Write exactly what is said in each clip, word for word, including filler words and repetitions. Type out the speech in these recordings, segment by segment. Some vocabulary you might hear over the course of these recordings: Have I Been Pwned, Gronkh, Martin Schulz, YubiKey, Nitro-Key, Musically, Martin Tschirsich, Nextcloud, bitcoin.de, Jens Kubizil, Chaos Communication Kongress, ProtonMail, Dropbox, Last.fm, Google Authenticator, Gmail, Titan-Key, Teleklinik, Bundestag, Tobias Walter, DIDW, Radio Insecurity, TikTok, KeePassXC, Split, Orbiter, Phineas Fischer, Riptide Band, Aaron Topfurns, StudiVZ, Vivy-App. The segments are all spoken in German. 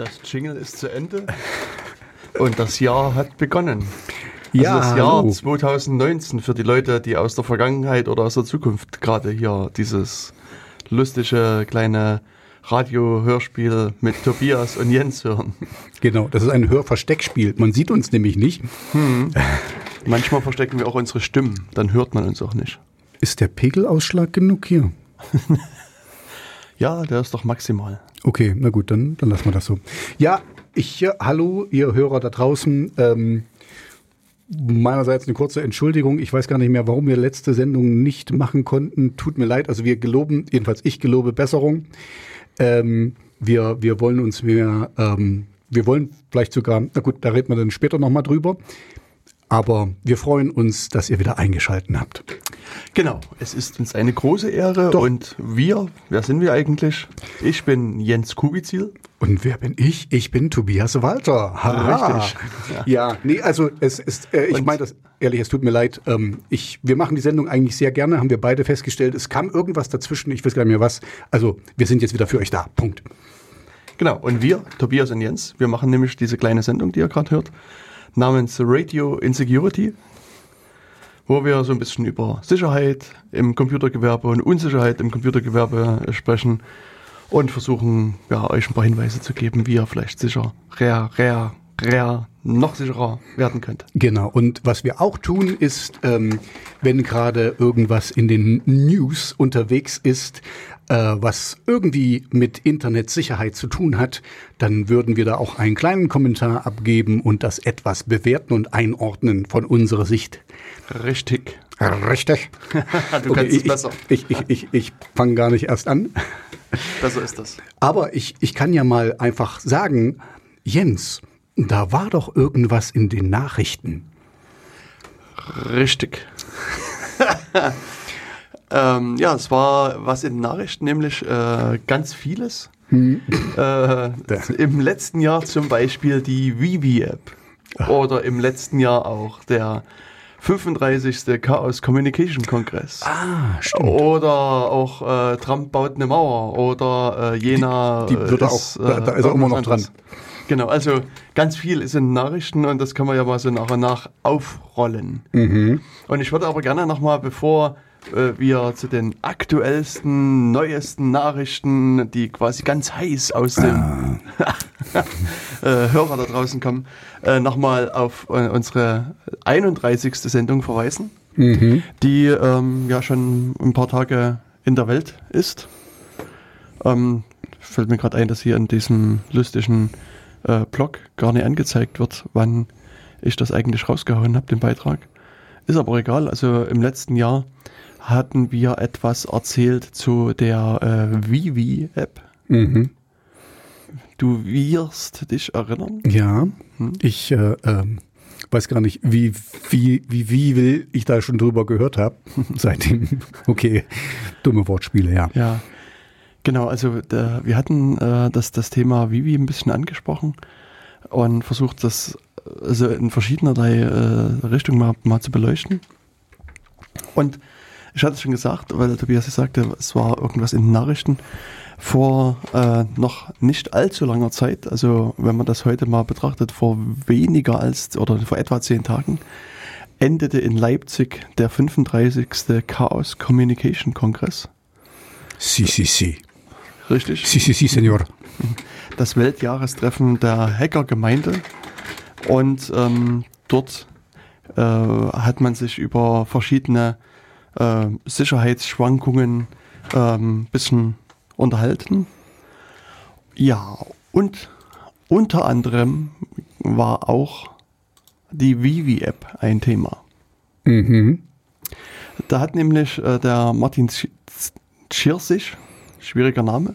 Das Jingle ist zu Ende und das Jahr hat begonnen. Also ja, das Jahr hallo. zwanzig neunzehn für die Leute, die aus der Vergangenheit oder aus der Zukunft gerade hier dieses lustige kleine Radio-Hörspiel mit Tobias und Jens hören. Genau, das ist ein Hörversteckspiel. Man sieht uns nämlich nicht. Hm. Manchmal verstecken wir auch unsere Stimmen, dann hört man uns auch nicht. Ist der Pegelausschlag genug hier? Ja, der ist doch maximal. Okay, na gut, dann, dann lassen wir das so. Ja, ich, ja, hallo, ihr Hörer da draußen. Ähm, meinerseits eine kurze Entschuldigung. Ich weiß gar nicht mehr, warum wir letzte Sendung nicht machen konnten. Tut mir leid. Also wir geloben, jedenfalls ich gelobe Besserung. Ähm, wir, wir wollen uns mehr, ähm, wir wollen vielleicht sogar, na gut, da reden wir dann später nochmal drüber. Aber wir freuen uns, dass ihr wieder eingeschaltet habt. Genau, es ist uns eine große Ehre. Doch. Und wir, wer sind wir eigentlich? Ich bin Jens Kubizil. Und wer bin ich? Ich bin Tobias Walter. Ha. Richtig. Ja, ja, nee, also es ist, äh, ich meine das ehrlich, es tut mir leid. Ähm, ich, wir machen die Sendung eigentlich sehr gerne, haben wir beide festgestellt. Es kam irgendwas dazwischen, ich weiß gar nicht mehr was. Also wir sind jetzt wieder für euch da, Punkt. Genau, und wir, Tobias und Jens, wir machen nämlich diese kleine Sendung, die ihr gerade hört, namens Radio Insecurity, wo wir so ein bisschen über Sicherheit im Computergewerbe und Unsicherheit im Computergewerbe sprechen und versuchen, ja, euch ein paar Hinweise zu geben, wie ihr vielleicht sicher, rea, rea, rea, noch sicherer werden könnt. Genau, und was wir auch tun ist, ähm, wenn gerade irgendwas in den News unterwegs ist, was irgendwie mit Internetsicherheit zu tun hat, dann würden wir da auch einen kleinen Kommentar abgeben und das etwas bewerten und einordnen von unserer Sicht. Richtig. Richtig. Du okay, kannst ich, es besser. Ich, ich, ich, ich, ich fange gar nicht erst an. Besser ist das. Aber ich, ich kann ja mal einfach sagen, Jens, da war doch irgendwas in den Nachrichten. Richtig. Ähm, ja, es war was in den Nachrichten, nämlich äh, ganz vieles. Hm. Äh, Im letzten Jahr zum Beispiel die Vivy-App oder im letzten Jahr auch der fünfunddreißigste Chaos Communication Kongress. Ah, stimmt. Oder auch äh, Trump baut eine Mauer oder äh, Jena. Die, die wird ist, auch, äh, da ist er immer noch anderes. Dran. Genau, also ganz viel ist in Nachrichten und das kann man ja mal so nach und nach aufrollen. Mhm. Und ich würde aber gerne nochmal, bevor wir zu den aktuellsten, neuesten Nachrichten, die quasi ganz heiß aus dem ah. Hörer da draußen kommen, nochmal auf unsere einunddreißigste Sendung verweisen, mhm. die ähm, ja schon ein paar Tage in der Welt ist. Ähm, fällt mir gerade ein, dass hier in diesem lustigen äh, Blog gar nicht angezeigt wird, wann ich das eigentlich rausgehauen habe, den Beitrag. Ist aber egal, also im letzten Jahr hatten wir etwas erzählt zu der äh, Vivy-App. Mhm. Du wirst dich erinnern? Ja, hm? ich äh, äh, weiß gar nicht, wie wie wie wie will ich da schon drüber gehört habe. Seitdem, okay, dumme Wortspiele, ja. Ja, genau, also der, wir hatten äh, das, das Thema Vivy ein bisschen angesprochen und versucht, das also in verschiedenerlei äh, Richtungen mal, mal zu beleuchten. Und ich hatte es schon gesagt, weil Tobias ja sagte, es war irgendwas in den Nachrichten vor äh, noch nicht allzu langer Zeit, also wenn man das heute mal betrachtet, vor weniger als oder vor etwa zehn Tagen, endete in Leipzig der fünfunddreißigste Chaos Communication Kongress. Si, si, si. Richtig? Si, si, si, Senor. Das Weltjahrestreffen der Hackergemeinde. Und ähm, dort äh, hat man sich über verschiedene äh, Sicherheitsschwankungen ein ähm, bisschen unterhalten. Ja, und unter anderem war auch die Vivy-App ein Thema. Mhm. Da hat nämlich äh, der Martin Tschirsich, schwieriger Name,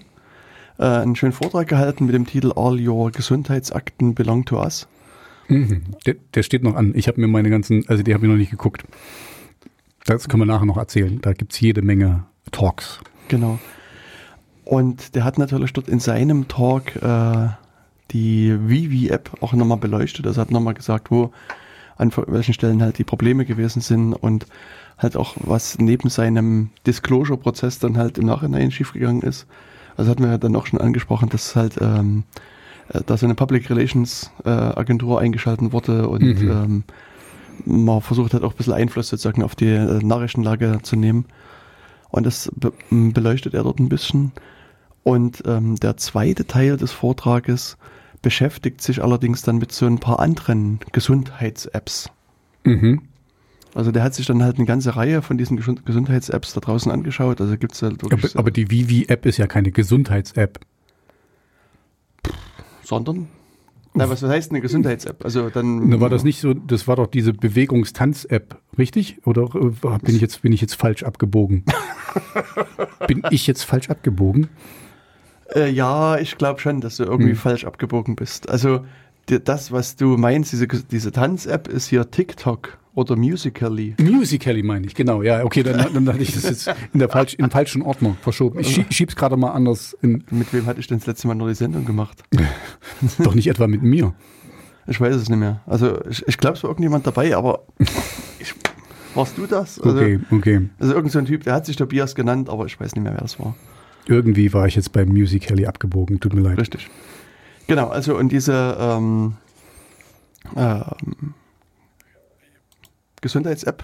äh, einen schönen Vortrag gehalten mit dem Titel All Your Gesundheitsakten Belong to Us. Mhm. Der, der steht noch an. Ich habe mir meine ganzen, also die habe ich noch nicht geguckt. Das können wir nachher noch erzählen. Da gibt es jede Menge Talks. Genau. Und der hat natürlich dort in seinem Talk äh, die Vivy-App auch nochmal beleuchtet. Also hat nochmal gesagt, wo, an welchen Stellen halt die Probleme gewesen sind und halt auch was neben seinem Disclosure-Prozess dann halt im Nachhinein schiefgegangen ist. Also hat man ja dann auch schon angesprochen, dass halt ähm, da so eine Public Relations äh, Agentur eingeschaltet wurde und mhm. ähm, man versucht hat auch ein bisschen Einfluss sozusagen auf die äh, Nachrichtenlage zu nehmen. Und das be- beleuchtet er dort ein bisschen. Und ähm, der zweite Teil des Vortrages beschäftigt sich allerdings dann mit so ein paar anderen Gesundheits-Apps. Mhm. Also der hat sich dann halt eine ganze Reihe von diesen Gesund- Gesundheits-Apps da draußen angeschaut. Also gibt's halt wirklich aber, so aber die Vivy-App ist ja keine Gesundheits-App. Sondern? Na, was heißt eine Gesundheits-App? Also dann Na, war das nicht so, das war doch diese Bewegungstanz-App, richtig? Oder äh, bin ich jetzt, bin ich jetzt falsch abgebogen? bin ich jetzt falsch abgebogen? Äh, ja, ich glaube schon, dass du irgendwie hm. falsch abgebogen bist. Also die, das, was du meinst, diese, diese Tanz-App ist hier TikTok oder Musically. Musically meine ich, genau. Ja, okay, dann, dann hatte ich das jetzt in der falsch, im falschen Ordner verschoben. Ich schie, schieb's gerade mal anders in. Mit wem hatte ich denn das letzte Mal noch die Sendung gemacht? Doch nicht etwa mit mir. Ich weiß es nicht mehr. Also ich, ich glaube, es war irgendjemand dabei, aber ich, warst du das? Also, okay, okay. Also irgend so ein Typ, der hat sich Tobias genannt, aber ich weiß nicht mehr, wer das war. Irgendwie war ich jetzt bei Musically abgebogen, tut mir leid. Richtig. Genau, also und diese ähm, ähm, Gesundheits-App,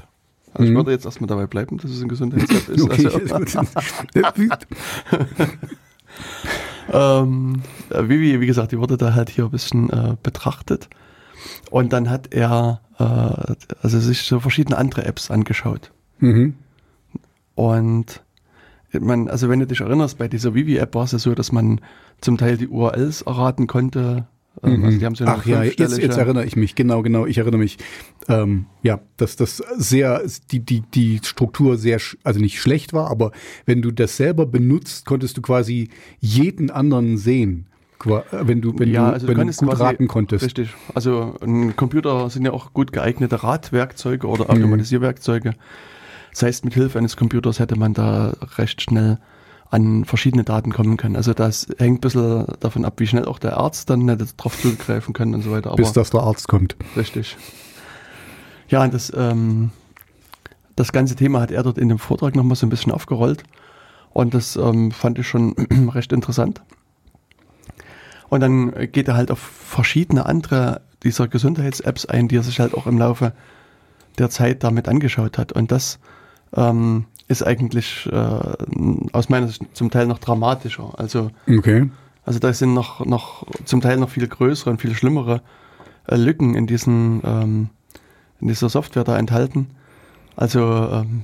also mhm. ich würde jetzt erstmal dabei bleiben, dass es eine Gesundheits-App ist. Okay, also, ähm, Vivi, wie gesagt, die wurde da halt hier ein bisschen äh, betrachtet und dann hat er äh, also sich so verschiedene andere Apps angeschaut. Mhm. Und man, also wenn du dich erinnerst, bei dieser Vivy-App war es ja so, dass man zum Teil die U R Ls erraten konnte. Mhm. Also die haben so eine Ach ja, jetzt, jetzt erinnere ich mich, genau, genau, ich erinnere mich. Ähm, ja, dass das sehr, die, die, die Struktur sehr, also nicht schlecht war, aber wenn du das selber benutzt, konntest du quasi jeden anderen sehen, wenn du, wenn ja, du, also wenn du gut raten konntest. Richtig, also ein Computer sind ja auch gut geeignete Ratwerkzeuge oder Automatisierwerkzeuge. Mhm. Das heißt, mit Hilfe eines Computers hätte man da recht schnell an verschiedene Daten kommen können. Also das hängt ein bisschen davon ab, wie schnell auch der Arzt dann darauf zugreifen kann und so weiter. Aber bis dass der Arzt kommt. Richtig. Ja, und das, ähm, das ganze Thema hat er dort in dem Vortrag nochmal so ein bisschen aufgerollt. Und das ähm, fand ich schon recht interessant. Und dann geht er halt auf verschiedene andere dieser Gesundheits-Apps ein, die er sich halt auch im Laufe der Zeit damit angeschaut hat. Und das Ähm, ist eigentlich äh, aus meiner Sicht zum Teil noch dramatischer. Also, okay. also da sind noch, noch zum Teil noch viel größere und viel schlimmere äh, Lücken in diesen ähm, in dieser Software da enthalten. Also ähm,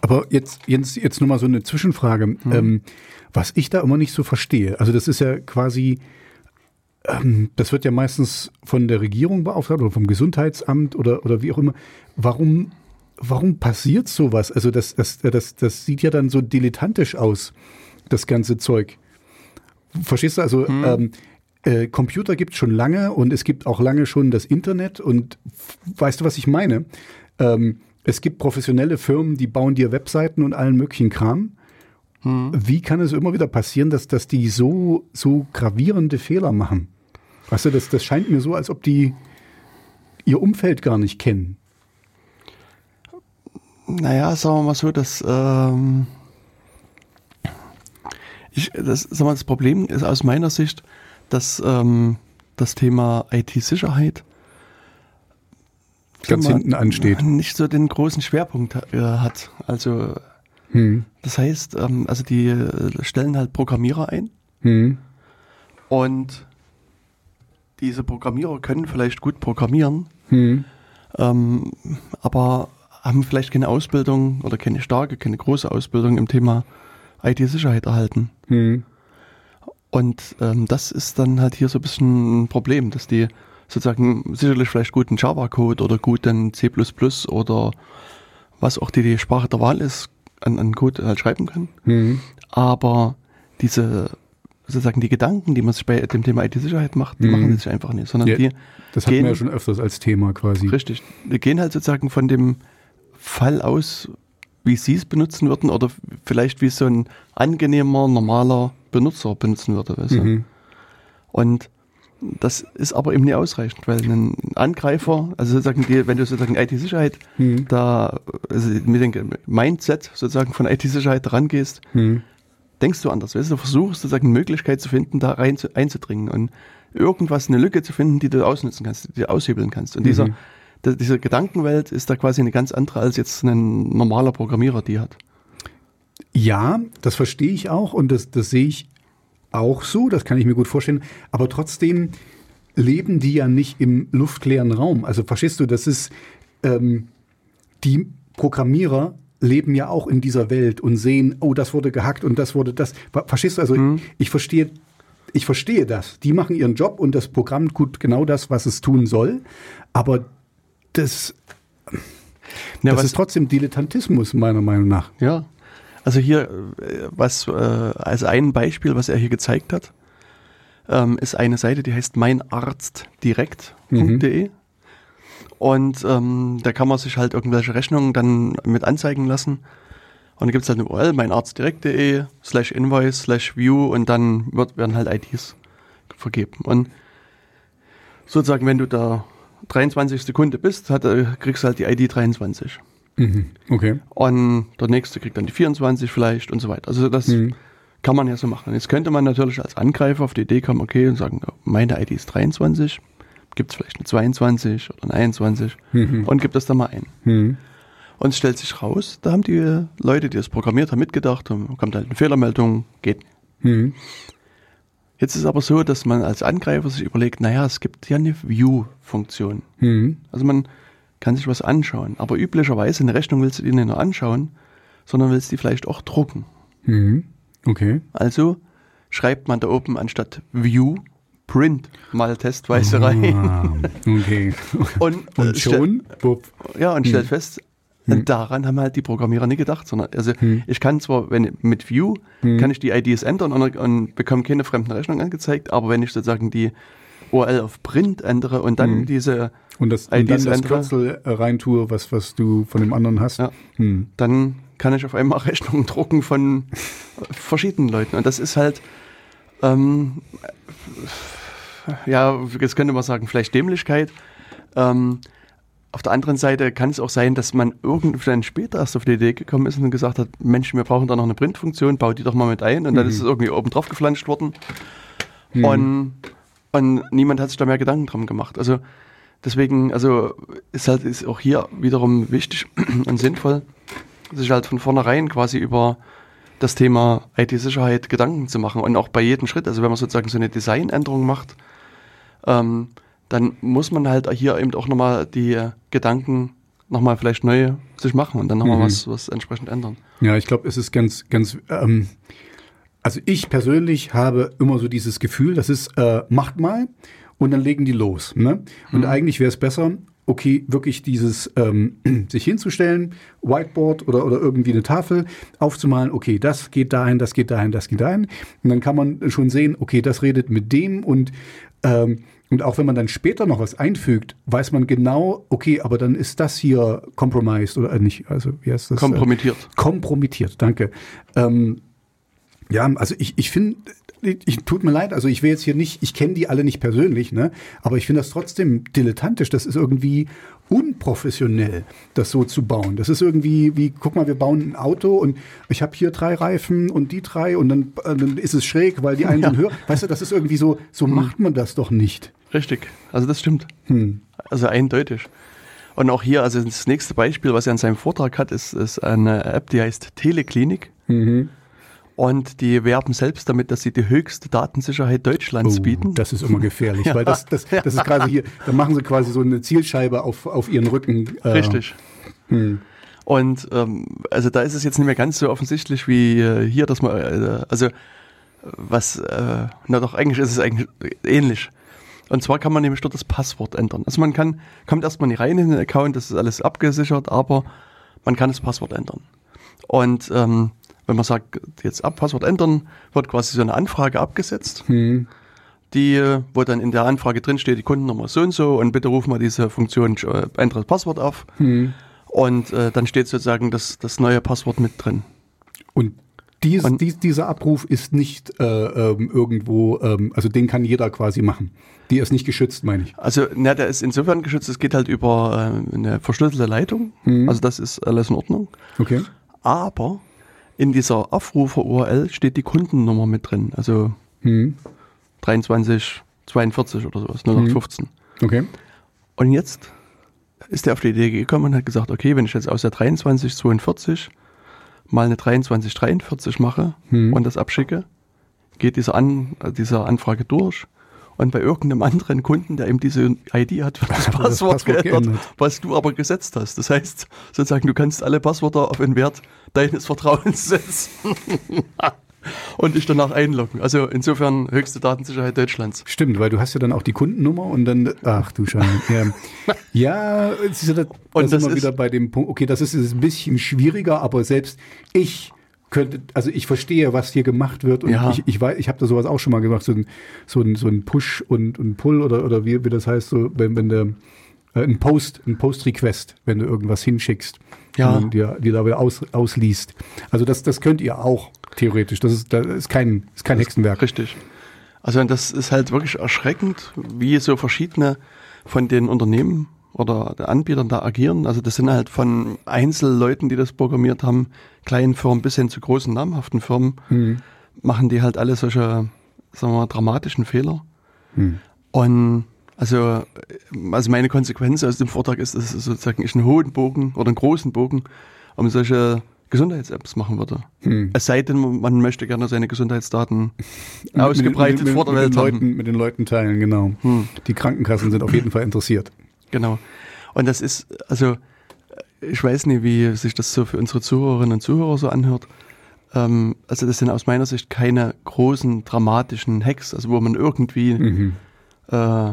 aber jetzt, Jens, jetzt nur mal so eine Zwischenfrage, hm. ähm, was ich da immer nicht so verstehe. Also das ist ja quasi ähm, das wird ja meistens von der Regierung beauftragt oder vom Gesundheitsamt oder oder wie auch immer. Warum Warum passiert sowas? Also das, das, das, das sieht ja dann so dilettantisch aus, das ganze Zeug. Verstehst du? Also hm. ähm, äh, Computer gibt es schon lange und es gibt auch lange schon das Internet und f- weißt du, was ich meine? Ähm, es gibt professionelle Firmen, die bauen dir Webseiten und allen möglichen Kram. Hm. Wie kann es immer wieder passieren, dass, dass die so, so gravierende Fehler machen? Weißt du, das, das scheint mir so, als ob die ihr Umfeld gar nicht kennen. Naja, sagen wir mal so, dass ähm, ich, das, sagen wir, das Problem ist aus meiner Sicht, dass ähm, das Thema I T-Sicherheit ganz hinten ansteht, nicht so den großen Schwerpunkt äh, hat. Also hm. das heißt, ähm, also die stellen halt Programmierer ein hm. und diese Programmierer können vielleicht gut programmieren, hm. ähm, aber haben vielleicht keine Ausbildung oder keine starke, keine große Ausbildung im Thema I T-Sicherheit erhalten. Mhm. Und ähm, das ist dann halt hier so ein bisschen ein Problem, dass die sozusagen sicherlich vielleicht guten Java-Code oder guten C plus plus oder was auch die, die Sprache der Wahl ist, an, an Code halt schreiben können. Mhm. Aber diese sozusagen die Gedanken, die man sich bei dem Thema I T-Sicherheit macht, die mhm. machen die sich einfach nicht. Sondern ja, die das hatten wir ja schon öfters als Thema quasi. Richtig. Die gehen halt sozusagen von dem Fall aus, wie sie es benutzen würden oder vielleicht wie so ein angenehmer, normaler Benutzer benutzen würde. Weißt du? Mhm. Und das ist aber eben nicht ausreichend, weil ein Angreifer, also sozusagen, die, wenn du sozusagen I T-Sicherheit mhm. da, also mit dem Mindset sozusagen von I T-Sicherheit rangehst, mhm. denkst du anders. Weißt du? Du versuchst sozusagen eine Möglichkeit zu finden, da rein zu, einzudringen. Und irgendwas, eine Lücke zu finden, die du ausnutzen kannst, die du aushebeln kannst. Und mhm. dieser, der, diese Gedankenwelt ist da quasi eine ganz andere, als jetzt ein normaler Programmierer die hat. Ja, das verstehe ich auch und das, das sehe ich auch so, das kann ich mir gut vorstellen. Aber trotzdem leben die ja nicht im luftleeren Raum. Also verstehst du, das ist, ähm, die Programmierer leben ja auch in dieser Welt und sehen, oh, das wurde gehackt und das wurde das. Verstehst du? Also mhm. ich, ich verstehe, ich verstehe das. Die machen ihren Job und das Programm tut genau das, was es tun soll. Aber das, ja, das ist trotzdem Dilettantismus, meiner Meinung nach. Ja. Also hier, was äh, als ein Beispiel, was er hier gezeigt hat, ähm, ist eine Seite, die heißt mein arzt direkt punkt de. Mhm. Und ähm, da kann man sich halt irgendwelche Rechnungen dann mit anzeigen lassen. Und da gibt es halt eine U R L, mein arzt direkt punkt de, slash invoice, slash view und dann wird, werden halt I Ds vergeben. Und sozusagen, wenn du da dreiundzwanzigste Sekunde bist, hat, kriegst du halt die I D dreiundzwanzig. Mhm, okay. Und der nächste kriegt dann die vierundzwanzig vielleicht und so weiter. Also das mhm. kann man ja so machen. Jetzt könnte man natürlich als Angreifer auf die Idee kommen, okay, und sagen, meine I D ist dreiundzwanzig, gibt es vielleicht eine zweiundzwanzig oder eine einundzwanzig mhm. und gibt das dann mal ein. Mhm. Und es stellt sich raus, da haben die Leute, die das programmiert haben, mitgedacht, und kommt halt eine Fehlermeldung, geht nicht. Mhm. Jetzt ist es aber so, dass man als Angreifer sich überlegt, naja, es gibt ja eine View-Funktion. Mhm. Also man kann sich was anschauen. Aber üblicherweise eine Rechnung willst du dir nicht nur anschauen, sondern willst die vielleicht auch drucken. Mhm. Okay. Also schreibt man da oben anstatt View Print mal testweise ah, rein. Okay. Und, und schon? Stell, ja, und mhm. stellt fest, mhm. daran haben halt die Programmierer nicht gedacht. Sondern also mhm. ich kann zwar, wenn mit View mhm. kann ich die I Ds ändern und, und bekomme keine fremden Rechnungen angezeigt, aber wenn ich sozusagen die U R L auf Print ändere und dann mhm. diese und das, und dann das Kürzel reintue, was, was du von dem anderen hast, ja. hm. dann kann ich auf einmal Rechnungen drucken von verschiedenen Leuten. Und das ist halt, ähm, ja, jetzt könnte man sagen, vielleicht Dämlichkeit. Ähm, auf der anderen Seite kann es auch sein, dass man irgendwann später erst auf die Idee gekommen ist und gesagt hat, Mensch, wir brauchen da noch eine Printfunktion, bau die doch mal mit ein. Und dann mhm. ist es irgendwie oben drauf geflanscht worden. Mhm. Und, und niemand hat sich da mehr Gedanken drum gemacht. Also deswegen, also ist halt ist auch hier wiederum wichtig und sinnvoll, sich halt von vornherein quasi über das Thema I T-Sicherheit Gedanken zu machen und auch bei jedem Schritt. Also wenn man sozusagen so eine Designänderung macht, ähm, dann muss man halt hier eben auch nochmal die Gedanken nochmal vielleicht neu sich machen und dann nochmal mhm. was, was entsprechend ändern. Ja, ich glaube, es ist ganz, ganz, ähm, also ich persönlich habe immer so dieses Gefühl, das ist, äh, macht mal. Und dann legen die los. Ne? Und mhm. eigentlich wäre es besser, okay, wirklich dieses ähm, sich hinzustellen, Whiteboard oder, oder irgendwie eine Tafel aufzumalen, okay, das geht dahin, das geht dahin, das geht dahin. Und dann kann man schon sehen, okay, das redet mit dem und, ähm, und auch wenn man dann später noch was einfügt, weiß man genau, okay, aber dann ist das hier compromised oder äh, nicht, also wie heißt das? Kompromittiert. Äh, kompromittiert, danke. Ähm, ja, also ich, ich finde... Ich, tut mir leid, also ich will jetzt hier nicht, ich kenne die alle nicht persönlich, ne? Aber ich finde das trotzdem dilettantisch, das ist irgendwie unprofessionell, das so zu bauen. Das ist irgendwie wie, guck mal, wir bauen ein Auto und ich habe hier drei Reifen und die drei und dann, äh, dann ist es schräg, weil die einen ja. sind höher. Weißt du, das ist irgendwie so, so macht man das doch nicht. Richtig, also das stimmt. Hm. Also eindeutig. Und auch hier, also das nächste Beispiel, was er in seinem Vortrag hat, ist, ist eine App, die heißt Teleklinik. Mhm. Und die werben selbst damit, dass sie die höchste Datensicherheit Deutschlands oh, bieten. Das ist immer gefährlich, ja. weil das, das, das ist quasi hier, da machen sie quasi so eine Zielscheibe auf, auf ihren Rücken. Äh, Richtig. Hm. Und ähm, also da ist es jetzt nicht mehr ganz so offensichtlich wie äh, hier, dass man, äh, also was, äh, na doch, eigentlich ist es eigentlich ähnlich. Und zwar kann man nämlich dort das Passwort ändern. Also man kann, kommt erstmal nicht rein in den Account, das ist alles abgesichert, aber man kann das Passwort ändern. Und ähm, wenn man sagt, jetzt ab, Passwort ändern, wird quasi so eine Anfrage abgesetzt, hm. die, wo dann in der Anfrage drinsteht, die Kundennummer so und so und bitte ruf mal diese Funktion, äh, ändere das Passwort auf hm. und äh, dann steht sozusagen das, das neue Passwort mit drin. Und, dies, und dies, dieser Abruf ist nicht äh, ähm, irgendwo, ähm, also den kann jeder quasi machen. Die ist nicht geschützt, meine ich. Also na, der ist insofern geschützt, es geht halt über äh, eine verschlüsselte Leitung, hm. also das ist alles in Ordnung. Okay. Aber in dieser Aufrufer-U R L steht die Kundennummer mit drin, also hm. 23 zweiundvierzig oder sowas, neunhundertfünfzehn. Okay. Und jetzt ist er auf die Idee gekommen und hat gesagt, okay, wenn ich jetzt aus der dreiundzwanzig zweiundvierzig mal eine dreiundzwanzig dreiundvierzig mache hm. und das abschicke, geht diese, An- diese Anfrage durch und bei irgendeinem anderen Kunden, der eben diese I D hat, wird das, ja, Passwort, das Passwort geändert, geändert, was du aber gesetzt hast. Das heißt, sozusagen, du kannst alle Passwörter auf den Wert deines Vertrauens setzen. Und dich danach einloggen. Also insofern höchste Datensicherheit Deutschlands. Stimmt, weil du hast ja dann auch die Kundennummer und dann, ach du Scheiße. Ja, ja, das ist ja das, und das, das immer ist wieder bei dem Punkt, okay, das ist, ist ein bisschen schwieriger, aber selbst ich könnte, also ich verstehe, was hier gemacht wird und ja. ich, ich weiß, ich habe da sowas auch schon mal gemacht, so ein, so ein, so ein Push und ein Pull oder, oder wie, wie das heißt, so wenn, wenn der, äh, ein Post, ein Post-Request, wenn du irgendwas hinschickst. Ja. Und dir, dir da wieder aus, ausliest. Also das, das könnt ihr auch theoretisch. Das ist, das ist kein, ist kein das Hexenwerk. Ist richtig. Also das ist halt wirklich erschreckend, wie so verschiedene von den Unternehmen oder den Anbietern da agieren. Also das sind halt von Einzelleuten, die das programmiert haben, kleinen Firmen bis hin zu großen namhaften Firmen, mhm. machen die halt alle solche, sagen wir mal, dramatischen Fehler. Mhm. Und Also, also meine Konsequenz aus dem Vortrag ist, dass sozusagen ich einen hohen Bogen oder einen großen Bogen um solche Gesundheits-Apps machen würde. Hm. Es sei denn, man möchte gerne seine Gesundheitsdaten ausgebreitet mit, mit, vor der mit Welt den Leuten, haben. Mit den Leuten teilen, genau. Hm. Die Krankenkassen sind auf jeden Fall interessiert. Genau. Und das ist, also ich weiß nicht, wie sich das so für unsere Zuhörerinnen und Zuhörer so anhört. Ähm, also das sind aus meiner Sicht keine großen, dramatischen Hacks, also wo man irgendwie mhm. äh,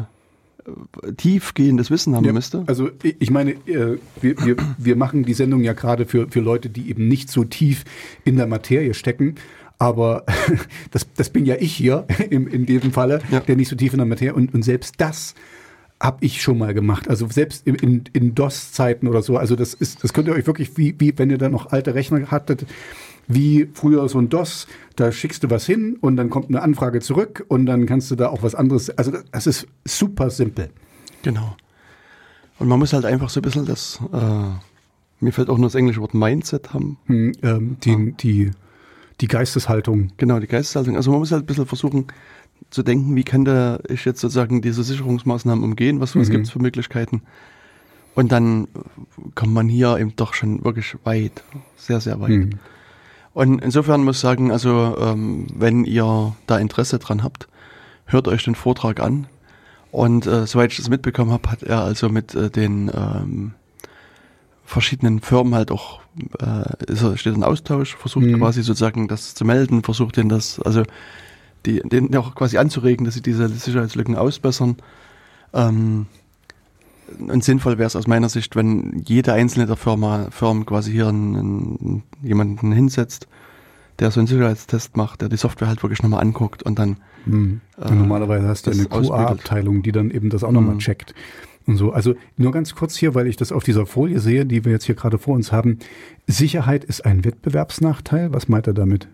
tiefgehendes Wissen haben ja, müsste. Also ich meine, wir, wir, wir machen die Sendung ja gerade für, für Leute, die eben nicht so tief in der Materie stecken, aber das, das bin ja ich hier in, in diesem Falle, ja. der nicht so tief in der Materie und, und selbst das habe ich schon mal gemacht. Also selbst in, in, in DOS-Zeiten oder so, also das ist, das könnt ihr euch wirklich, wie, wie wenn ihr dann noch alte Rechner hattet, wie früher so ein DOS, da schickst du was hin und dann kommt eine Anfrage zurück und dann kannst du da auch was anderes, also das ist super simpel. Genau. Und man muss halt einfach so ein bisschen das, äh, mir fällt auch nur das englische Wort Mindset haben. Hm, ähm, die, ah. die, die Geisteshaltung. Genau, die Geisteshaltung. Also man muss halt ein bisschen versuchen zu denken, wie kann da ich jetzt sozusagen diese Sicherungsmaßnahmen umgehen, was, was mhm. gibt es für Möglichkeiten. Und dann kommt man hier eben doch schon wirklich weit, sehr, sehr weit. Mhm. Und insofern muss ich sagen, also ähm, wenn ihr da Interesse dran habt, hört euch den Vortrag an. Und äh, soweit ich das mitbekommen habe, hat er also mit äh, den ähm, verschiedenen Firmen halt auch, äh, ist er, steht in Austausch, versucht mhm. quasi sozusagen das zu melden, versucht denen das, also die, denen auch quasi anzuregen, dass sie diese Sicherheitslücken ausbessern. Ähm, Und sinnvoll wäre es aus meiner Sicht, wenn jede einzelne der Firma, Firmen quasi hier einen, einen, jemanden hinsetzt, der so einen Sicherheitstest macht, der die Software halt wirklich nochmal anguckt und dann mhm. äh, und normalerweise hast du eine Q A-Abteilung, die dann eben das auch nochmal mhm. checkt und so. Also nur ganz kurz hier, weil ich das auf dieser Folie sehe, die wir jetzt hier gerade vor uns haben. Sicherheit ist ein Wettbewerbsnachteil. Was meint er damit?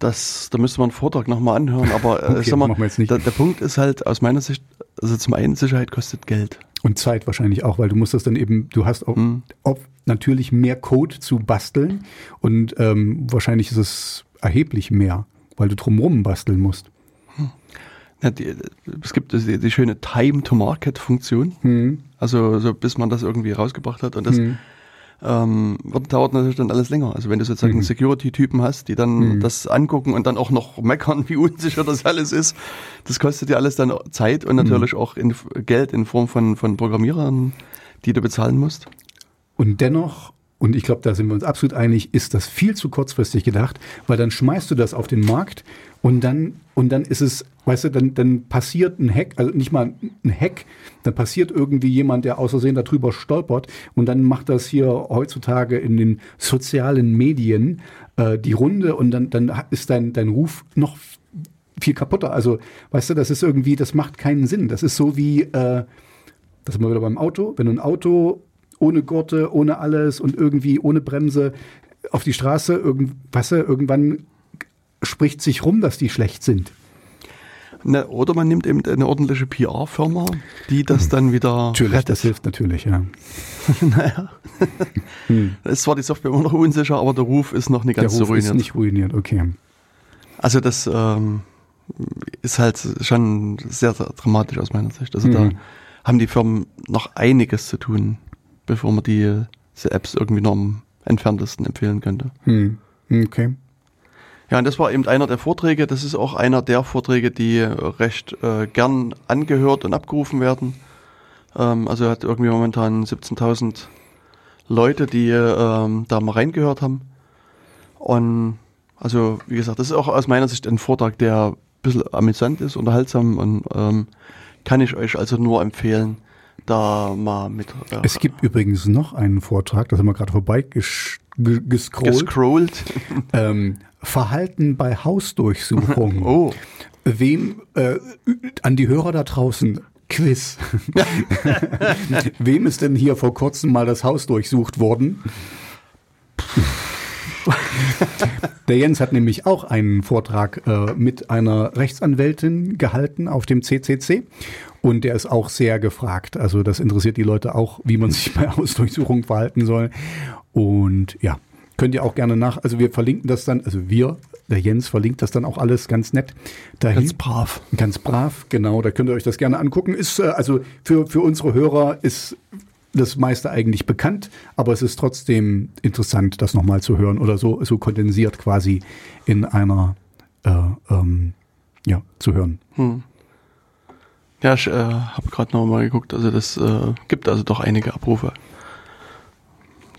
Das, da müsste man einen Vortrag nochmal anhören, aber äh, okay, sag mal, machen wir jetzt nicht. Da, der Punkt ist halt aus meiner Sicht, also zum einen Sicherheit kostet Geld. Und Zeit wahrscheinlich auch, weil du musst das dann eben, du hast auch, mhm. auch natürlich mehr Code zu basteln und ähm, wahrscheinlich ist es erheblich mehr, weil du drumherum basteln musst. Hm. Ja, die, es gibt die, die schöne Time-to-Market-Funktion, mhm. also so, bis man das irgendwie rausgebracht hat und das mhm. Ähm, wird, dauert natürlich dann alles länger. Also wenn du sozusagen mhm. Security-Typen hast, die dann mhm. das angucken und dann auch noch meckern, wie unsicher das alles ist, das kostet dir alles dann Zeit und natürlich mhm. auch in, Geld in Form von, von Programmierern, die du bezahlen musst. Und dennoch, und ich glaube, da sind wir uns absolut einig, ist das viel zu kurzfristig gedacht, weil dann schmeißt du das auf den Markt und dann, und dann ist es, weißt du, dann, dann passiert ein Hack, also nicht mal ein Hack, dann passiert irgendwie jemand, der aus Versehen darüber stolpert und dann macht das hier heutzutage in den sozialen Medien äh, die Runde und dann, dann ist dein, dein Ruf noch viel kaputter. Also, weißt du, das ist irgendwie, das macht keinen Sinn. Das ist so wie, äh, das sind wir wieder beim Auto, wenn du ein Auto ohne Gurte, ohne alles und irgendwie ohne Bremse auf die Straße, irgend, weißt du, irgendwann spricht sich rum, dass die schlecht sind. Ne, oder man nimmt eben eine ordentliche P R-Firma, die das dann wieder natürlich rettet. Das hilft natürlich, ja. Naja. Hm. Es war die Software immer noch unsicher, aber der Ruf ist noch nicht ganz der Ruf so ruiniert. Der Ruf ist nicht ruiniert, okay. Also das ähm, ist halt schon sehr, sehr dramatisch aus meiner Sicht. Also mhm. da haben die Firmen noch einiges zu tun, bevor man die, diese Apps irgendwie noch am entferntesten empfehlen könnte. Mhm. Okay. Ja, und das war eben einer der Vorträge. Das ist auch einer der Vorträge, die recht äh, gern angehört und abgerufen werden. Ähm, also hat irgendwie momentan siebzehntausend Leute, die ähm, da mal reingehört haben. Und also, wie gesagt, das ist auch aus meiner Sicht ein Vortrag, der ein bisschen amüsant ist, unterhaltsam und ähm, kann ich euch also nur empfehlen, da mal mit... Äh, es gibt übrigens noch einen Vortrag, das haben wir gerade vorbei ges- gescrollt. gescrollt. ähm, Verhalten bei Hausdurchsuchungen. Oh. Wem, äh, an die Hörer da draußen, Quiz. Wem ist denn hier vor kurzem mal das Haus durchsucht worden? Der Jens hat nämlich auch einen Vortrag äh, mit einer Rechtsanwältin gehalten auf dem C C C und der ist auch sehr gefragt. Also das interessiert die Leute auch, wie man sich bei Hausdurchsuchungen verhalten soll. Und ja, könnt ihr auch gerne nach, also wir verlinken das dann, also wir, der Jens verlinkt das dann auch alles ganz nett. Dahin. Ganz brav. Ganz brav, genau, da könnt ihr euch das gerne angucken. Ist, also für, für unsere Hörer ist das meiste eigentlich bekannt, aber es ist trotzdem interessant, das nochmal zu hören oder so, so kondensiert quasi in einer, äh, ähm, ja, zu hören. Hm. Ja, ich äh, habe gerade nochmal geguckt, also das äh, gibt also doch einige Abrufe,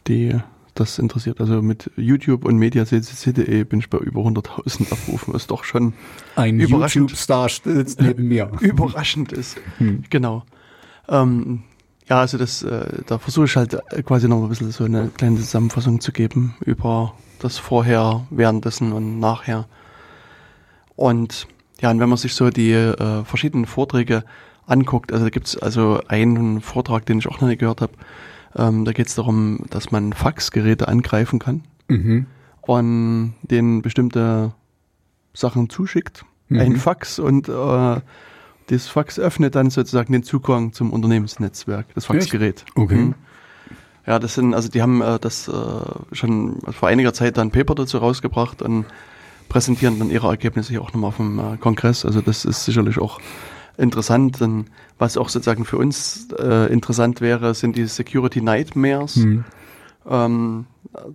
die... Das interessiert, also mit YouTube und media c c c punkt d e bin ich bei über hunderttausend Abrufen, was doch schon ein YouTube-Star sitzt neben mir. Überraschend ist, hm. genau. Ähm, ja, also das, äh, da versuche ich halt quasi noch ein bisschen so eine kleine Zusammenfassung zu geben über das Vorher, Währenddessen und Nachher. Und ja, und wenn man sich so die äh, verschiedenen Vorträge anguckt, also da gibt es also einen Vortrag, den ich auch noch nicht gehört habe. Ähm, da geht es darum, dass man Faxgeräte angreifen kann mhm. und denen bestimmte Sachen zuschickt. Mhm. Ein Fax und äh, das Fax öffnet dann sozusagen den Zugang zum Unternehmensnetzwerk, das Faxgerät. Echt? Okay. Mhm. Ja, das sind, also die haben äh, das äh, schon vor einiger Zeit dann Paper dazu rausgebracht und präsentieren dann ihre Ergebnisse hier auch nochmal auf dem äh, Kongress. Also das ist sicherlich auch interessant, denn was auch sozusagen für uns äh, interessant wäre, sind die Security Nightmares. Mhm. Ähm,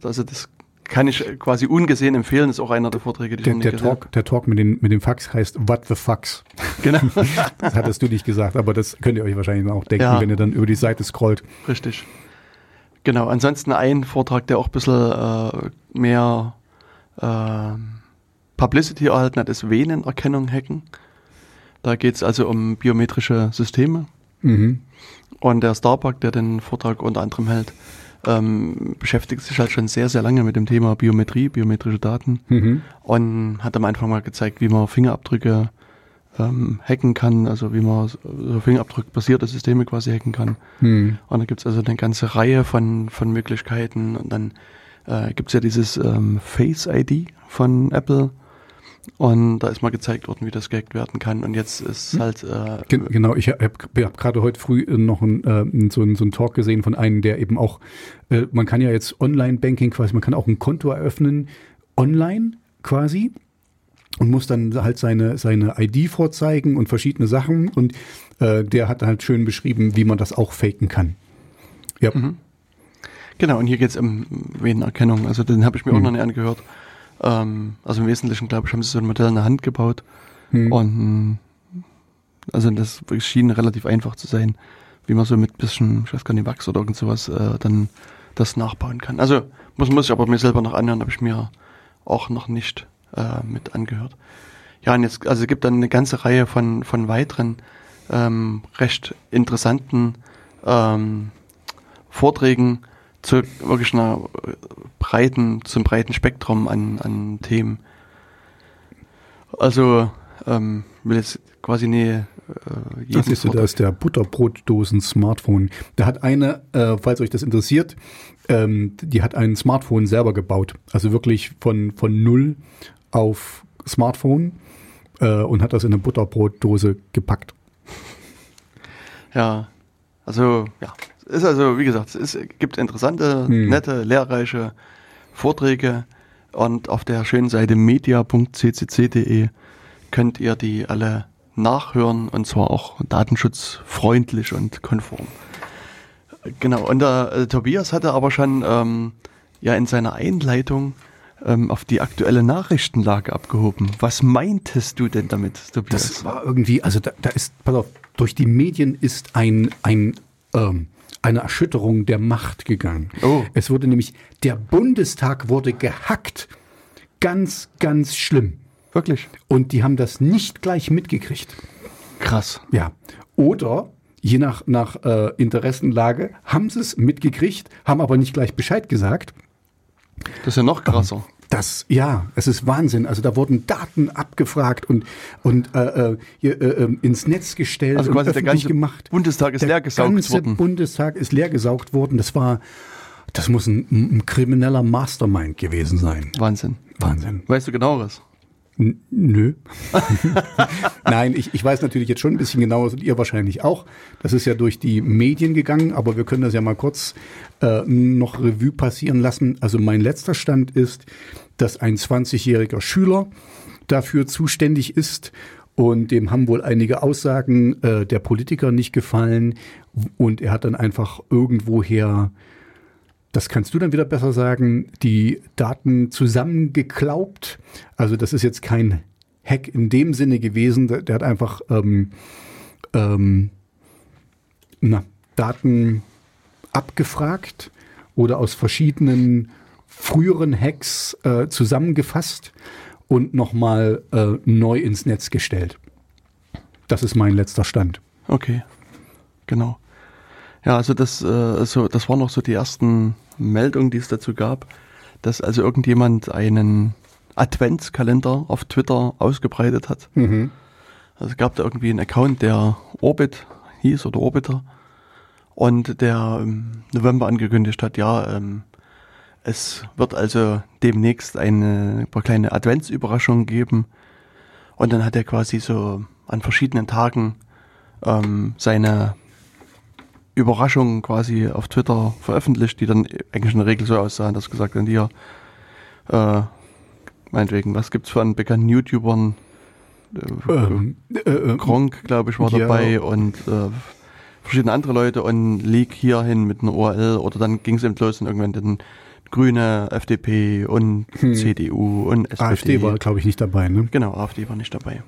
also das kann ich quasi ungesehen empfehlen, ist auch einer der Vorträge, die der, ich nicht der Talk, der Talk mit dem mit dem Fax heißt What the Fax. Genau. Das hattest du nicht gesagt, aber das könnt ihr euch wahrscheinlich auch denken, ja. Wenn ihr dann über die Seite scrollt. Richtig. Genau, ansonsten ein Vortrag, der auch ein bisschen äh, mehr äh, Publicity erhalten hat, ist Venenerkennung hacken. Da geht es also um biometrische Systeme. Mhm. Und der Starbuck, der den Vortrag unter anderem hält, ähm, beschäftigt sich halt schon sehr, sehr lange mit dem Thema Biometrie, biometrische Daten. Mhm. Und hat am Anfang mal gezeigt, wie man Fingerabdrücke ähm, hacken kann, also wie man so fingerabdruckbasierte Systeme quasi hacken kann. Mhm. Und da gibt es also eine ganze Reihe von, von Möglichkeiten. Und dann äh, gibt es ja dieses ähm, Face I D von Apple. Und da ist mal gezeigt worden, wie das gehackt werden kann. Und jetzt ist halt... Äh, Gen- genau, ich habe hab gerade heute früh noch ein, äh, so einen so Talk gesehen von einem, der eben auch, äh, man kann ja jetzt Online-Banking quasi, man kann auch ein Konto eröffnen, online quasi, und muss dann halt seine, seine I D vorzeigen und verschiedene Sachen. Und äh, der hat halt schön beschrieben, wie man das auch faken kann. Ja. Mhm. Genau, und hier geht es um Venenerkennung. Also den habe ich mir mhm. auch noch nicht angehört. Also im Wesentlichen, glaube ich, haben sie so ein Modell in der Hand gebaut. Hm. Und also das schien relativ einfach zu sein, wie man so mit ein bisschen, ich weiß gar nicht, Wachs oder irgend sowas, äh, dann das nachbauen kann. Also muss, muss ich aber mir selber noch anhören, habe ich mir auch noch nicht äh, mit angehört. Ja, und jetzt, also es gibt dann eine ganze Reihe von, von weiteren ähm, recht interessanten ähm, Vorträgen, zu wirklich einer breiten, zum breiten Spektrum an, an Themen. Also, ähm, will jetzt quasi eine, äh, jeden siehst du, da ist der Butterbrotdosen-Smartphone. Da hat eine, äh, falls euch das interessiert, ähm, die hat ein Smartphone selber gebaut. Also wirklich von, von Null auf Smartphone, äh, und hat das in eine Butterbrotdose gepackt. Ja, also, ja. Ist also, wie gesagt, es ist, gibt interessante, hm. nette, lehrreiche Vorträge. Und auf der schönen Seite media punkt c c c punkt d e könnt ihr die alle nachhören, und zwar auch datenschutzfreundlich und konform. Genau, und der äh, Tobias hatte aber schon ähm, ja in seiner Einleitung ähm, auf die aktuelle Nachrichtenlage abgehoben. Was meintest du denn damit, Tobias? Das war irgendwie, also da, da ist, pass auf, durch die Medien ist ein, ein ähm, eine Erschütterung der Macht gegangen. Oh. Es wurde nämlich, der Bundestag wurde gehackt. Ganz, ganz schlimm. Wirklich? Und die haben das nicht gleich mitgekriegt. Krass. Ja. Oder, je nach, nach äh, Interessenlage, haben sie es mitgekriegt, haben aber nicht gleich Bescheid gesagt. Das ist ja noch krasser. Das, ja, es ist Wahnsinn. Also da wurden Daten abgefragt und, und äh, äh, äh, ins Netz gestellt, also quasi und öffentlich der ganze gemacht. Bundestag ist der leer gesaugt ganze worden. Der Bundestag ist leer gesaugt worden. Das war... Das muss ein, ein krimineller Mastermind gewesen sein. Wahnsinn. Wahnsinn. Weißt du genaueres? N- nö. Nein, ich, ich weiß natürlich jetzt schon ein bisschen genaueres und ihr wahrscheinlich auch. Das ist ja durch die Medien gegangen, aber wir können das ja mal kurz äh, noch Revue passieren lassen. Also mein letzter Stand ist, dass ein zwanzigjähriger Schüler dafür zuständig ist und dem haben wohl einige Aussagen äh, der Politiker nicht gefallen und er hat dann einfach irgendwoher... Das kannst du dann wieder besser sagen, die Daten zusammengeklaubt. Also das ist jetzt kein Hack in dem Sinne gewesen. Der, der hat einfach ähm, ähm, na, Daten abgefragt oder aus verschiedenen früheren Hacks äh, zusammengefasst und nochmal äh, neu ins Netz gestellt. Das ist mein letzter Stand. Okay, genau. Ja, also das, äh, so, das waren noch so die ersten Meldungen, die es dazu gab, dass also irgendjemand einen Adventskalender auf Twitter ausgebreitet hat. Mhm. Also es gab da irgendwie einen Account, der Orbit hieß oder Orbiter, und der im November angekündigt hat, ja, ähm, es wird also demnächst eine kleine Adventsüberraschung geben. Und dann hat er quasi so an verschiedenen Tagen ähm, seine Überraschungen quasi auf Twitter veröffentlicht, die dann eigentlich in der Regel so aussahen, dass gesagt an dir, äh, meinetwegen, was gibt's von bekannten YouTubern? Äh, ähm, äh, Gronkh, glaube ich, war ja dabei und äh, verschiedene andere Leute und Leak hierhin mit einer O R L, oder dann ging's eben los und irgendwann dann Grüne, F D P und hm. C D U und S P D. AfD war, glaube ich, nicht dabei, ne? Genau, AfD war nicht dabei.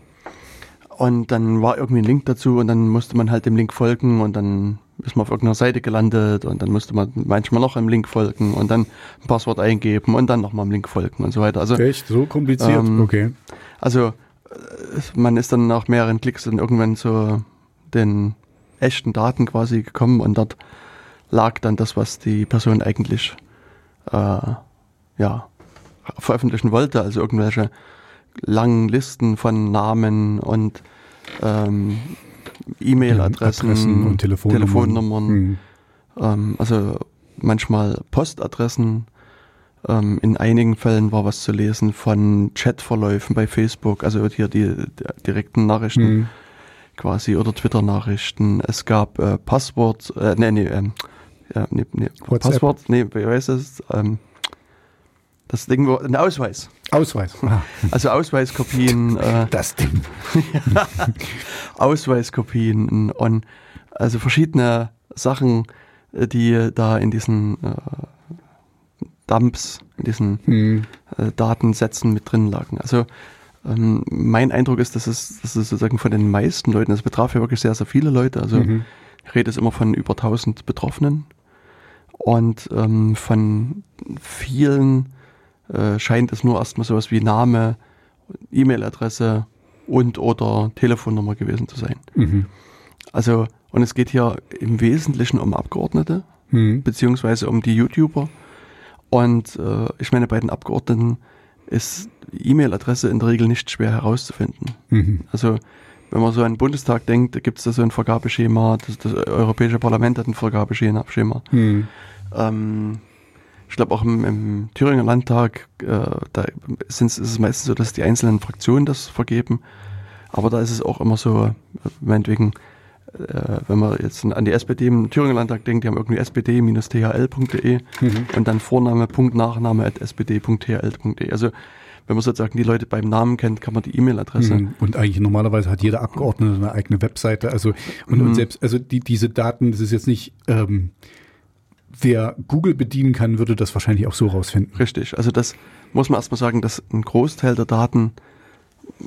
Und dann war irgendwie ein Link dazu und dann musste man halt dem Link folgen und dann ist man auf irgendeiner Seite gelandet und dann musste man manchmal noch einem Link folgen und dann ein Passwort eingeben und dann nochmal einem Link folgen und so weiter. Also, echt? So kompliziert? Ähm, okay. Also man ist dann nach mehreren Klicks dann irgendwann zu den echten Daten quasi gekommen und dort lag dann das, was die Person eigentlich äh, ja, veröffentlichen wollte, also irgendwelche langen Listen von Namen und ähm, E-Mail-Adressen, Adressen und Telefonnummern, Telefonnummern, mhm. ähm, also manchmal Postadressen. Ähm, in einigen Fällen war was zu lesen von Chatverläufen bei Facebook, also hier die, die direkten Nachrichten mhm. quasi oder Twitter-Nachrichten. Es gab äh, Passwort, äh, nee, nee, ähm, ja, nee, nee Passwort, nee, wie heißt es? Ähm, Das Ding, wo, ein Ausweis. Ausweis. Ah. Also Ausweiskopien. Äh, das Ding. Ausweiskopien und also verschiedene Sachen, die da in diesen äh, Dumps, in diesen hm. äh, Datensätzen mit drin lagen. Also ähm, mein Eindruck ist, dass es, dass es sozusagen von den meisten Leuten, das betraf ja wirklich sehr, sehr viele Leute, also mhm. ich rede jetzt immer von über tausend Betroffenen und ähm, von vielen Äh, scheint es nur erstmal sowas wie Name, E-Mail-Adresse und oder Telefonnummer gewesen zu sein. Mhm. Also, und es geht hier im Wesentlichen um Abgeordnete, mhm. beziehungsweise um die YouTuber. Und äh, ich meine, bei den Abgeordneten ist E-Mail-Adresse in der Regel nicht schwer herauszufinden. Mhm. Also, wenn man so an den Bundestag denkt, gibt es da so ein Vergabeschema, das, das Europäische Parlament hat ein Vergabeschema. Mhm. Ähm, Ich glaube auch im, im Thüringer Landtag, äh, da ist es meistens so, dass die einzelnen Fraktionen das vergeben, aber da ist es auch immer so, meinetwegen äh, wenn man jetzt an die S P D im Thüringer Landtag denkt, die haben irgendwie S P D Bindestrich T H L Punkt D E mhm. und dann Vorname Punkt Nachname at S P D Punkt T H L Punkt D E. Also wenn man sozusagen die Leute beim Namen kennt, kann man die E-Mail-Adresse. Mhm. Und eigentlich normalerweise hat jeder Abgeordnete eine eigene Webseite. Also und, mhm. und selbst also die, diese Daten, das ist jetzt nicht ähm, wer Google bedienen kann, würde das wahrscheinlich auch so rausfinden. Richtig, also das muss man erstmal sagen, dass ein Großteil der Daten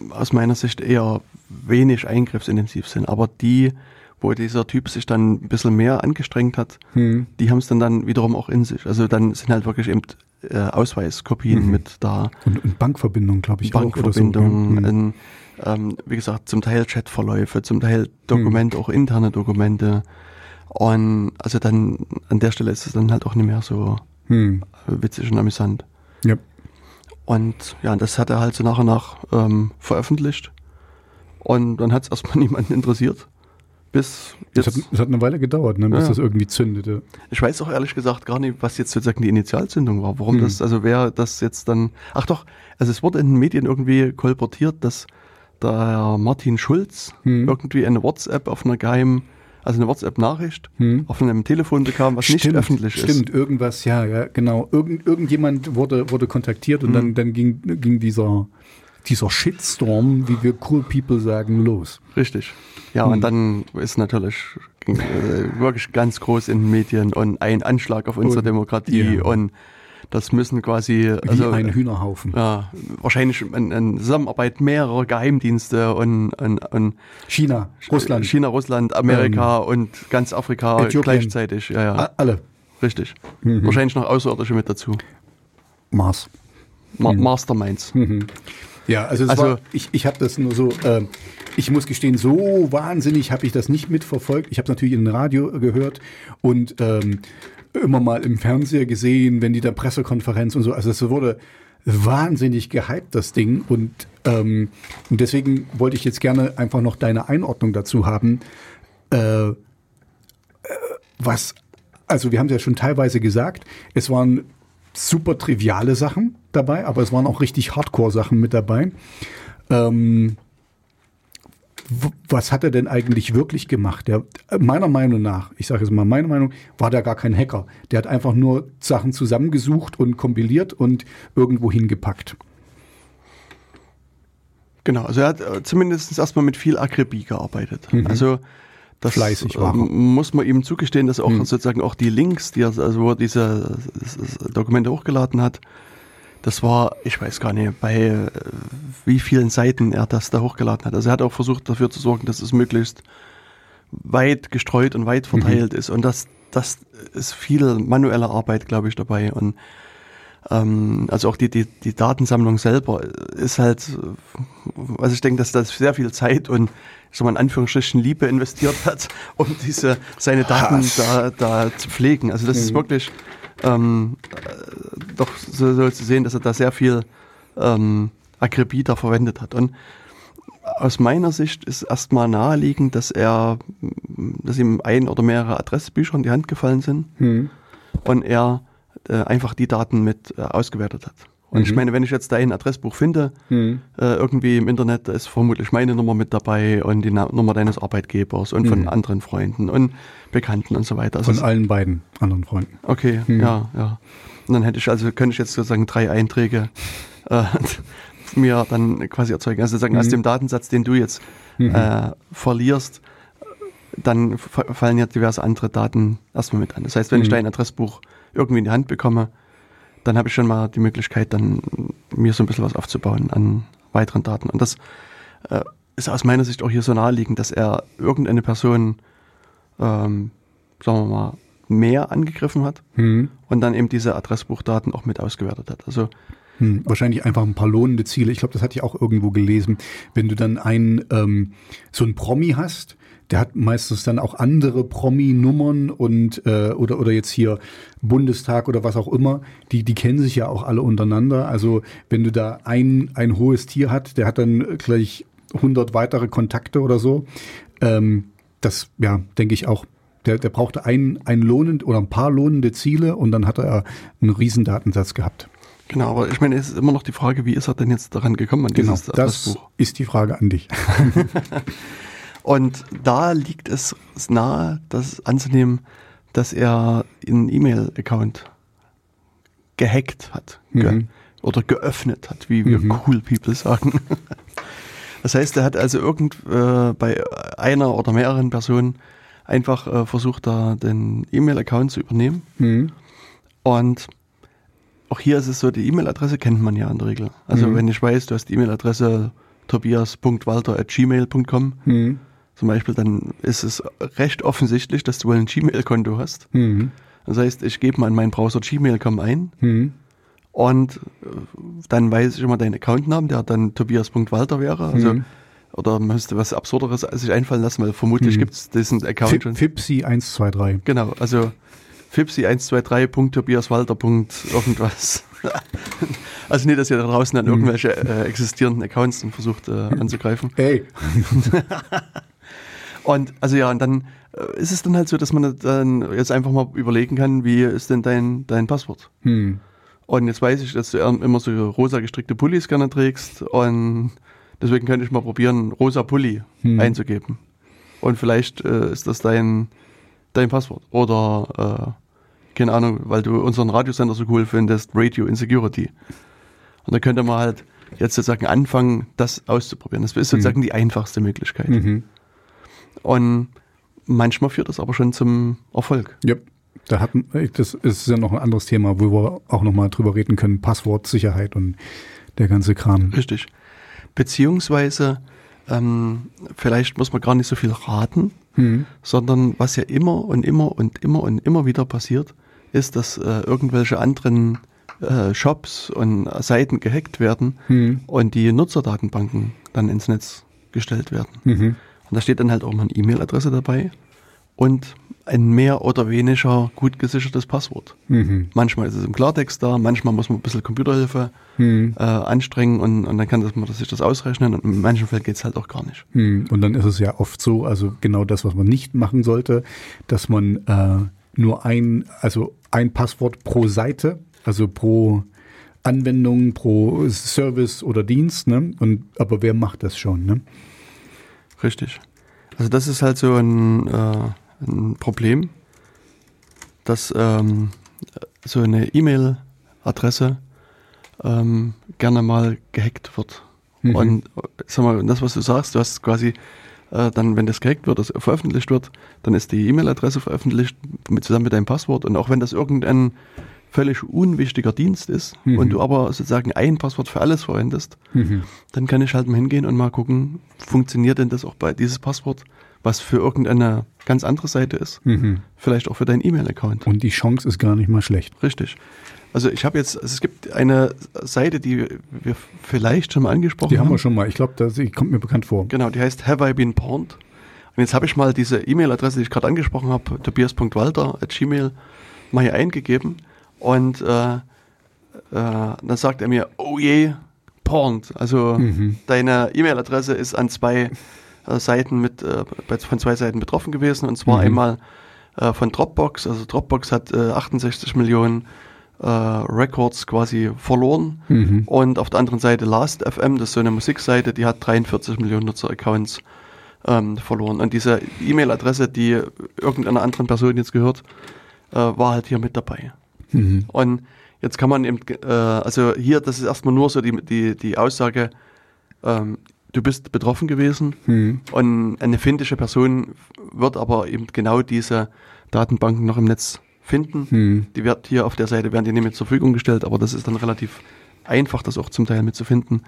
aus meiner Sicht eher wenig eingriffsintensiv sind. Aber die, wo dieser Typ sich dann ein bisschen mehr angestrengt hat, hm. die haben es dann, dann wiederum auch in sich. Also dann sind halt wirklich eben äh, Ausweiskopien mhm. mit da. Und, und Bankverbindungen, glaube ich, Bankverbindungen, auch. Bankverbindungen, so, ja. ähm, wie gesagt, zum Teil Chatverläufe, zum Teil Dokumente, hm. auch interne Dokumente. Und also dann an der Stelle ist es dann halt auch nicht mehr so hm. witzig und amüsant. Ja. Und ja, das hat er halt so nach und nach ähm, veröffentlicht. Und dann hat es erstmal niemanden interessiert. Bis jetzt. Es hat, es hat eine Weile gedauert, ne, bis ja. das irgendwie zündete. Ich weiß auch ehrlich gesagt gar nicht, was jetzt sozusagen die Initialzündung war. Warum hm. das, also wer das jetzt dann. Ach doch, also es wurde in den Medien irgendwie kolportiert, dass der Martin Schulz hm. irgendwie eine WhatsApp auf einer geheimen. Also eine WhatsApp-Nachricht hm. auf einem Telefon bekam, was stimmt, nicht öffentlich stimmt, ist. Stimmt, irgendwas, ja, ja, genau. Irgend, irgendjemand wurde, wurde kontaktiert und hm. dann, dann ging, ging dieser, dieser Shitstorm, wie wir cool people sagen, los. Richtig. Ja, hm. und dann ist natürlich ging, äh, wirklich ganz groß in den Medien und ein Anschlag auf unsere und, Demokratie ja. und das müssen quasi... Also, wie ein Hühnerhaufen. Ja, wahrscheinlich eine Zusammenarbeit mehrerer Geheimdienste und... und, und China, Sch- Russland. China, Russland, Amerika ähm, und ganz Afrika Äthiopien. Gleichzeitig. Ja, ja. Alle. Richtig. Mhm. Wahrscheinlich noch Außerirdische mit dazu. Mars. Ma- mhm. Masterminds. Mhm. Ja, also, es also war, ich, ich habe das nur so... Äh, ich muss gestehen, so wahnsinnig habe ich das nicht mitverfolgt. Ich habe es natürlich im Radio gehört und... Ähm, immer mal im Fernseher gesehen, wenn die da Pressekonferenz und so, also es wurde wahnsinnig gehypt, das Ding und, ähm, und deswegen wollte ich jetzt gerne einfach noch deine Einordnung dazu haben, äh, äh, was, also wir haben es ja schon teilweise gesagt, es waren super triviale Sachen dabei, aber es waren auch richtig Hardcore-Sachen mit dabei. Ähm, Was hat er denn eigentlich wirklich gemacht? Der, meiner Meinung nach, ich sage jetzt mal meine Meinung, war der gar kein Hacker. Der hat einfach nur Sachen zusammengesucht und kompiliert und irgendwo hingepackt. Genau, also er hat zumindest erstmal mit viel Akribie gearbeitet. Mhm. Also das Fleißig war. Muss man ihm zugestehen, dass auch mhm. sozusagen auch die Links, die er, also wo er diese Dokumente hochgeladen hat, das war, ich weiß gar nicht, bei wie vielen Seiten er das da hochgeladen hat. Also er hat auch versucht, dafür zu sorgen, dass es möglichst weit gestreut und weit verteilt mhm. ist. Und das, das ist viel manuelle Arbeit, glaube ich, dabei. Und ähm, also auch die, die, die Datensammlung selber ist halt, also ich denke, dass das sehr viel Zeit und ich sag mal in Anführungsstrichen Liebe investiert hat, um diese seine Daten da, da zu pflegen. Also das mhm. ist wirklich... Ähm, äh, doch so, so zu sehen, dass er da sehr viel ähm, Akribie da verwendet hat. Und aus meiner Sicht ist erstmal naheliegend, dass er, dass ihm ein oder mehrere Adressbücher in die Hand gefallen sind hm. und er äh, einfach die Daten mit äh, ausgewertet hat. Und mhm. ich meine, wenn ich jetzt dein Adressbuch finde, mhm. äh, irgendwie im Internet, da ist vermutlich meine Nummer mit dabei und die Na- Nummer deines Arbeitgebers und mhm. von anderen Freunden und Bekannten und so weiter. Also von allen beiden anderen Freunden. Okay, mhm. ja, ja. Und dann hätte ich, also könnte ich jetzt sozusagen drei Einträge äh, mir dann quasi erzeugen. Also sozusagen mhm. aus dem Datensatz, den du jetzt mhm. äh, verlierst, dann f- fallen ja diverse andere Daten erstmal mit an. Das heißt, wenn mhm. ich dein Adressbuch irgendwie in die Hand bekomme, dann habe ich schon mal die Möglichkeit, dann mir so ein bisschen was aufzubauen an weiteren Daten. Und das äh, ist aus meiner Sicht auch hier so naheliegend, dass er irgendeine Person, ähm, sagen wir mal, mehr angegriffen hat hm. und dann eben diese Adressbuchdaten auch mit ausgewertet hat. Also hm, wahrscheinlich einfach ein paar lohnende Ziele. Ich glaube, das hatte ich auch irgendwo gelesen. Wenn du dann einen, ähm, so einen Promi hast, der hat meistens dann auch andere Promi-Nummern und äh, oder oder jetzt hier Bundestag oder was auch immer, die die kennen sich ja auch alle untereinander. Also wenn du da ein ein hohes Tier hat, der hat dann gleich hundert weitere Kontakte oder so. Ähm, das ja, denke ich auch. Der der brauchte ein ein lohnend oder ein paar lohnende Ziele und dann hatte er einen riesen Datensatz gehabt. Genau, aber ich meine, es ist immer noch die Frage, wie ist er denn jetzt daran gekommen an dieses Adressbuch? Genau, das ist die Frage an dich. Und da liegt es nahe, das anzunehmen, dass er einen E-Mail-Account gehackt hat ge- mhm. oder geöffnet hat, wie wir mhm. cool people sagen. Das heißt, er hat also irgend äh, bei einer oder mehreren Personen einfach äh, versucht, da den E-Mail-Account zu übernehmen. Mhm. Und auch hier ist es so, die E-Mail-Adresse kennt man ja in der Regel. Also mhm. wenn ich weiß, du hast die E-Mail-Adresse tobias punkt walter at gmail punkt com mhm. zum Beispiel, dann ist es recht offensichtlich, dass du wohl ein Gmail-Konto hast. Mhm. Das heißt, ich gebe mal in meinen Browser gmail punkt com ein mhm. und dann weiß ich immer deinen Accountnamen, der dann tobias punkt walter wäre. Also mhm. Oder müsste was Absurderes sich einfallen lassen, weil vermutlich hm. gibt es diesen Account schon. Fipsi eins zwei drei. Genau, also Fipsi eins zwei drei Punkt Tobias Walter Punkt irgendwas. Also nicht, dass ihr da draußen dann hm. irgendwelche äh, existierenden Accounts und versucht äh, anzugreifen. Ey! Und also ja, und dann äh, ist es dann halt so, dass man dann jetzt einfach mal überlegen kann, wie ist denn dein, dein Passwort? Hm. Und jetzt weiß ich, dass du immer so rosa gestrickte Pullis gerne trägst und deswegen könnte ich mal probieren, rosa Pulli hm. einzugeben. Und vielleicht äh, ist das dein, dein Passwort. Oder, äh, keine Ahnung, weil du unseren Radiosender so cool findest, Radio Insecurity. Und da könnte man halt jetzt sozusagen anfangen, das auszuprobieren. Das ist sozusagen hm. die einfachste Möglichkeit. Mhm. Und manchmal führt das aber schon zum Erfolg. Ja, da hat, das ist ja noch ein anderes Thema, wo wir auch nochmal drüber reden können. Passwortsicherheit und der ganze Kram. Richtig. Beziehungsweise, ähm, vielleicht muss man gar nicht so viel raten, hm. sondern was ja immer und immer und immer und immer wieder passiert, ist, dass äh, irgendwelche anderen äh, Shops und Seiten gehackt werden hm. und die Nutzerdatenbanken dann ins Netz gestellt werden. Mhm. Und da steht dann halt auch mal eine E-Mail-Adresse dabei und ein mehr oder weniger gut gesichertes Passwort. Mhm. Manchmal ist es im Klartext da, manchmal muss man ein bisschen Computerhilfe mhm. äh, anstrengen und, und dann kann das, man sich das ausrechnen und in manchen Fällen geht es halt auch gar nicht. Mhm. Und dann ist es ja oft so, also genau das, was man nicht machen sollte, dass man äh, nur ein, also ein Passwort pro Seite, also pro Anwendung, pro Service oder Dienst, ne? Und, aber wer macht das schon? Ne? Richtig. Also das ist halt so ein... Äh, ein Problem, dass ähm, so eine E-Mail-Adresse ähm, gerne mal gehackt wird. Mhm. Und sag mal, das, was du sagst, du hast quasi äh, dann, wenn das gehackt wird, das veröffentlicht wird, dann ist die E-Mail-Adresse veröffentlicht mit, zusammen mit deinem Passwort. Und auch wenn das irgendein völlig unwichtiger Dienst ist mhm. und du aber sozusagen ein Passwort für alles verwendest, mhm. dann kann ich halt mal hingehen und mal gucken, funktioniert denn das auch bei dieses Passwort, was für irgendeine ganz andere Seite ist. Mhm. Vielleicht auch für deinen E-Mail-Account. Und die Chance ist gar nicht mal schlecht. Richtig. Also ich habe jetzt, also es gibt eine Seite, die wir vielleicht schon mal angesprochen haben. Die haben wir schon mal. Ich glaube, die kommt mir bekannt vor. Genau, die heißt Have I Been Pwned. Und jetzt habe ich mal diese E-Mail-Adresse, die ich gerade angesprochen habe, tobias punkt walter at gmail punkt com, mal hier eingegeben. Und äh, äh, dann sagt er mir, oh je, Pwned. Also mhm. deine E-Mail-Adresse ist an zwei... Seiten mit, äh, von zwei Seiten betroffen gewesen, und zwar mhm. einmal äh, von Dropbox. Also Dropbox hat äh, achtundsechzig Millionen äh, Records quasi verloren mhm. und auf der anderen Seite Last Punkt F M, das ist so eine Musikseite, die hat dreiundvierzig Millionen Nutzer-Accounts ähm, verloren, und diese E-Mail-Adresse, die irgendeiner anderen Person jetzt gehört, äh, war halt hier mit dabei. Mhm. Und jetzt kann man eben, äh, also hier, das ist erstmal nur so die, die, die Aussage, ähm, du bist betroffen gewesen hm. und eine finnische Person wird aber eben genau diese Datenbanken noch im Netz finden. Hm. Die wird hier auf der Seite, werden die nicht mehr zur Verfügung gestellt, aber das ist dann relativ einfach, das auch zum Teil mitzufinden.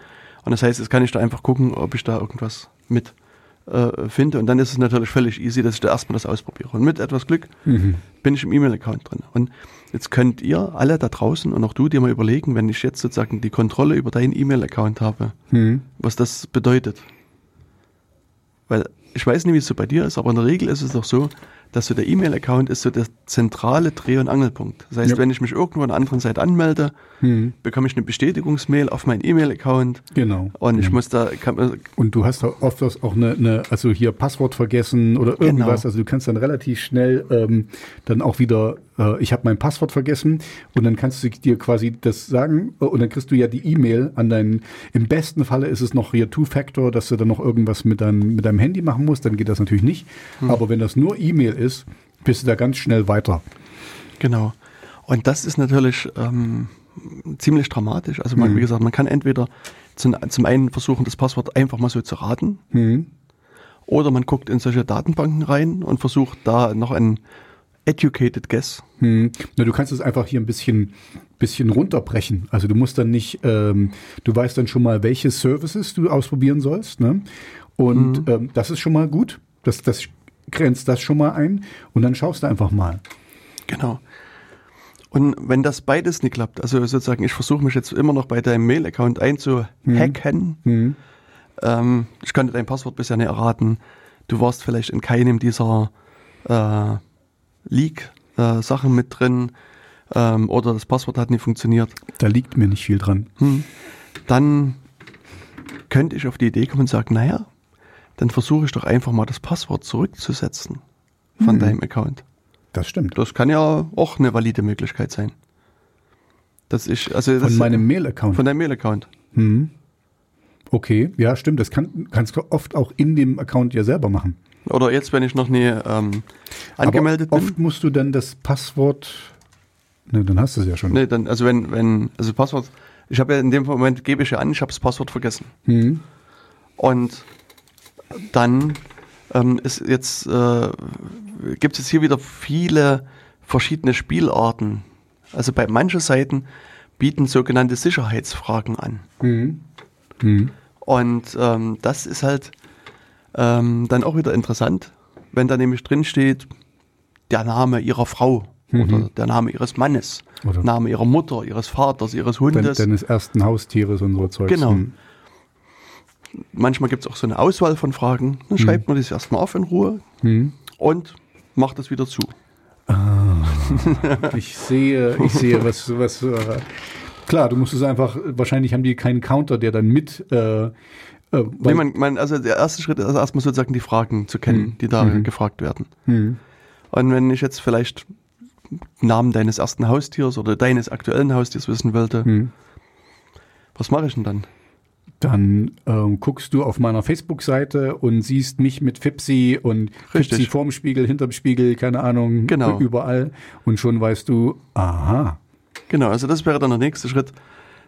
Und das heißt, jetzt kann ich da einfach gucken, ob ich da irgendwas mit äh, finde. Und dann ist es natürlich völlig easy, dass ich da erstmal das ausprobiere. Und mit etwas Glück mhm. bin ich im E-Mail-Account drin. Und jetzt könnt ihr alle da draußen und auch du dir mal überlegen, wenn ich jetzt sozusagen die Kontrolle über deinen E-Mail-Account habe, hm. was das bedeutet. Weil ich weiß nicht, wie es so bei dir ist, aber in der Regel ist es doch so, dass so der E-Mail-Account ist so der zentrale Dreh- und Angelpunkt. Das heißt, ja. wenn ich mich irgendwo an einer anderen Seite anmelde, hm. bekomme ich eine Bestätigungsmail auf meinen E-Mail-Account. Genau. Und hm. ich muss da... Kann, und du hast oft auch eine, eine, also hier Passwort vergessen oder irgendwas. Genau. Also du kannst dann relativ schnell ähm, dann auch wieder, äh, ich habe mein Passwort vergessen und dann kannst du dir quasi das sagen und dann kriegst du ja die E-Mail an deinen, im besten Falle ist es noch hier Two-Factor, dass du dann noch irgendwas mit deinem, mit deinem Handy machen musst, dann geht das natürlich nicht. Hm. Aber wenn das nur E-Mail ist, bist du da ganz schnell weiter. Genau. Und das ist natürlich ähm, ziemlich dramatisch. Also man, mhm. wie gesagt, man kann entweder zum, zum einen versuchen, das Passwort einfach mal so zu raten, mhm. oder man guckt in solche Datenbanken rein und versucht da noch ein educated guess. Hm. Na, du kannst es einfach hier ein bisschen, bisschen runterbrechen. Also du musst dann nicht, ähm, du weißt dann schon mal, welche Services du ausprobieren sollst, ne? Und mhm. ähm, das ist schon mal gut. Das, das grenzt das schon mal ein und dann schaust du einfach mal. Genau. Und wenn das beides nicht klappt, also sozusagen, ich versuche mich jetzt immer noch bei deinem Mail-Account einzuhacken. Mhm. Ähm, ich konnte dein Passwort bisher nicht erraten. Du warst vielleicht in keinem dieser äh, Leak-Sachen äh, mit drin ähm, oder das Passwort hat nicht funktioniert. Da liegt mir nicht viel dran. Hm. Dann könnte ich auf die Idee kommen und sagen, naja, dann versuche ich doch einfach mal das Passwort zurückzusetzen von hm. deinem Account. Das stimmt. Das kann ja auch eine valide Möglichkeit sein. Dass ich, also das von meinem Mail-Account? Von deinem Mail-Account. Hm. Okay, ja stimmt. Das kann, kannst du oft auch in dem Account ja selber machen. Oder jetzt, wenn ich noch nie ähm, angemeldet Aber oft bin. Oft musst du dann das Passwort... Ne, dann hast du es ja schon. Ne, dann, also wenn, wenn, also Passwort... Ich habe ja in dem Moment, gebe ich ja an, ich habe das Passwort vergessen. Hm. Und... Dann ähm, ist jetzt äh, gibt es jetzt hier wieder viele verschiedene Spielarten. Also bei manchen Seiten bieten sogenannte Sicherheitsfragen an. Mhm. Mhm. Und ähm, das ist halt ähm, dann auch wieder interessant, wenn da nämlich drin steht, der Name ihrer Frau mhm. oder der Name ihres Mannes, oder Name ihrer Mutter, ihres Vaters, ihres Hundes. Den, deines ersten Haustieres und so Zeugs. Genau. Manchmal gibt es auch so eine Auswahl von Fragen. Dann schreibt hm. man das erstmal auf in Ruhe hm. und macht das wieder zu. Ah, ich sehe, ich sehe, was, was äh, klar, du musst es einfach, wahrscheinlich haben die keinen Counter, der dann mit äh, äh, nee, man, man, also der erste Schritt ist also erstmal sozusagen die Fragen zu kennen, hm. die da hm. gefragt werden. Hm. Und wenn ich jetzt vielleicht Namen deines ersten Haustiers oder deines aktuellen Haustiers wissen wollte, hm. was mache ich denn dann? Dann ähm, guckst du auf meiner Facebook-Seite und siehst mich mit Fipsi und Richtig. Fipsi vorm Spiegel, hinterm Spiegel, keine Ahnung, genau. überall. Und schon weißt du, aha. Genau, also das wäre dann der nächste Schritt,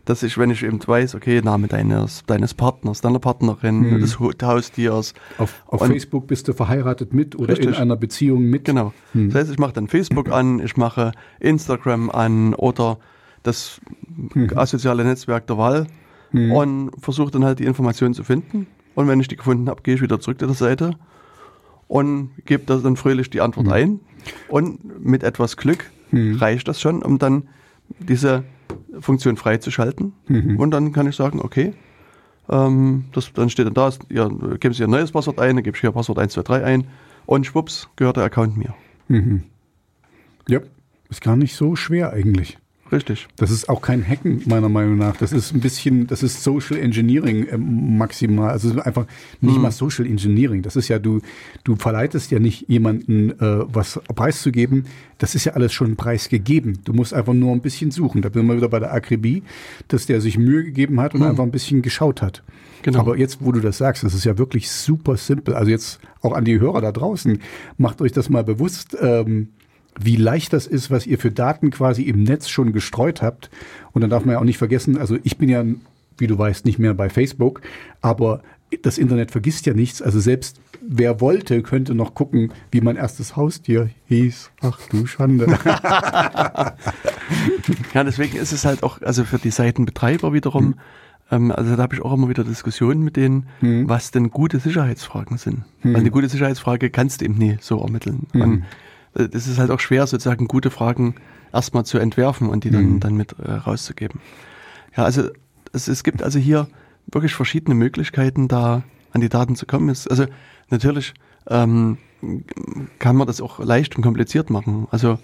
dass ich, wenn ich eben weiß, okay, Name deines, deines Partners, deiner Partnerin, hm. des Haustiers. Auf, auf Facebook bist du verheiratet mit oder Richtig. In einer Beziehung mit. Genau, hm. das heißt, ich mache dann Facebook an, ich mache Instagram an oder das hm. asoziale Netzwerk der Wahl. Hm. Und versuche dann halt die Informationen zu finden. Und wenn ich die gefunden habe, gehe ich wieder zurück zu der Seite und gebe da dann fröhlich die Antwort hm. ein. Und mit etwas Glück hm. reicht das schon, um dann diese Funktion freizuschalten. Hm. Und dann kann ich sagen, okay, ähm, das, dann steht dann da, ja, geben Sie Ihr neues Passwort ein, dann gebe ich hier Passwort eins zwei drei ein und schwupps, gehört der Account mir. Mhm. Ja, ist gar nicht so schwer eigentlich. Richtig. Das ist auch kein Hacken, meiner Meinung nach. Das ist ein bisschen, das ist Social Engineering äh, maximal. Also einfach nicht mhm. mal Social Engineering. Das ist ja, du, du verleitest ja nicht jemanden, äh, was preiszugeben. Das ist ja alles schon preisgegeben. Du musst einfach nur ein bisschen suchen. Da bin ich wieder bei der Akribie, dass der sich Mühe gegeben hat und mhm. einfach ein bisschen geschaut hat. Genau. Aber jetzt, wo du das sagst, das ist ja wirklich super simpel. Also jetzt auch an die Hörer da draußen, macht euch das mal bewusst, ähm, wie leicht das ist, was ihr für Daten quasi im Netz schon gestreut habt. Und dann darf man ja auch nicht vergessen, also ich bin ja, wie du weißt, nicht mehr bei Facebook, aber das Internet vergisst ja nichts. Also selbst wer wollte, könnte noch gucken, wie mein erstes Haustier hieß. Ach du Schande. Ja, deswegen ist es halt auch, also für die Seitenbetreiber wiederum, mhm. ähm, also da habe ich auch immer wieder Diskussionen mit denen, mhm. was denn gute Sicherheitsfragen sind. Mhm. Weil eine gute Sicherheitsfrage kannst du eben nie so ermitteln. Mhm. Man, es ist halt auch schwer, sozusagen gute Fragen erstmal zu entwerfen und die dann, mhm. dann mit äh, rauszugeben. Ja, also es, es gibt also hier wirklich verschiedene Möglichkeiten, da an die Daten zu kommen. Es, also natürlich ähm, kann man das auch leicht und kompliziert machen. Also,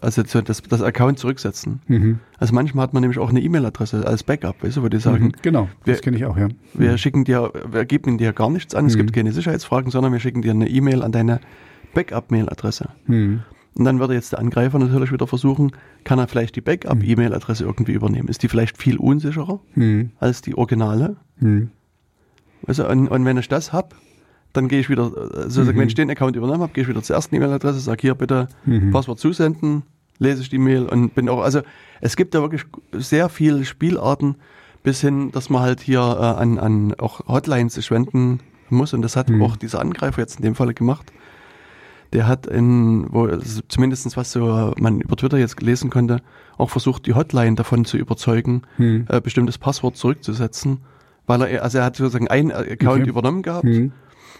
also das, das Account zurücksetzen. Mhm. Also manchmal hat man nämlich auch eine E-Mail-Adresse als Backup, weißt du, wo die sagen, mhm, genau, wir, das kenne ich auch, ja. Wir mhm. schicken dir, wir geben dir gar nichts an, mhm. es gibt keine Sicherheitsfragen, sondern wir schicken dir eine E-Mail an deine Backup-Mail-Adresse. Mhm. Und dann würde jetzt der Angreifer natürlich wieder versuchen, kann er vielleicht die Backup-E-Mail-Adresse irgendwie übernehmen? Ist die vielleicht viel unsicherer mhm. als die Originale? Mhm. Also, und, und wenn ich das habe, dann gehe ich wieder, also mhm. wenn ich den Account übernommen habe, gehe ich wieder zur ersten E-Mail-Adresse, sage hier bitte mhm. Passwort zusenden, lese ich die Mail und bin auch, also es gibt da wirklich sehr viele Spielarten bis hin, dass man halt hier äh, an, an auch Hotlines sich wenden muss und das hat mhm. auch dieser Angreifer jetzt in dem Falle gemacht. Der hat in, wo also zumindest was so man über Twitter jetzt lesen konnte, auch versucht, die Hotline davon zu überzeugen, hm. äh, bestimmtes Passwort zurückzusetzen. Weil er, also er hat sozusagen einen Account okay. übernommen gehabt hm.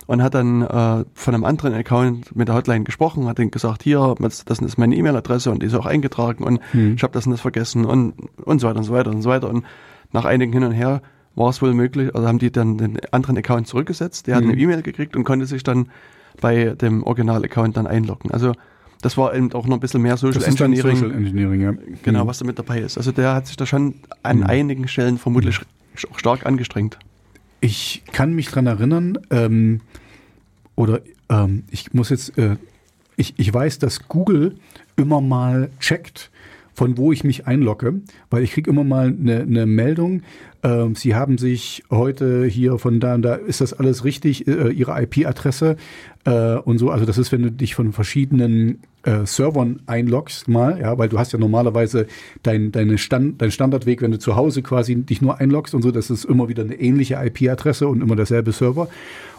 und hat dann äh, von einem anderen Account mit der Hotline gesprochen, hat denen gesagt, hier, das ist meine E-Mail-Adresse und die ist auch eingetragen und hm. ich habe das und das vergessen und, und so weiter und so weiter und so weiter. Und nach einigen Hin und Her war es wohl möglich, also haben die dann den anderen Account zurückgesetzt, der hm. hat eine E-Mail gekriegt und konnte sich dann bei dem Original-Account dann einloggen. Also das war eben auch noch ein bisschen mehr Social das Engineering. Ist Social Engineering, ja. Genau, was da mit dabei ist. Also der hat sich da schon an mhm. einigen Stellen vermutlich auch stark angestrengt. Ich kann mich dran erinnern, ähm, oder ähm, ich muss jetzt, äh, ich, ich weiß, dass Google immer mal checkt, von wo ich mich einlogge, weil ich kriege immer mal eine, eine Meldung, ähm, Sie haben sich heute hier von da und da, ist das alles richtig, äh, Ihre I P-Adresse äh, und so, also das ist, wenn du dich von verschiedenen äh, Servern einloggst mal, ja, weil du hast ja normalerweise dein, deine Stand, dein Standardweg, wenn du zu Hause quasi dich nur einloggst und so, das ist immer wieder eine ähnliche I P-Adresse und immer derselbe Server.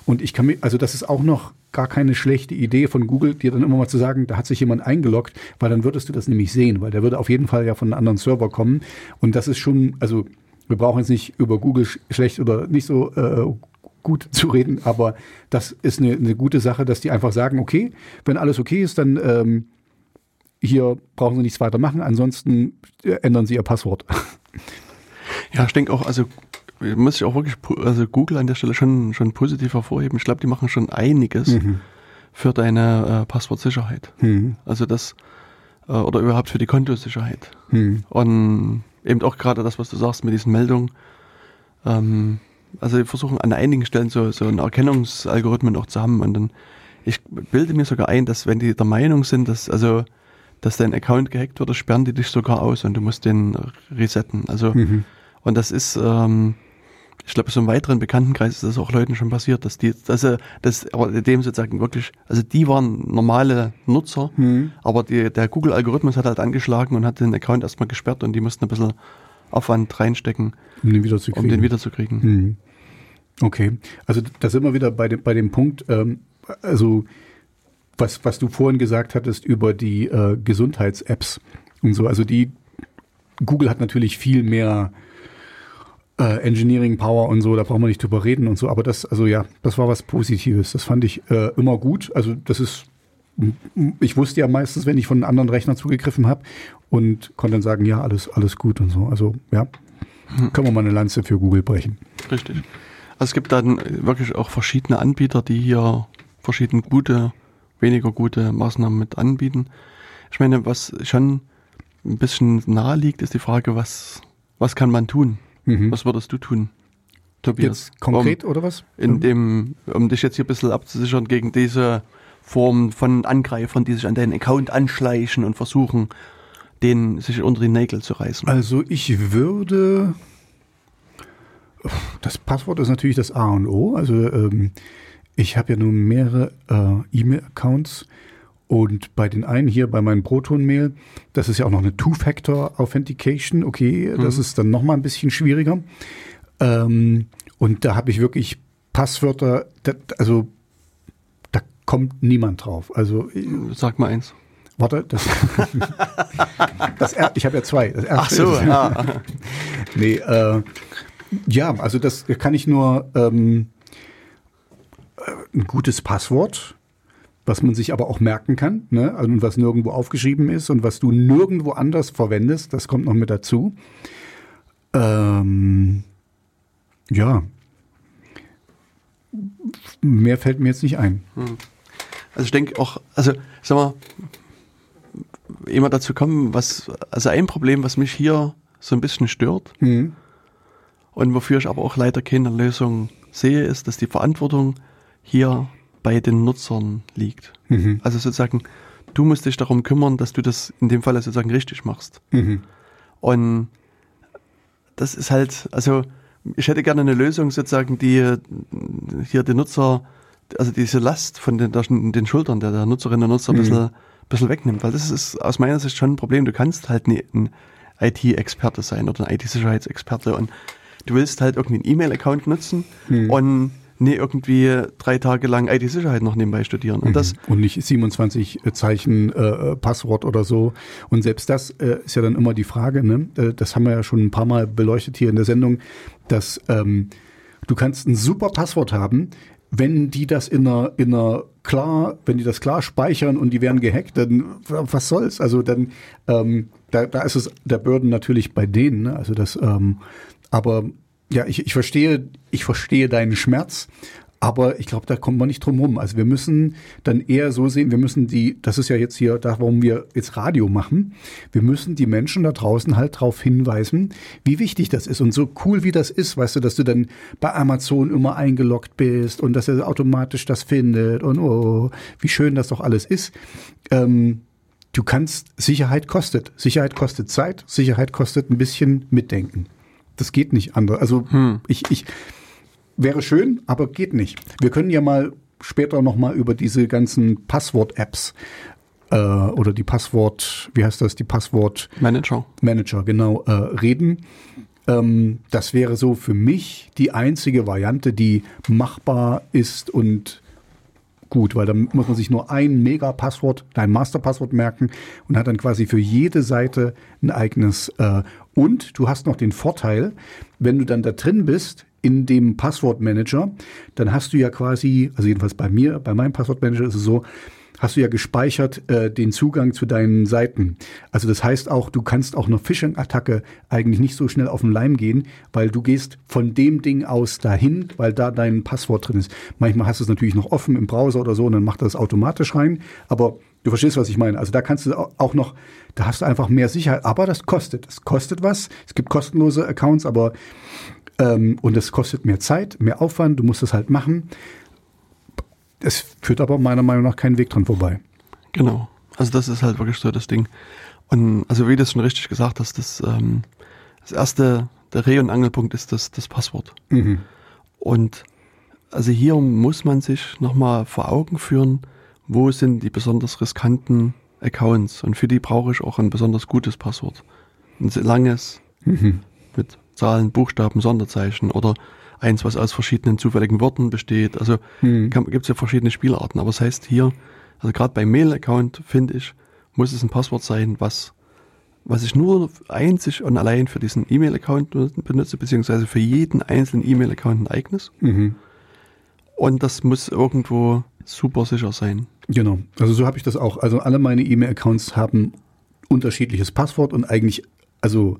Und ich kann mir, also das ist auch noch gar keine schlechte Idee von Google, dir dann immer mal zu sagen, da hat sich jemand eingeloggt, weil dann würdest du das nämlich sehen, weil der würde auf jeden Fall ja von einem anderen Server kommen. Und das ist schon, also wir brauchen jetzt nicht über Google sch- schlecht oder nicht so äh, gut zu reden, aber das ist eine, eine gute Sache, dass die einfach sagen, okay, wenn alles okay ist, dann ähm, hier brauchen sie nichts weiter machen, ansonsten ändern sie ihr Passwort. Ja, ich denke auch, also muss ich auch wirklich, also Google an der Stelle schon, schon positiv hervorheben. Ich glaube, die machen schon einiges mhm. für deine äh, Passwortsicherheit. Mhm. Also das, äh, oder überhaupt für die Kontosicherheit. Mhm. Und eben auch gerade das, was du sagst mit diesen Meldungen. Ähm, also die versuchen an einigen Stellen so, so einen Erkennungsalgorithmen auch zu haben. Und dann, ich bilde mir sogar ein, dass wenn die der Meinung sind, dass, also, dass dein Account gehackt wird, sperren die dich sogar aus und du musst den resetten. Also, mhm. und das ist, ähm, ich glaube, so im weiteren Bekanntenkreis ist das auch Leuten schon passiert, dass die, dass sie, dass, aber dem sozusagen wirklich, also die waren normale Nutzer, mhm. aber die, der Google-Algorithmus hat halt angeschlagen und hat den Account erstmal gesperrt und die mussten ein bisschen Aufwand reinstecken, um den wiederzukriegen. Um den wiederzukriegen. Mhm. Okay, also da sind wir wieder bei dem, bei dem Punkt, ähm, also was, was du vorhin gesagt hattest über die äh, Gesundheits-Apps und so, also die, Google hat natürlich viel mehr Äh, Engineering Power und so, da brauchen wir nicht drüber reden und so, aber das, also ja, das war was Positives, das fand ich äh, immer gut, also das ist, ich wusste ja meistens, wenn ich von einem anderen Rechner zugegriffen habe und konnte dann sagen, ja, alles, alles gut und so, also ja, hm. können wir mal eine Lanze für Google brechen. Richtig. Also es gibt dann wirklich auch verschiedene Anbieter, die hier verschiedene gute, weniger gute Maßnahmen mit anbieten. Ich meine, was schon ein bisschen nahe liegt, ist die Frage, was, was kann man tun? Mhm. Was würdest du tun, Tobias? Jetzt konkret um, oder was? In dem, um dich jetzt hier ein bisschen abzusichern gegen diese Form von Angreifern, die sich an deinen Account anschleichen und versuchen, den sich unter die Nägel zu reißen. Also ich würde, das Passwort ist natürlich das A und O, also ähm, ich habe ja nun mehrere äh, E-Mail-Accounts. Und bei den einen hier, bei meinem ProtonMail, das ist ja auch noch eine Two-Factor-Authentication. Okay, das mhm. ist dann nochmal ein bisschen schwieriger. Ähm, und da habe ich wirklich Passwörter, da, also da kommt niemand drauf. Also sag mal eins. Warte, das, das er, ich habe ja zwei. Das erste Ach so, ist, ja. nee, äh, ja, also das kann ich nur ähm, ein gutes Passwort, was man sich aber auch merken kann, ne? Also was nirgendwo aufgeschrieben ist und was du nirgendwo anders verwendest, das kommt noch mit dazu. Ähm, ja, mehr fällt mir jetzt nicht ein. Hm. Also ich denke auch, also sag mal, immer dazu kommen, was, also ein Problem, was mich hier so ein bisschen stört, mhm. und wofür ich aber auch leider keine Lösung sehe, ist, dass die Verantwortung hier bei den Nutzern liegt. Mhm. Also sozusagen, du musst dich darum kümmern, dass du das in dem Fall sozusagen richtig machst. Mhm. Und das ist halt, also ich hätte gerne eine Lösung sozusagen, die hier den Nutzer, also diese Last von den, den Schultern der, der Nutzerinnen und Nutzer ein mhm. bisschen, bisschen wegnimmt, weil das ist aus meiner Sicht schon ein Problem. Du kannst halt nie ein I T-Experte sein oder ein I T-Sicherheitsexperte und du willst halt irgendwie einen E-Mail-Account nutzen mhm. und nee, irgendwie drei Tage lang I T-Sicherheit noch nebenbei studieren. Und, mhm. das und nicht siebenundzwanzig Zeichen äh, Passwort oder so. Und selbst das äh, ist ja dann immer die Frage, ne? Äh, das haben wir ja schon ein paar Mal beleuchtet hier in der Sendung, dass ähm, du kannst ein super Passwort haben, wenn die das in einer, in einer klar, wenn die das klar speichern und die werden gehackt, dann was soll's? Also dann, ähm, da, da ist es der Burden natürlich bei denen, ne? Also das, ähm, aber ja, ich, ich verstehe, ich verstehe deinen Schmerz, aber ich glaube, da kommen wir nicht drum rum. Also wir müssen dann eher so sehen, wir müssen die, das ist ja jetzt hier, da, warum wir jetzt Radio machen, wir müssen die Menschen da draußen halt darauf hinweisen, wie wichtig das ist. Und so cool wie das ist, weißt du, dass du dann bei Amazon immer eingeloggt bist und dass er automatisch das findet und oh, wie schön das doch alles ist. Ähm, du kannst, Sicherheit kostet. Sicherheit kostet Zeit, Sicherheit kostet ein bisschen Mitdenken. Das geht nicht anders. Also hm. ich, ich wäre schön, aber geht nicht. Wir können ja mal später nochmal über diese ganzen Passwort-Apps äh, oder die Passwort, wie heißt das, die Passwort Manager, Manager genau, äh, reden. Ähm, das wäre so für mich die einzige Variante, die machbar ist und gut, weil dann muss man sich nur ein Mega-Passwort, ein Master-Passwort merken und hat dann quasi für jede Seite ein eigenes. Äh, und du hast noch den Vorteil, wenn du dann da drin bist in dem Passwortmanager, dann hast du ja quasi, also jedenfalls bei mir, bei meinem Passwortmanager ist es so, hast du ja gespeichert äh, den Zugang zu deinen Seiten. Also das heißt auch, du kannst auch einer Phishing-Attacke eigentlich nicht so schnell auf den Leim gehen, weil du gehst von dem Ding aus dahin, weil da dein Passwort drin ist. Manchmal hast du es natürlich noch offen im Browser oder so und dann macht das automatisch rein. Aber du verstehst, was ich meine. Also da kannst du auch noch, da hast du einfach mehr Sicherheit. Aber das kostet. Es kostet was. Es gibt kostenlose Accounts, aber ähm, und das kostet mehr Zeit, mehr Aufwand. Du musst das halt machen. Es führt aber meiner Meinung nach keinen Weg dran vorbei. Genau. Also das ist halt wirklich so das Ding. Und also wie du es schon richtig gesagt hast, das, ähm, das erste, der Dreh- und Angelpunkt ist das, das Passwort. Mhm. Und also hier muss man sich nochmal vor Augen führen, wo sind die besonders riskanten Accounts. Und für die brauche ich auch ein besonders gutes Passwort. Ein langes, mhm. mit Zahlen, Buchstaben, Sonderzeichen oder eins, was aus verschiedenen zufälligen Worten besteht. Also hm. gibt es ja verschiedene Spielarten. Aber das heißt hier, also gerade beim Mail-Account, finde ich, muss es ein Passwort sein, was, was ich nur einzig und allein für diesen E-Mail-Account benutze, beziehungsweise für jeden einzelnen E-Mail-Account ein eigenes. Mhm. Und das muss irgendwo super sicher sein. Genau, also so habe ich das auch. Also alle meine E-Mail-Accounts haben unterschiedliches Passwort und eigentlich, also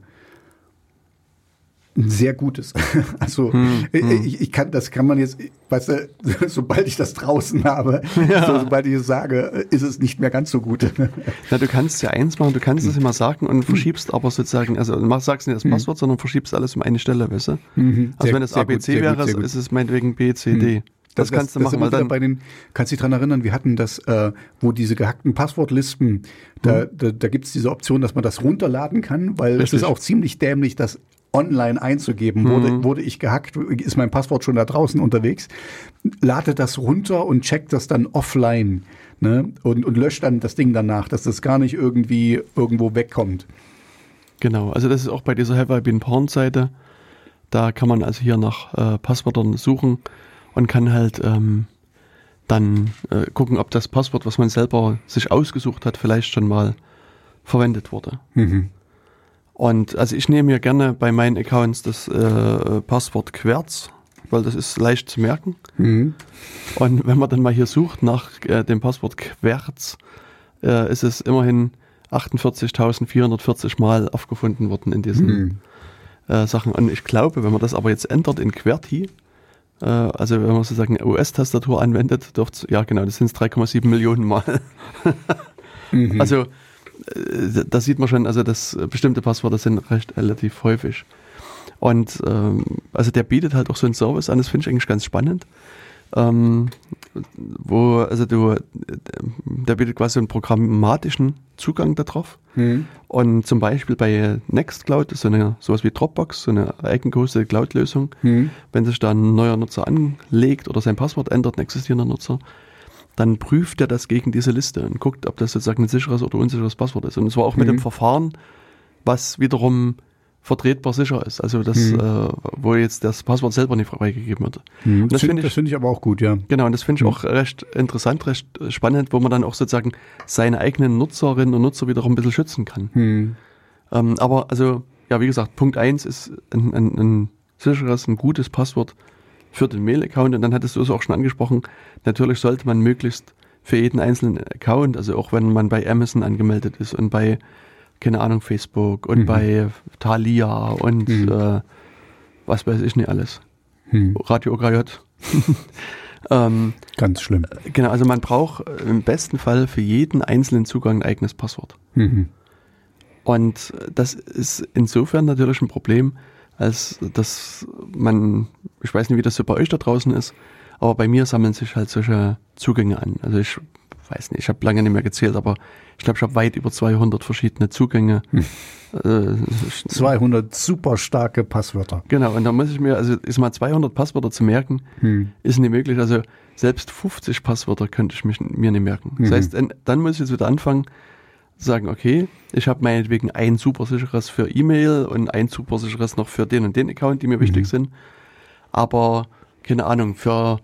ein sehr gutes. Also hm, hm. Ich, ich kann, das kann man jetzt, weißt du, sobald ich das draußen habe, ja. so, sobald ich es sage, ist es nicht mehr ganz so gut. Na, du kannst ja eins machen, du kannst hm. es immer sagen und verschiebst aber sozusagen, also mach, sagst nicht das Passwort, hm. sondern verschiebst alles um eine Stelle, weißt du? Mhm. Also sehr, wenn es A B C gut, wäre, gut, ist, ist es meinetwegen B, C, hm. D. Das, das kannst du das machen. Weil dann bei den, kannst du dich daran erinnern, wir hatten das, äh, wo diese gehackten Passwortlisten, da, hm. da, da gibt es diese Option, dass man das runterladen kann, weil es ist auch ziemlich dämlich, dass online einzugeben, mhm. wurde, wurde ich gehackt, ist mein Passwort schon da draußen unterwegs, lade das runter und check das dann offline, ne? und, und lösche dann das Ding danach, dass das gar nicht irgendwie irgendwo wegkommt. Genau, also das ist auch bei dieser Have I Been Pwned Seite, da kann man also hier nach äh, Passwörtern suchen und kann halt ähm, dann äh, gucken, ob das Passwort, was man selber sich ausgesucht hat, vielleicht schon mal verwendet wurde. Mhm. Und also ich nehme mir gerne bei meinen Accounts das äh, Passwort Querz, weil das ist leicht zu merken. Mhm. Und wenn man dann mal hier sucht nach äh, dem Passwort Querz, äh, ist es immerhin achtundvierzigtausendvierhundertvierzig Mal aufgefunden worden in diesen mhm. äh, Sachen. Und ich glaube, wenn man das aber jetzt ändert in QWERTY, Also wenn man sozusagen eine U S-Tastatur anwendet, dort, ja genau, das sind es drei Komma sieben Millionen Mal. mhm. Also da sieht man schon, also das bestimmte Passwörter sind recht relativ häufig. Und ähm, also der bietet halt auch so einen Service an, das finde ich eigentlich ganz spannend. Ähm, wo, also du, der bietet quasi einen programmatischen Zugang darauf. Mhm. Und zum Beispiel bei Nextcloud, so eine, sowas wie Dropbox, so eine eigengehostete Cloud-Lösung, mhm. wenn sich da ein neuer Nutzer anlegt oder sein Passwort ändert, ein existierender Nutzer, dann prüft er das gegen diese Liste und guckt, ob das sozusagen ein sicheres oder unsicheres Passwort ist. Und zwar auch mhm. mit dem Verfahren, was wiederum vertretbar sicher ist, also das, mhm. äh, wo jetzt das Passwort selber nicht freigegeben wird. Mhm. Das, das finde ich, find ich aber auch gut, ja. Genau, und das finde ich mhm. auch recht interessant, recht spannend, wo man dann auch sozusagen seine eigenen Nutzerinnen und Nutzer wiederum ein bisschen schützen kann. Mhm. Ähm, aber also, ja, wie gesagt, Punkt eins ist ein, ein, ein sicheres, ein gutes Passwort für den Mail-Account, und dann hattest du es auch schon angesprochen, natürlich sollte man möglichst für jeden einzelnen Account, also auch wenn man bei Amazon angemeldet ist und bei keine Ahnung, Facebook und mhm. bei Thalia und mhm. äh, was weiß ich nicht alles. Mhm. Radio O K J. ähm, Ganz schlimm. Genau, also man braucht im besten Fall für jeden einzelnen Zugang ein eigenes Passwort. Mhm. Und das ist insofern natürlich ein Problem, als dass man, ich weiß nicht, wie das so bei euch da draußen ist, aber bei mir sammeln sich halt solche Zugänge an. Also ich weiß nicht, ich habe lange nicht mehr gezählt, aber ich glaube, ich habe weit über zweihundert verschiedene Zugänge. Hm. Äh, zweihundert super starke Passwörter. Genau, und da muss ich mir, also ist mal zweihundert Passwörter zu merken, hm. ist nicht möglich. Also selbst fünfzig Passwörter könnte ich mich, mir nicht merken. Mhm. Das heißt, dann muss ich jetzt wieder anfangen, sagen, okay, ich habe meinetwegen ein supersicheres für E-Mail und ein supersicheres noch für den und den Account, die mir mhm. wichtig sind. Aber, keine Ahnung, für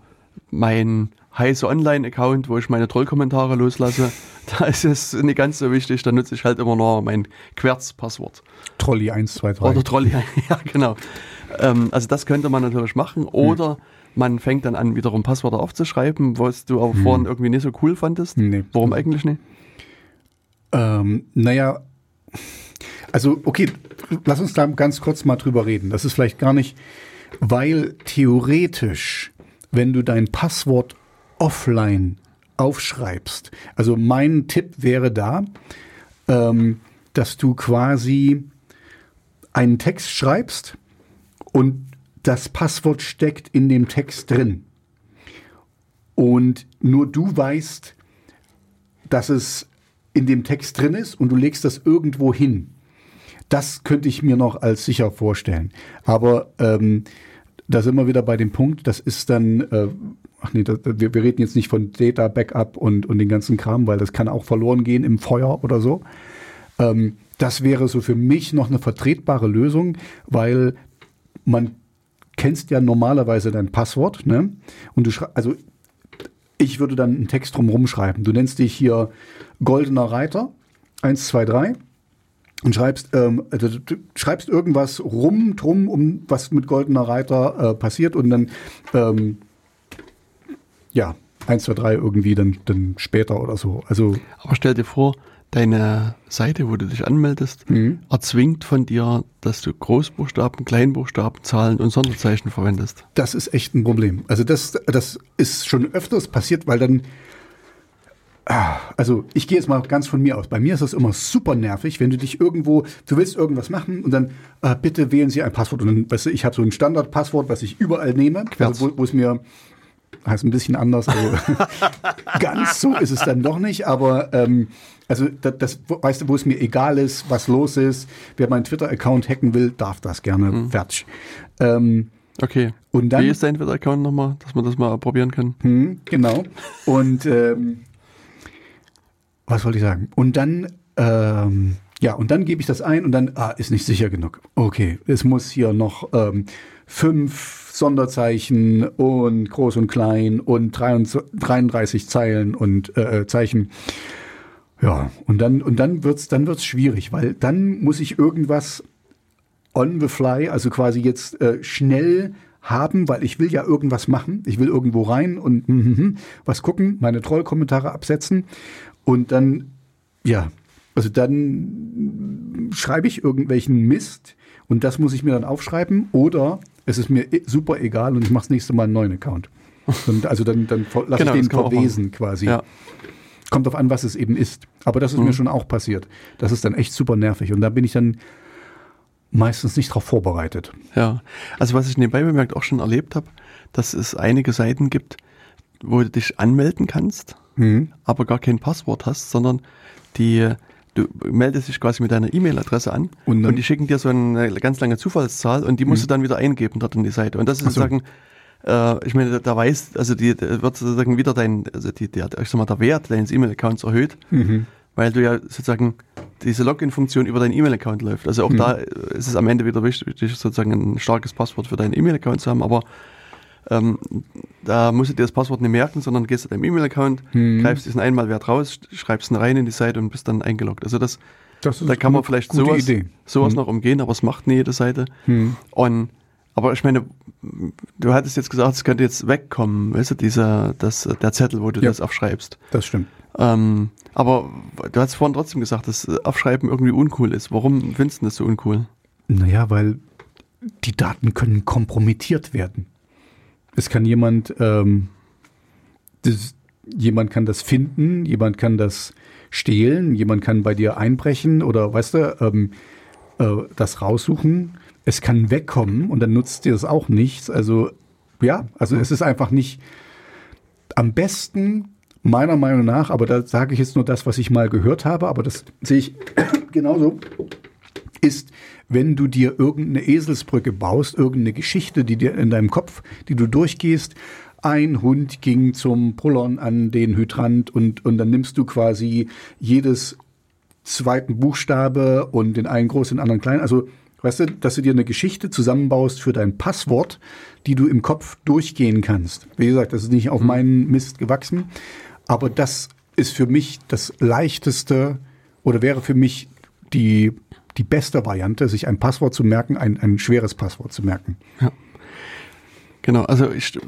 mein Heise Online-Account, wo ich meine Trollkommentare loslasse, da ist es nicht ganz so wichtig, da nutze ich halt immer noch mein Querz-Passwort. Trolli eins zwei drei. Oder Trolli, ja genau. Ähm, also das könnte man natürlich machen, oder hm. man fängt dann an, wiederum Passwörter aufzuschreiben, was du aber hm. vorhin irgendwie nicht so cool fandest. Nee. Warum eigentlich nicht? Ähm, naja, also okay, lass uns da ganz kurz mal drüber reden. Das ist vielleicht gar nicht, weil theoretisch, wenn du dein Passwort offline aufschreibst. Also mein Tipp wäre da, ähm, dass du quasi einen Text schreibst und das Passwort steckt in dem Text drin. Und nur du weißt, dass es in dem Text drin ist, und du legst das irgendwo hin. Das könnte ich mir noch als sicher vorstellen. Aber ähm, da sind wir wieder bei dem Punkt, das ist dann, äh, ach nee, das, wir, wir reden jetzt nicht von Data, Backup und, und den ganzen Kram, weil das kann auch verloren gehen im Feuer oder so. Ähm, das wäre so für mich noch eine vertretbare Lösung, weil man kennst ja normalerweise dein Passwort, ne? Und du schreibst, also ich würde dann einen Text drumherum schreiben. Du nennst dich hier Goldener Reiter eins zwei drei. Und schreibst, ähm, also du schreibst irgendwas rum, drum, um was mit Goldener Reiter äh, passiert, und dann, ähm, ja, eins, zwei, drei irgendwie dann, dann später oder so. Also, aber stell dir vor, deine Seite, wo du dich anmeldest, mhm. erzwingt von dir, dass du Großbuchstaben, Kleinbuchstaben, Zahlen und Sonderzeichen verwendest. Das ist echt ein Problem. Also das, das ist schon öfters passiert, weil dann, also ich gehe jetzt mal ganz von mir aus. Bei mir ist das immer super nervig, wenn du dich irgendwo, du willst irgendwas machen und dann äh, bitte wählen Sie ein Passwort. Und dann, weißt du, ich habe so ein Standardpasswort, was ich überall nehme, also wo es mir, heißt ein bisschen anders, also ganz so ist es dann doch nicht, aber ähm, also das, das, weißt du, wo es mir egal ist, was los ist, wer meinen Twitter-Account hacken will, darf das gerne, mhm. fertig. Ähm, okay, und dann, wie ist dein Twitter-Account nochmal, dass man das mal probieren kann? Hm, genau, und ähm, was wollte ich sagen? Und dann, ähm, ja, und dann gebe ich das ein und dann, ah, ist nicht sicher genug. Okay, es muss hier noch ähm, fünf Sonderzeichen und groß und klein und dreiunddreißig Zeilen und äh, Zeichen. Ja, und dann, und dann wird's, dann wird's schwierig, weil dann muss ich irgendwas on the fly, also quasi jetzt äh, schnell haben, weil ich will ja irgendwas machen. Ich will irgendwo rein und hm, hm, hm, was gucken, meine Trollkommentare absetzen. Und dann, ja, also dann schreibe ich irgendwelchen Mist, und das muss ich mir dann aufschreiben, oder es ist mir super egal und ich mache das nächste Mal einen neuen Account. Und also dann, dann lasse genau, ich den verwesen quasi. Ja. Kommt drauf an, was es eben ist. Aber das ist mhm. mir schon auch passiert. Das ist dann echt super nervig. Und da bin ich dann meistens nicht drauf vorbereitet. Ja, also was ich nebenbei bemerkt auch schon erlebt habe, dass es einige Seiten gibt, wo du dich anmelden kannst, mhm. aber gar kein Passwort hast, sondern die du meldest dich quasi mit deiner E-Mail-Adresse an und, und die schicken dir so eine ganz lange Zufallszahl und die musst mhm. du dann wieder eingeben dort in die Seite. Und das ist sozusagen, äh, ich meine, da weißt, also die wird sozusagen wieder dein, also die, der, ich sag mal, der Wert deines E-Mail-Accounts erhöht, mhm. weil du ja sozusagen diese Login-Funktion über deinen E-Mail-Account läuft. Also auch mhm. da ist es am Ende wieder wichtig, sozusagen ein starkes Passwort für deinen E-Mail-Account zu haben, aber Ähm, da musst du dir das Passwort nicht merken, sondern gehst zu deinem E-Mail-Account, hm. greifst diesen Einmalwert raus, schreibst ihn rein in die Seite und bist dann eingeloggt. Also das, das ist da kann man vielleicht sowas, sowas hm. noch umgehen, aber es macht nie jede Seite. Hm. Und, aber ich meine, du hattest jetzt gesagt, es könnte jetzt wegkommen, weißt du, dieser, das, der Zettel, wo du ja. das aufschreibst. Das stimmt. Ähm, aber du hast vorhin trotzdem gesagt, dass Aufschreiben irgendwie uncool ist. Warum findest du das so uncool? Naja, weil die Daten können kompromittiert werden. Es kann jemand, ähm, das, jemand kann das finden, jemand kann das stehlen, jemand kann bei dir einbrechen oder, weißt du, ähm, äh, das raussuchen. Es kann wegkommen und dann nutzt dir das auch nichts. Also, ja, also es ist einfach nicht am besten, meiner Meinung nach, aber da sage ich jetzt nur das, was ich mal gehört habe, aber das sehe ich genauso, ist, wenn du dir irgendeine Eselsbrücke baust, irgendeine Geschichte, die dir in deinem Kopf, die du durchgehst, ein Hund ging zum Pullern an den Hydrant und, und dann nimmst du quasi jedes zweiten Buchstabe und den einen groß, den anderen klein. Also, weißt du, dass du dir eine Geschichte zusammenbaust für dein Passwort, die du im Kopf durchgehen kannst. Wie gesagt, das ist nicht auf meinen Mist gewachsen, aber das ist für mich das leichteste oder wäre für mich die die beste Variante, sich ein Passwort zu merken, ein, ein schweres Passwort zu merken. Ja. Genau, also ich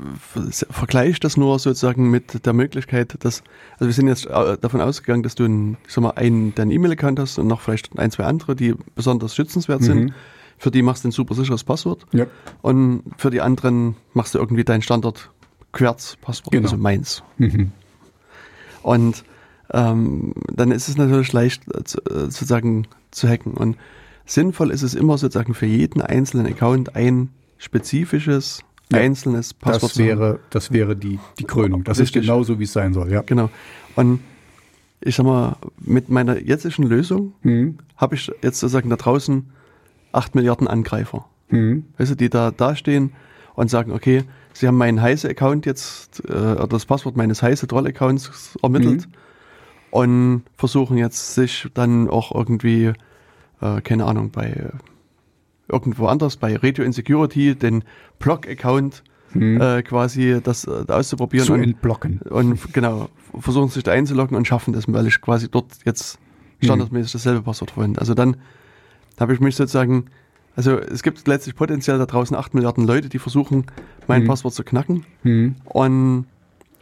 vergleiche das nur sozusagen mit der Möglichkeit, dass, also wir sind jetzt davon ausgegangen, dass du ein, ich sag mal, einen, deinen E-Mail-Account hast und noch vielleicht ein, zwei andere, die besonders schützenswert mhm. sind. Für die machst du ein super sicheres Passwort. Ja. Und für die anderen machst du irgendwie dein Standard-Querz-Passwort, genau. Also meins. Mhm. Und ähm, dann ist es natürlich leicht, sozusagen zu hacken. Und sinnvoll ist es immer sozusagen für jeden einzelnen Account ein spezifisches, ja, einzelnes Passwort zu haben. Das wäre die, die Krönung. Das Richtig. Ist genauso, wie es sein soll. Ja. Genau. Und ich sag mal, mit meiner jetzigen Lösung mhm. habe ich jetzt sozusagen da draußen acht Milliarden Angreifer. Mhm. Weißt du, die da, da stehen und sagen, okay, sie haben meinen Heise-Account jetzt, äh, oder das Passwort meines Heise-Troll-Accounts ermittelt mhm. und versuchen jetzt sich dann auch irgendwie Äh, keine Ahnung, bei äh, irgendwo anders, bei Radio Insecurity, den Blog-Account hm. äh, quasi das äh, auszuprobieren. Zu und, entblocken. Und genau, versuchen sich da einzuloggen und schaffen das, weil ich quasi dort jetzt standardmäßig hm. dasselbe Passwort verwende. Also dann habe ich mich sozusagen, also es gibt letztlich potenziell da draußen acht Milliarden Leute, die versuchen, mein hm. Passwort zu knacken. Hm. Und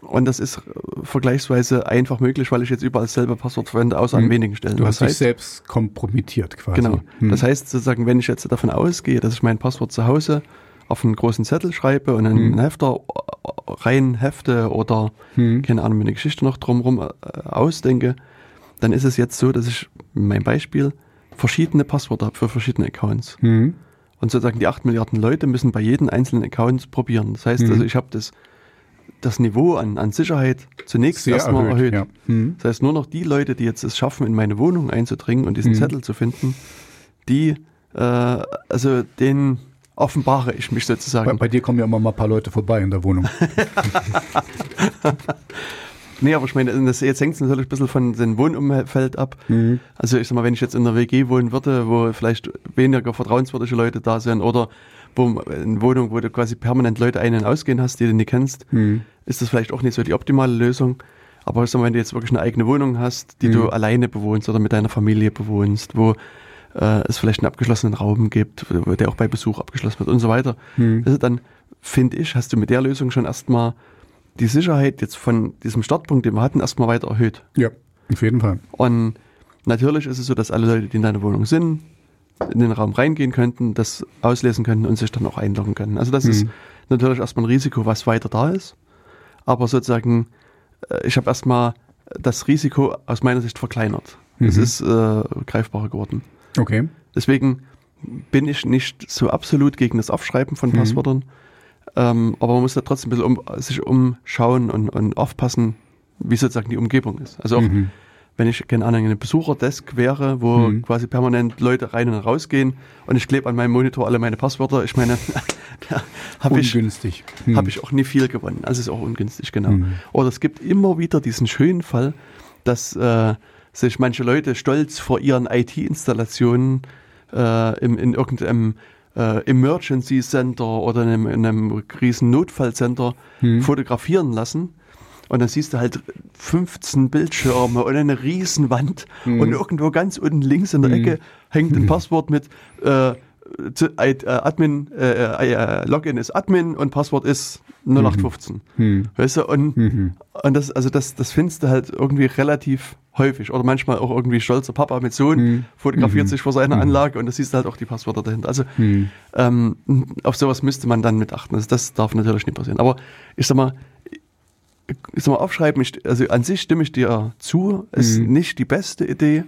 Und das ist vergleichsweise einfach möglich, weil ich jetzt überall dasselbe Passwort verwende, außer hm. an wenigen Stellen. Du hast das heißt, dich selbst kompromittiert quasi. Genau. Hm. Das heißt sozusagen, wenn ich jetzt davon ausgehe, dass ich mein Passwort zu Hause auf einen großen Zettel schreibe und einen hm. Hefter rein hefte oder hm. keine Ahnung, eine Geschichte noch drumherum äh, ausdenke, dann ist es jetzt so, dass ich in meinem Beispiel verschiedene Passwörter habe für verschiedene Accounts. Hm. Und sozusagen die acht Milliarden Leute müssen bei jedem einzelnen Account probieren. Das heißt, hm. also ich habe das das Niveau an, an Sicherheit zunächst sehr erstmal erhöht. erhöht. Ja. Mhm. Das heißt, nur noch die Leute, die jetzt es schaffen, in meine Wohnung einzudringen und diesen mhm. Zettel zu finden, die, äh, also denen offenbare ich mich sozusagen. Bei, bei dir kommen ja immer mal ein paar Leute vorbei in der Wohnung. Nee, aber ich meine, das, jetzt hängt es natürlich ein bisschen von dem Wohnumfeld ab. Mhm. Also ich sag mal, wenn ich jetzt in der W G wohnen würde, wo vielleicht weniger vertrauenswürdige Leute da sind oder wo eine Wohnung, wo du quasi permanent Leute ein- und ausgehen hast, die du nicht kennst, mhm. ist das vielleicht auch nicht so die optimale Lösung. Aber ich sag mal, wenn du jetzt wirklich eine eigene Wohnung hast, die mhm. du alleine bewohnst oder mit deiner Familie bewohnst, wo äh, es vielleicht einen abgeschlossenen Raum gibt, wo der auch bei Besuch abgeschlossen wird und so weiter, mhm. also dann finde ich, hast du mit der Lösung schon erstmal die Sicherheit jetzt von diesem Startpunkt, den wir hatten, erstmal weiter erhöht. Ja, auf jeden Fall. Und natürlich ist es so, dass alle Leute, die in deiner Wohnung sind, in den Raum reingehen könnten, das auslesen könnten und sich dann auch einloggen können. Also das mhm. ist natürlich erstmal ein Risiko, was weiter da ist. Aber sozusagen, ich habe erstmal das Risiko aus meiner Sicht verkleinert. Mhm. Es ist äh, greifbarer geworden. Okay. Deswegen bin ich nicht so absolut gegen das Aufschreiben von mhm. Passwörtern. Ähm, aber man muss da trotzdem ein bisschen um, sich umschauen und, und aufpassen, wie sozusagen die Umgebung ist. Also auch mhm. wenn ich, keine Ahnung, eine Besucherdesk wäre, wo mhm. quasi permanent Leute rein und rausgehen und ich klebe an meinem Monitor alle meine Passwörter, ich meine, da habe ich, mhm. hab ich auch nie viel gewonnen. Also ist auch ungünstig, genau. Mhm. Oder es gibt immer wieder diesen schönen Fall, dass äh, sich manche Leute stolz vor ihren I T-Installationen äh, in, in irgendeinem Äh, Emergency Center oder in einem, in einem riesen Notfallcenter hm. fotografieren lassen und dann siehst du halt fünfzehn Bildschirme und eine riesen Wand hm. und irgendwo ganz unten links in der hm. Ecke hängt ein Passwort mit äh, Admin, äh, äh, Login ist Admin und Passwort ist null acht fünfzehn. Hm. Weißt du, und, hm. und das, also das, das findest du halt irgendwie relativ häufig oder manchmal auch irgendwie stolzer Papa mit Sohn hm. fotografiert hm. sich vor seiner hm. Anlage und das siehst du halt auch die Passwörter dahinter. Also hm. ähm, auf sowas müsste man dann mit achten. Also das darf natürlich nicht passieren. Aber ich sag mal, ich sag mal aufschreiben, ich, also an sich stimme ich dir zu, ist hm. nicht die beste Idee.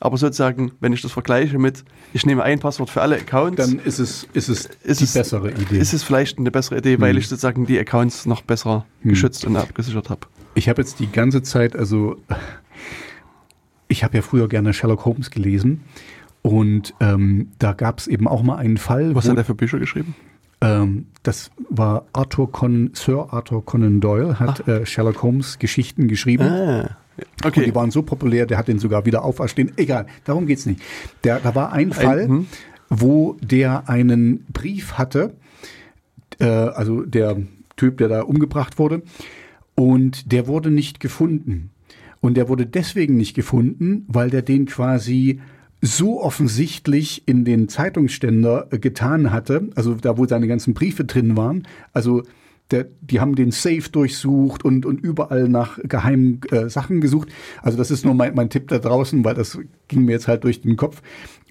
Aber sozusagen, wenn ich das vergleiche mit, ich nehme ein Passwort für alle Accounts, dann ist es, ist es ist die es, bessere Idee. Ist es vielleicht eine bessere Idee, hm. weil ich sozusagen die Accounts noch besser hm. geschützt und abgesichert habe. Ich habe jetzt die ganze Zeit, also ich habe ja früher gerne Sherlock Holmes gelesen und ähm, da gab es eben auch mal einen Fall. Was wo, hat er für Bücher geschrieben? Ähm, das war Arthur Con, Sir Arthur Conan Doyle, hat äh, Sherlock Holmes Geschichten geschrieben. Ah. Okay. Und die waren so populär, der hat den sogar wieder auferstehen. Egal, darum geht's nicht. Der, da war ein Fall, ein, wo der einen Brief hatte, äh, also der Typ, der da umgebracht wurde, und der wurde nicht gefunden. Und der wurde deswegen nicht gefunden, weil der den quasi so offensichtlich in den Zeitungsständer getan hatte, also da, wo seine ganzen Briefe drin waren, also Der, die haben den Safe durchsucht und, und überall nach geheimen äh, Sachen gesucht. Also das ist nur mein, mein Tipp da draußen, weil das ging mir jetzt halt durch den Kopf,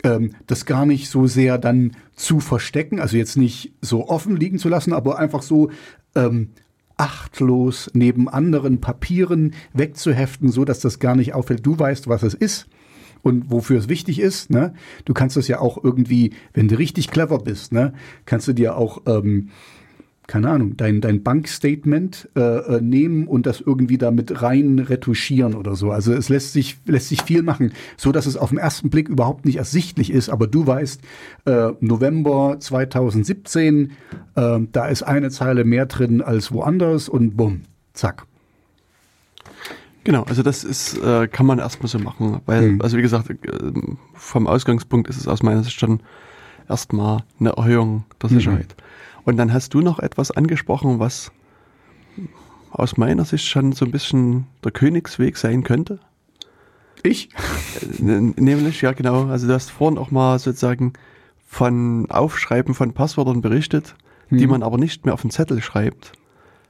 ähm, das gar nicht so sehr dann zu verstecken, also jetzt nicht so offen liegen zu lassen, aber einfach so ähm, achtlos neben anderen Papieren wegzuheften, so dass das gar nicht auffällt. Du weißt, was es ist und wofür es wichtig ist, ne? Du kannst das ja auch irgendwie, wenn du richtig clever bist, ne, kannst du dir auch ähm, keine Ahnung, dein, dein Bankstatement äh, nehmen und das irgendwie da mit rein retuschieren oder so. Also es lässt sich, lässt sich viel machen, so dass es auf den ersten Blick überhaupt nicht ersichtlich ist. Aber du weißt, äh, November zwanzig siebzehn, äh, da ist eine Zeile mehr drin als woanders und bumm, zack. Genau, also das ist, äh, kann man erstmal so machen, weil, hm. also wie gesagt, äh, vom Ausgangspunkt ist es aus meiner Sicht schon erstmal eine Erhöhung der Sicherheit. Mhm. Und dann hast du noch etwas angesprochen, was aus meiner Sicht schon so ein bisschen der Königsweg sein könnte. Ich? Nämlich, ja genau, also du hast vorhin auch mal sozusagen von Aufschreiben von Passwörtern berichtet, hm. die man aber nicht mehr auf den Zettel schreibt,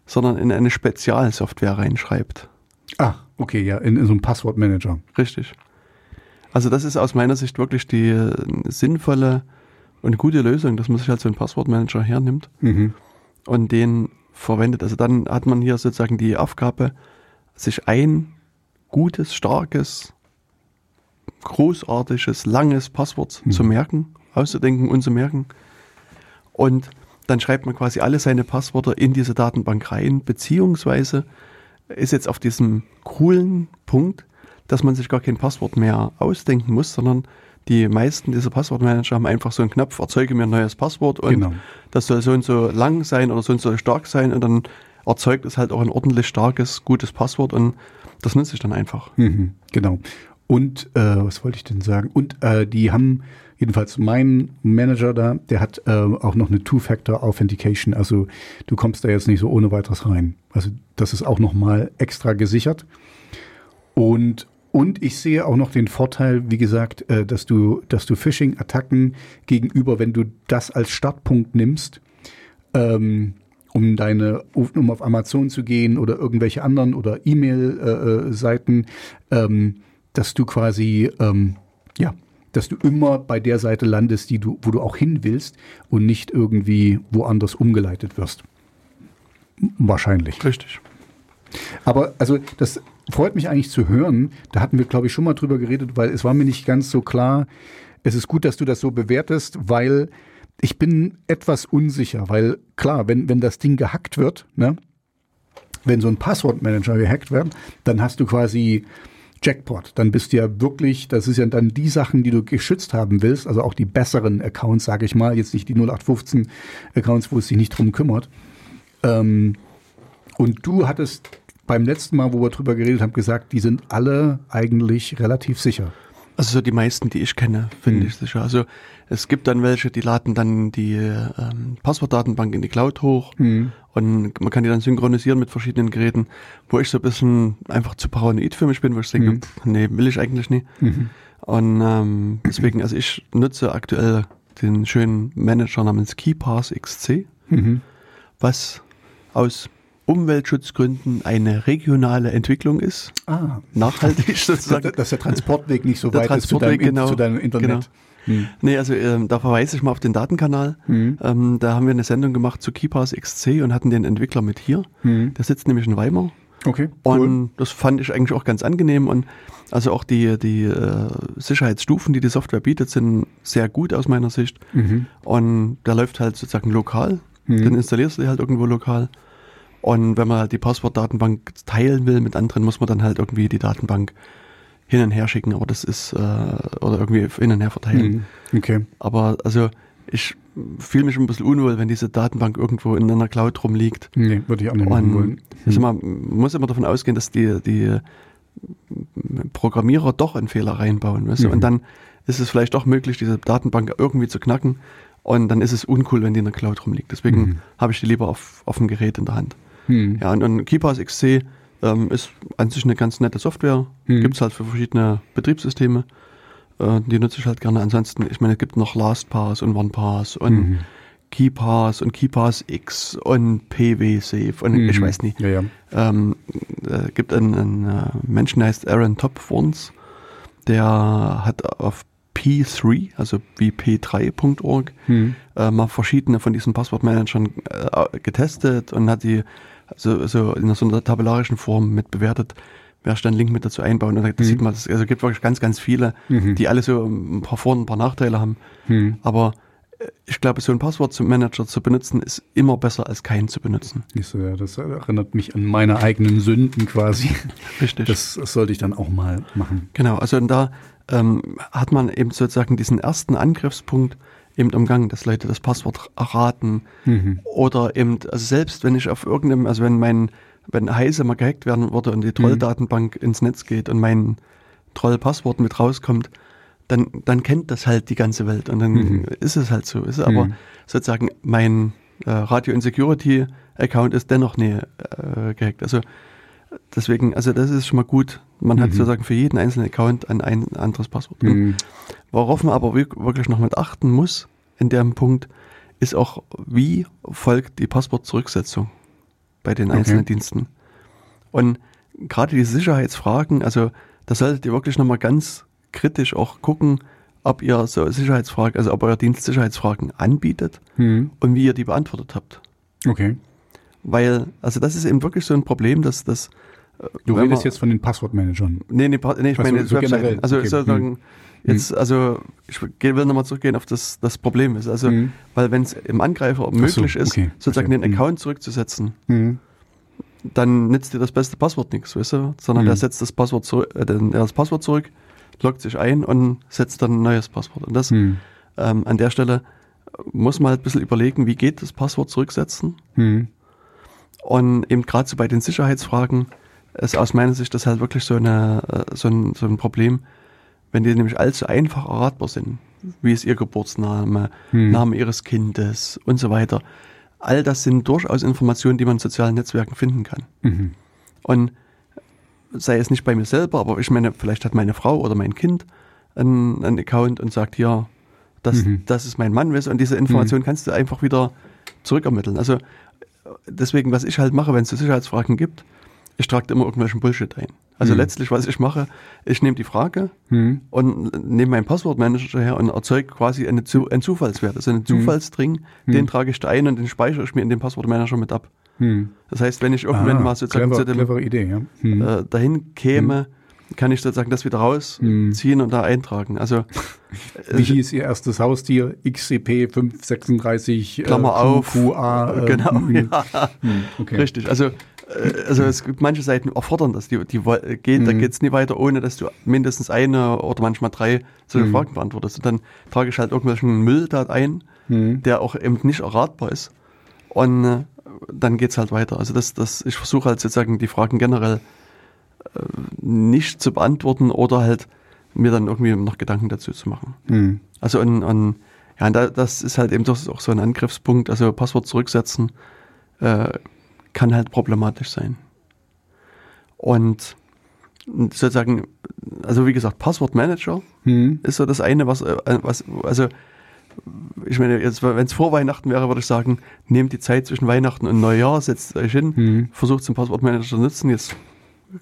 sondern in eine Spezialsoftware reinschreibt. Ah, okay, ja, in, in so einen Passwortmanager. Richtig. Also das ist aus meiner Sicht wirklich die sinnvolle und gute Lösung, dass man sich halt so einen Passwortmanager hernimmt mhm. und den verwendet. Also dann hat man hier sozusagen die Aufgabe, sich ein gutes, starkes, großartiges, langes Passwort mhm. zu merken, auszudenken und zu merken. Und dann schreibt man quasi alle seine Passwörter in diese Datenbank rein, beziehungsweise ist jetzt auf diesem coolen Punkt, dass man sich gar kein Passwort mehr ausdenken muss, sondern die meisten dieser Passwortmanager haben einfach so einen Knopf, erzeuge mir ein neues Passwort und genau. das soll so und so lang sein oder so und so stark sein und dann erzeugt es halt auch ein ordentlich starkes, gutes Passwort und das nutze ich dann einfach. Mhm, genau. Und äh, was wollte ich denn sagen? Und äh, die haben, jedenfalls mein Manager da, der hat äh, auch noch eine Two-Factor-Authentication, also du kommst da jetzt nicht so ohne weiteres rein. Also das ist auch nochmal extra gesichert und Und ich sehe auch noch den Vorteil, wie gesagt, dass du, dass du Phishing-Attacken gegenüber, wenn du das als Startpunkt nimmst, ähm, um deine, um auf Amazon zu gehen oder irgendwelche anderen oder E-Mail-Seiten, ähm, dass du quasi, ähm, ja, dass du immer bei der Seite landest, die du, wo du auch hin willst und nicht irgendwie woanders umgeleitet wirst. Wahrscheinlich. Richtig. Aber also das freut mich eigentlich zu hören. Da hatten wir, glaube ich, schon mal drüber geredet, weil es war mir nicht ganz so klar. Es ist gut, dass du das so bewertest, weil ich bin etwas unsicher, weil klar, wenn, wenn das Ding gehackt wird, ne, wenn so ein Passwortmanager gehackt wird, dann hast du quasi Jackpot. Dann bist du ja wirklich, das ist ja dann die Sachen, die du geschützt haben willst, also auch die besseren Accounts, sage ich mal, jetzt nicht die null acht fünfzehn Accounts, wo es sich nicht drum kümmert. Ähm, und du hattest beim letzten Mal, wo wir drüber geredet haben, gesagt, die sind alle eigentlich relativ sicher. Also so die meisten, die ich kenne, finde mhm. ich sicher. Also es gibt dann welche, die laden dann die ähm, Passwortdatenbank in die Cloud hoch mhm. und man kann die dann synchronisieren mit verschiedenen Geräten, wo ich so ein bisschen einfach zu paranoid für mich bin, wo ich denke, mhm. nee, will ich eigentlich nie. Mhm. Und ähm, deswegen, also ich nutze aktuell den schönen Manager namens KeePassXC, mhm. was aus Umweltschutzgründen eine regionale Entwicklung ist. Ah. Nachhaltig sozusagen. Dass der Transportweg nicht so weit ist zu deinem, genau, zu deinem Internet. Genau. Hm. Nee, also ähm, da verweise ich mal auf den Datenkanal. Hm. Ähm, da haben wir eine Sendung gemacht zu KeePassXC und hatten den Entwickler mit hier. Hm. Der sitzt nämlich in Weimar. Okay, cool. Und das fand ich eigentlich auch ganz angenehm. Und also auch die, die äh, Sicherheitsstufen, die die Software bietet, sind sehr gut aus meiner Sicht. Mhm. Und der läuft halt sozusagen lokal. Mhm. Dann installierst du die halt irgendwo lokal. Und wenn man halt die Passwortdatenbank teilen will mit anderen, muss man dann halt irgendwie die Datenbank hin und her schicken, aber das ist, äh, oder irgendwie hin und her verteilen. Okay. Aber also ich fühle mich ein bisschen unwohl, wenn diese Datenbank irgendwo in einer Cloud rumliegt. Nee, würde ich auch nicht machen wollen. Also man muss immer davon ausgehen, dass die, die Programmierer doch einen Fehler reinbauen müssen. Mhm. Und dann ist es vielleicht doch möglich, diese Datenbank irgendwie zu knacken. Und dann ist es uncool, wenn die in der Cloud rumliegt. Deswegen mhm. habe ich die lieber auf, auf dem Gerät in der Hand. Hm. Ja, und, und KeePassXC ähm, ist an sich eine ganz nette Software. Hm. Gibt es halt für verschiedene Betriebssysteme. Äh, die nutze ich halt gerne. Ansonsten, ich meine, es gibt noch LastPass und OnePass und hm. KeePass und KeePassX und P W Safe und hm. ich weiß nicht. Ja, ja. Ähm, äh, gibt einen, einen Menschen, der heißt Aaron Topfurns. Der hat auf P drei, also wie p drei Punkt org, hm. äh, mal verschiedene von diesen Passwortmanagern äh, getestet und hat die so, so in so einer tabellarischen Form mit bewertet. Werde ich dann einen Link mit dazu einbauen. Und da hm. sieht man, es also gibt wirklich ganz, ganz viele, mhm. die alle so ein paar Vor- und ein paar Nachteile haben. Hm. Aber ich glaube, so ein Passwortmanager zu benutzen, ist immer besser, als keinen zu benutzen. Das erinnert mich an meine eigenen Sünden quasi. Richtig. Das, das sollte ich dann auch mal machen. Genau, also da ähm, hat man eben sozusagen diesen ersten Angriffspunkt eben umgangen, dass Leute das Passwort erraten mhm. oder eben, also selbst wenn ich auf irgendeinem, also wenn mein, wenn Heise mal gehackt werden würde und die Troll-Datenbank mhm. ins Netz geht und mein Troll-Passwort mit rauskommt, Dann, dann kennt das halt die ganze Welt und dann mhm. ist es halt so. Ist aber mhm. sozusagen mein äh, Radio Insecurity Account ist dennoch nie äh, gehackt. Also deswegen, also das ist schon mal gut. Man mhm. hat sozusagen für jeden einzelnen Account ein, ein anderes Passwort. Mhm. Worauf man aber wirklich noch mit achten muss in dem Punkt, ist auch, wie folgt die Passwortzurücksetzung bei den einzelnen okay. Diensten. Und gerade die Sicherheitsfragen, also da solltet ihr wirklich nochmal ganz kritisch auch gucken, ob ihr so Sicherheitsfragen, also ob euer Dienst Sicherheitsfragen anbietet hm. und wie ihr die beantwortet habt. Okay. Weil, also das ist eben wirklich so ein Problem, dass das. Du redest man, jetzt von den Passwortmanagern. Nee, nee, nee ich also, meine so generell. Also okay. sozusagen hm. jetzt, also ich will nochmal zurückgehen auf das, das Problem ist. Also, hm. weil wenn es im Angreifer möglich so, ist, okay. sozusagen okay. den Account zurückzusetzen, hm. dann nützt dir das beste Passwort nichts, weißt du? Sondern hm. der setzt das Passwort zurück, äh, das Passwort zurück. loggt sich ein und setzt dann ein neues Passwort. Und das hm. ähm, an der Stelle muss man halt ein bisschen überlegen, wie geht das Passwort zurücksetzen? Hm. Und eben gerade so bei den Sicherheitsfragen ist aus meiner Sicht das halt wirklich so, eine, so, ein, so ein Problem, wenn die nämlich allzu einfach erratbar sind, wie ist ihr Geburtsname, hm. Name ihres Kindes und so weiter. All das sind durchaus Informationen, die man in sozialen Netzwerken finden kann. Mhm. Und sei es nicht bei mir selber, aber ich meine, vielleicht hat meine Frau oder mein Kind einen, einen Account und sagt, ja, das, mhm. das ist mein Mann, weißt du, und diese Information mhm. kannst du einfach wieder zurückermitteln. Also deswegen, was ich halt mache, wenn es so Sicherheitsfragen gibt, ich trage immer irgendwelchen Bullshit ein. Also hm. letztlich, was ich mache, ich nehme die Frage hm. und nehme meinen Passwortmanager her und erzeuge quasi eine Zu- einen Zufallswert. Also einen Zufallsstring, hm. den trage ich da ein und den speichere ich mir in den Passwortmanager mit ab. Hm. Das heißt, wenn ich irgendwann ah, mal sozusagen clever, zu dem, clevere Idee, ja. hm. äh, dahin käme, hm. kann ich sozusagen das wieder rausziehen hm. und da eintragen. Also wie hieß Ihr erstes Haustier? X C P fünf drei sechs Klammer äh, auf. Q A, äh, genau, hm. ja. Hm. Okay. Richtig. Also Also es gibt manche Seiten, erfordern das, die, die geht, mhm. da geht es nie weiter, ohne dass du mindestens eine oder manchmal drei solche mhm. Fragen beantwortest. Und dann trage ich halt irgendwelchen Müll da ein, mhm. der auch eben nicht erratbar ist. Und äh, dann geht es halt weiter. Also das, das, ich versuche halt sozusagen die Fragen generell äh, nicht zu beantworten oder halt mir dann irgendwie noch Gedanken dazu zu machen. Mhm. Also und, und, ja, und da, das ist halt eben doch auch so ein Angriffspunkt, also Passwort zurücksetzen, äh, kann halt problematisch sein. Und sozusagen, also wie gesagt, Passwortmanager hm. ist so das eine, was, was also ich meine, jetzt, wenn es vor Weihnachten wäre, würde ich sagen, nehmt die Zeit zwischen Weihnachten und Neujahr, setzt euch hin, hm. versucht den Passwortmanager zu nutzen. Jetzt,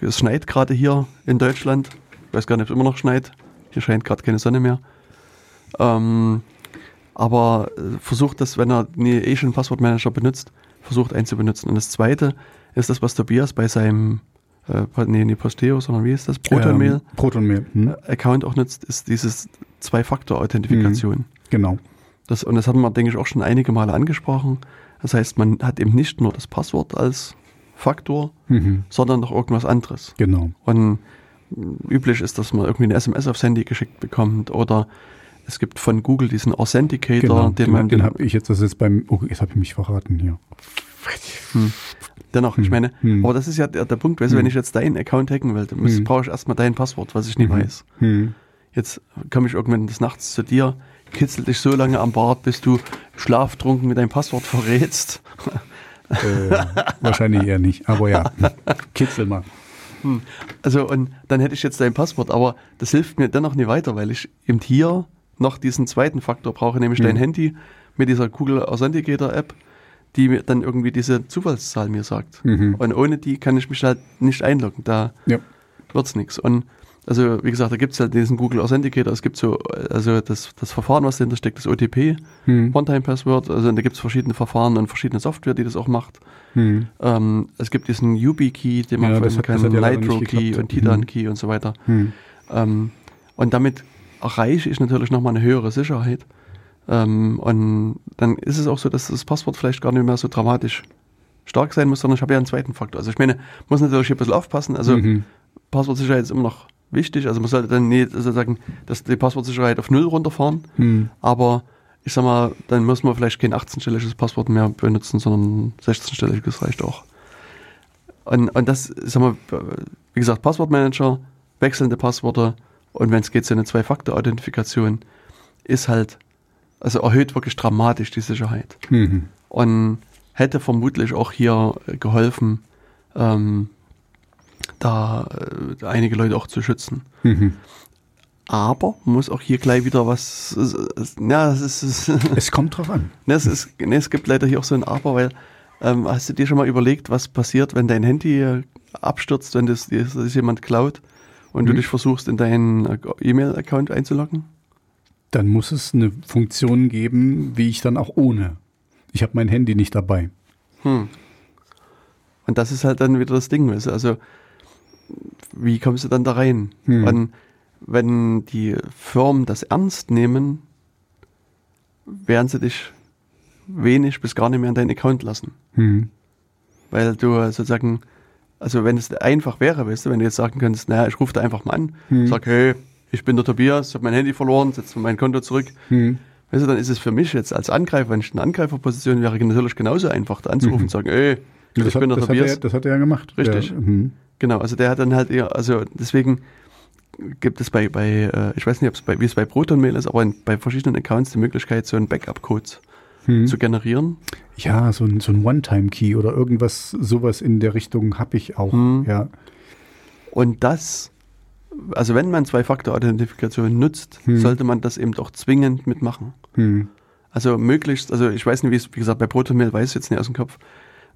es schneit gerade hier in Deutschland. Ich weiß gar nicht, ob es immer noch schneit. Hier scheint gerade keine Sonne mehr. Ähm, aber versucht das, wenn er eh schon einen Passwortmanager benutzt, versucht einzubenutzen. Und das Zweite ist das, was Tobias bei seinem, äh, nee, nicht Posteo, sondern wie ist das, ProtonMail, ähm, ProtonMail. Hm. Account auch nutzt, ist dieses Zwei-Faktor-Authentifikation. Hm. Genau. Das, und das hatten wir, denke ich, auch schon einige Male angesprochen. Das heißt, man hat eben nicht nur das Passwort als Faktor, mhm. sondern noch irgendwas anderes. Genau. Und üblich ist, dass man irgendwie eine S M S aufs Handy geschickt bekommt oder es gibt von Google diesen Authenticator. Genau, den den, den habe ich jetzt, das ist beim, oh, jetzt habe ich mich verraten hier. Hm. Dennoch, hm. ich meine, hm. aber das ist ja der, der Punkt, weißt du, hm. wenn ich jetzt deinen Account hacken will, dann hm. brauche ich erstmal dein Passwort, was ich nie hm. weiß. Hm. Jetzt komme ich irgendwann des Nachts zu dir, kitzel dich so lange am Bart, bis du schlaftrunken mit deinem Passwort verrätst. Äh, wahrscheinlich eher nicht, aber ja, kitzel mal. Hm. Also, und dann hätte ich jetzt dein Passwort, aber das hilft mir dennoch nie weiter, weil ich eben hier noch diesen zweiten Faktor brauche, nämlich mhm. dein Handy mit dieser Google Authenticator App, die mir dann irgendwie diese Zufallszahl mir sagt. Mhm. Und ohne die kann ich mich halt nicht einloggen, da ja. wird's nichts. Und also wie gesagt, da gibt's halt diesen Google Authenticator, es gibt so, also das, das Verfahren, was dahinter steckt, das O T P, mhm. One-Time-Password, also da gibt's verschiedene Verfahren und verschiedene Software, die das auch macht. Mhm. Ähm, es gibt diesen YubiKey, den man ja, verwenden kann, Nitro-Key und Titan-Key mhm. und so weiter. Mhm. Ähm, und damit erreiche ich natürlich nochmal eine höhere Sicherheit. Ähm, und dann ist es auch so, dass das Passwort vielleicht gar nicht mehr so dramatisch stark sein muss, sondern ich habe ja einen zweiten Faktor. Also ich meine, muss natürlich hier ein bisschen aufpassen. Also mhm. Passwortsicherheit ist immer noch wichtig. Also man sollte dann nicht sozusagen dass die Passwortsicherheit auf null runterfahren. Mhm. Aber ich sag mal, dann muss man vielleicht kein achtzehnstelliges Passwort mehr benutzen, sondern sechzehnstelliges reicht auch. Und, und das, ich sag mal, wie gesagt, Passwortmanager, wechselnde Passwörter, und wenn es geht, so eine Zwei-Faktor-Authentifikation ist halt, also erhöht wirklich dramatisch die Sicherheit. Mhm. Und hätte vermutlich auch hier geholfen, ähm, da äh, einige Leute auch zu schützen. Mhm. Aber man muss auch hier gleich wieder was, ja, es ist... Es, es kommt drauf an. Es, ist, nee, es gibt leider hier auch so ein Aber, weil ähm, hast du dir schon mal überlegt, was passiert, wenn dein Handy abstürzt, wenn das, das jemand klaut? Und du mhm. dich versuchst, in deinen E-Mail-Account einzuloggen? Dann muss es eine Funktion geben, wie ich dann auch ohne. Ich habe mein Handy nicht dabei. Hm. Und das ist halt dann wieder das Ding. Also, wie kommst du dann da rein? Hm. Und wenn die Firmen das ernst nehmen, werden sie dich wenig bis gar nicht mehr in deinen Account lassen. Hm. Weil du sozusagen... Also wenn es einfach wäre, weißt du, wenn du jetzt sagen könntest, naja, ich rufe da einfach mal an, hm. sag, hey, ich bin der Tobias, ich habe mein Handy verloren, setze mein Konto zurück. Hm. Weißt du, dann ist es für mich jetzt als Angreifer, wenn ich in Angreiferposition wäre, natürlich genauso einfach, da anzurufen hm. und zu sagen, ey, das ich hat, bin der das Tobias. Hat er, das hat er ja gemacht. Richtig. Ja. Mhm. Genau, also der hat dann halt, eher, also deswegen gibt es bei, bei ich weiß nicht, bei, wie es bei ProtonMail ist, aber in, bei verschiedenen Accounts die Möglichkeit, so einen Backup-Code Hm. zu generieren. Ja, so ein, so ein One-Time-Key oder irgendwas, sowas in der Richtung habe ich auch. Hm. Ja. Und das, also wenn man Zwei-Faktor-Authentifikation nutzt, hm. sollte man das eben auch zwingend mitmachen. Hm. Also möglichst, also ich weiß nicht, wie es, wie gesagt, bei ProtonMail weiß ich jetzt nicht aus dem Kopf,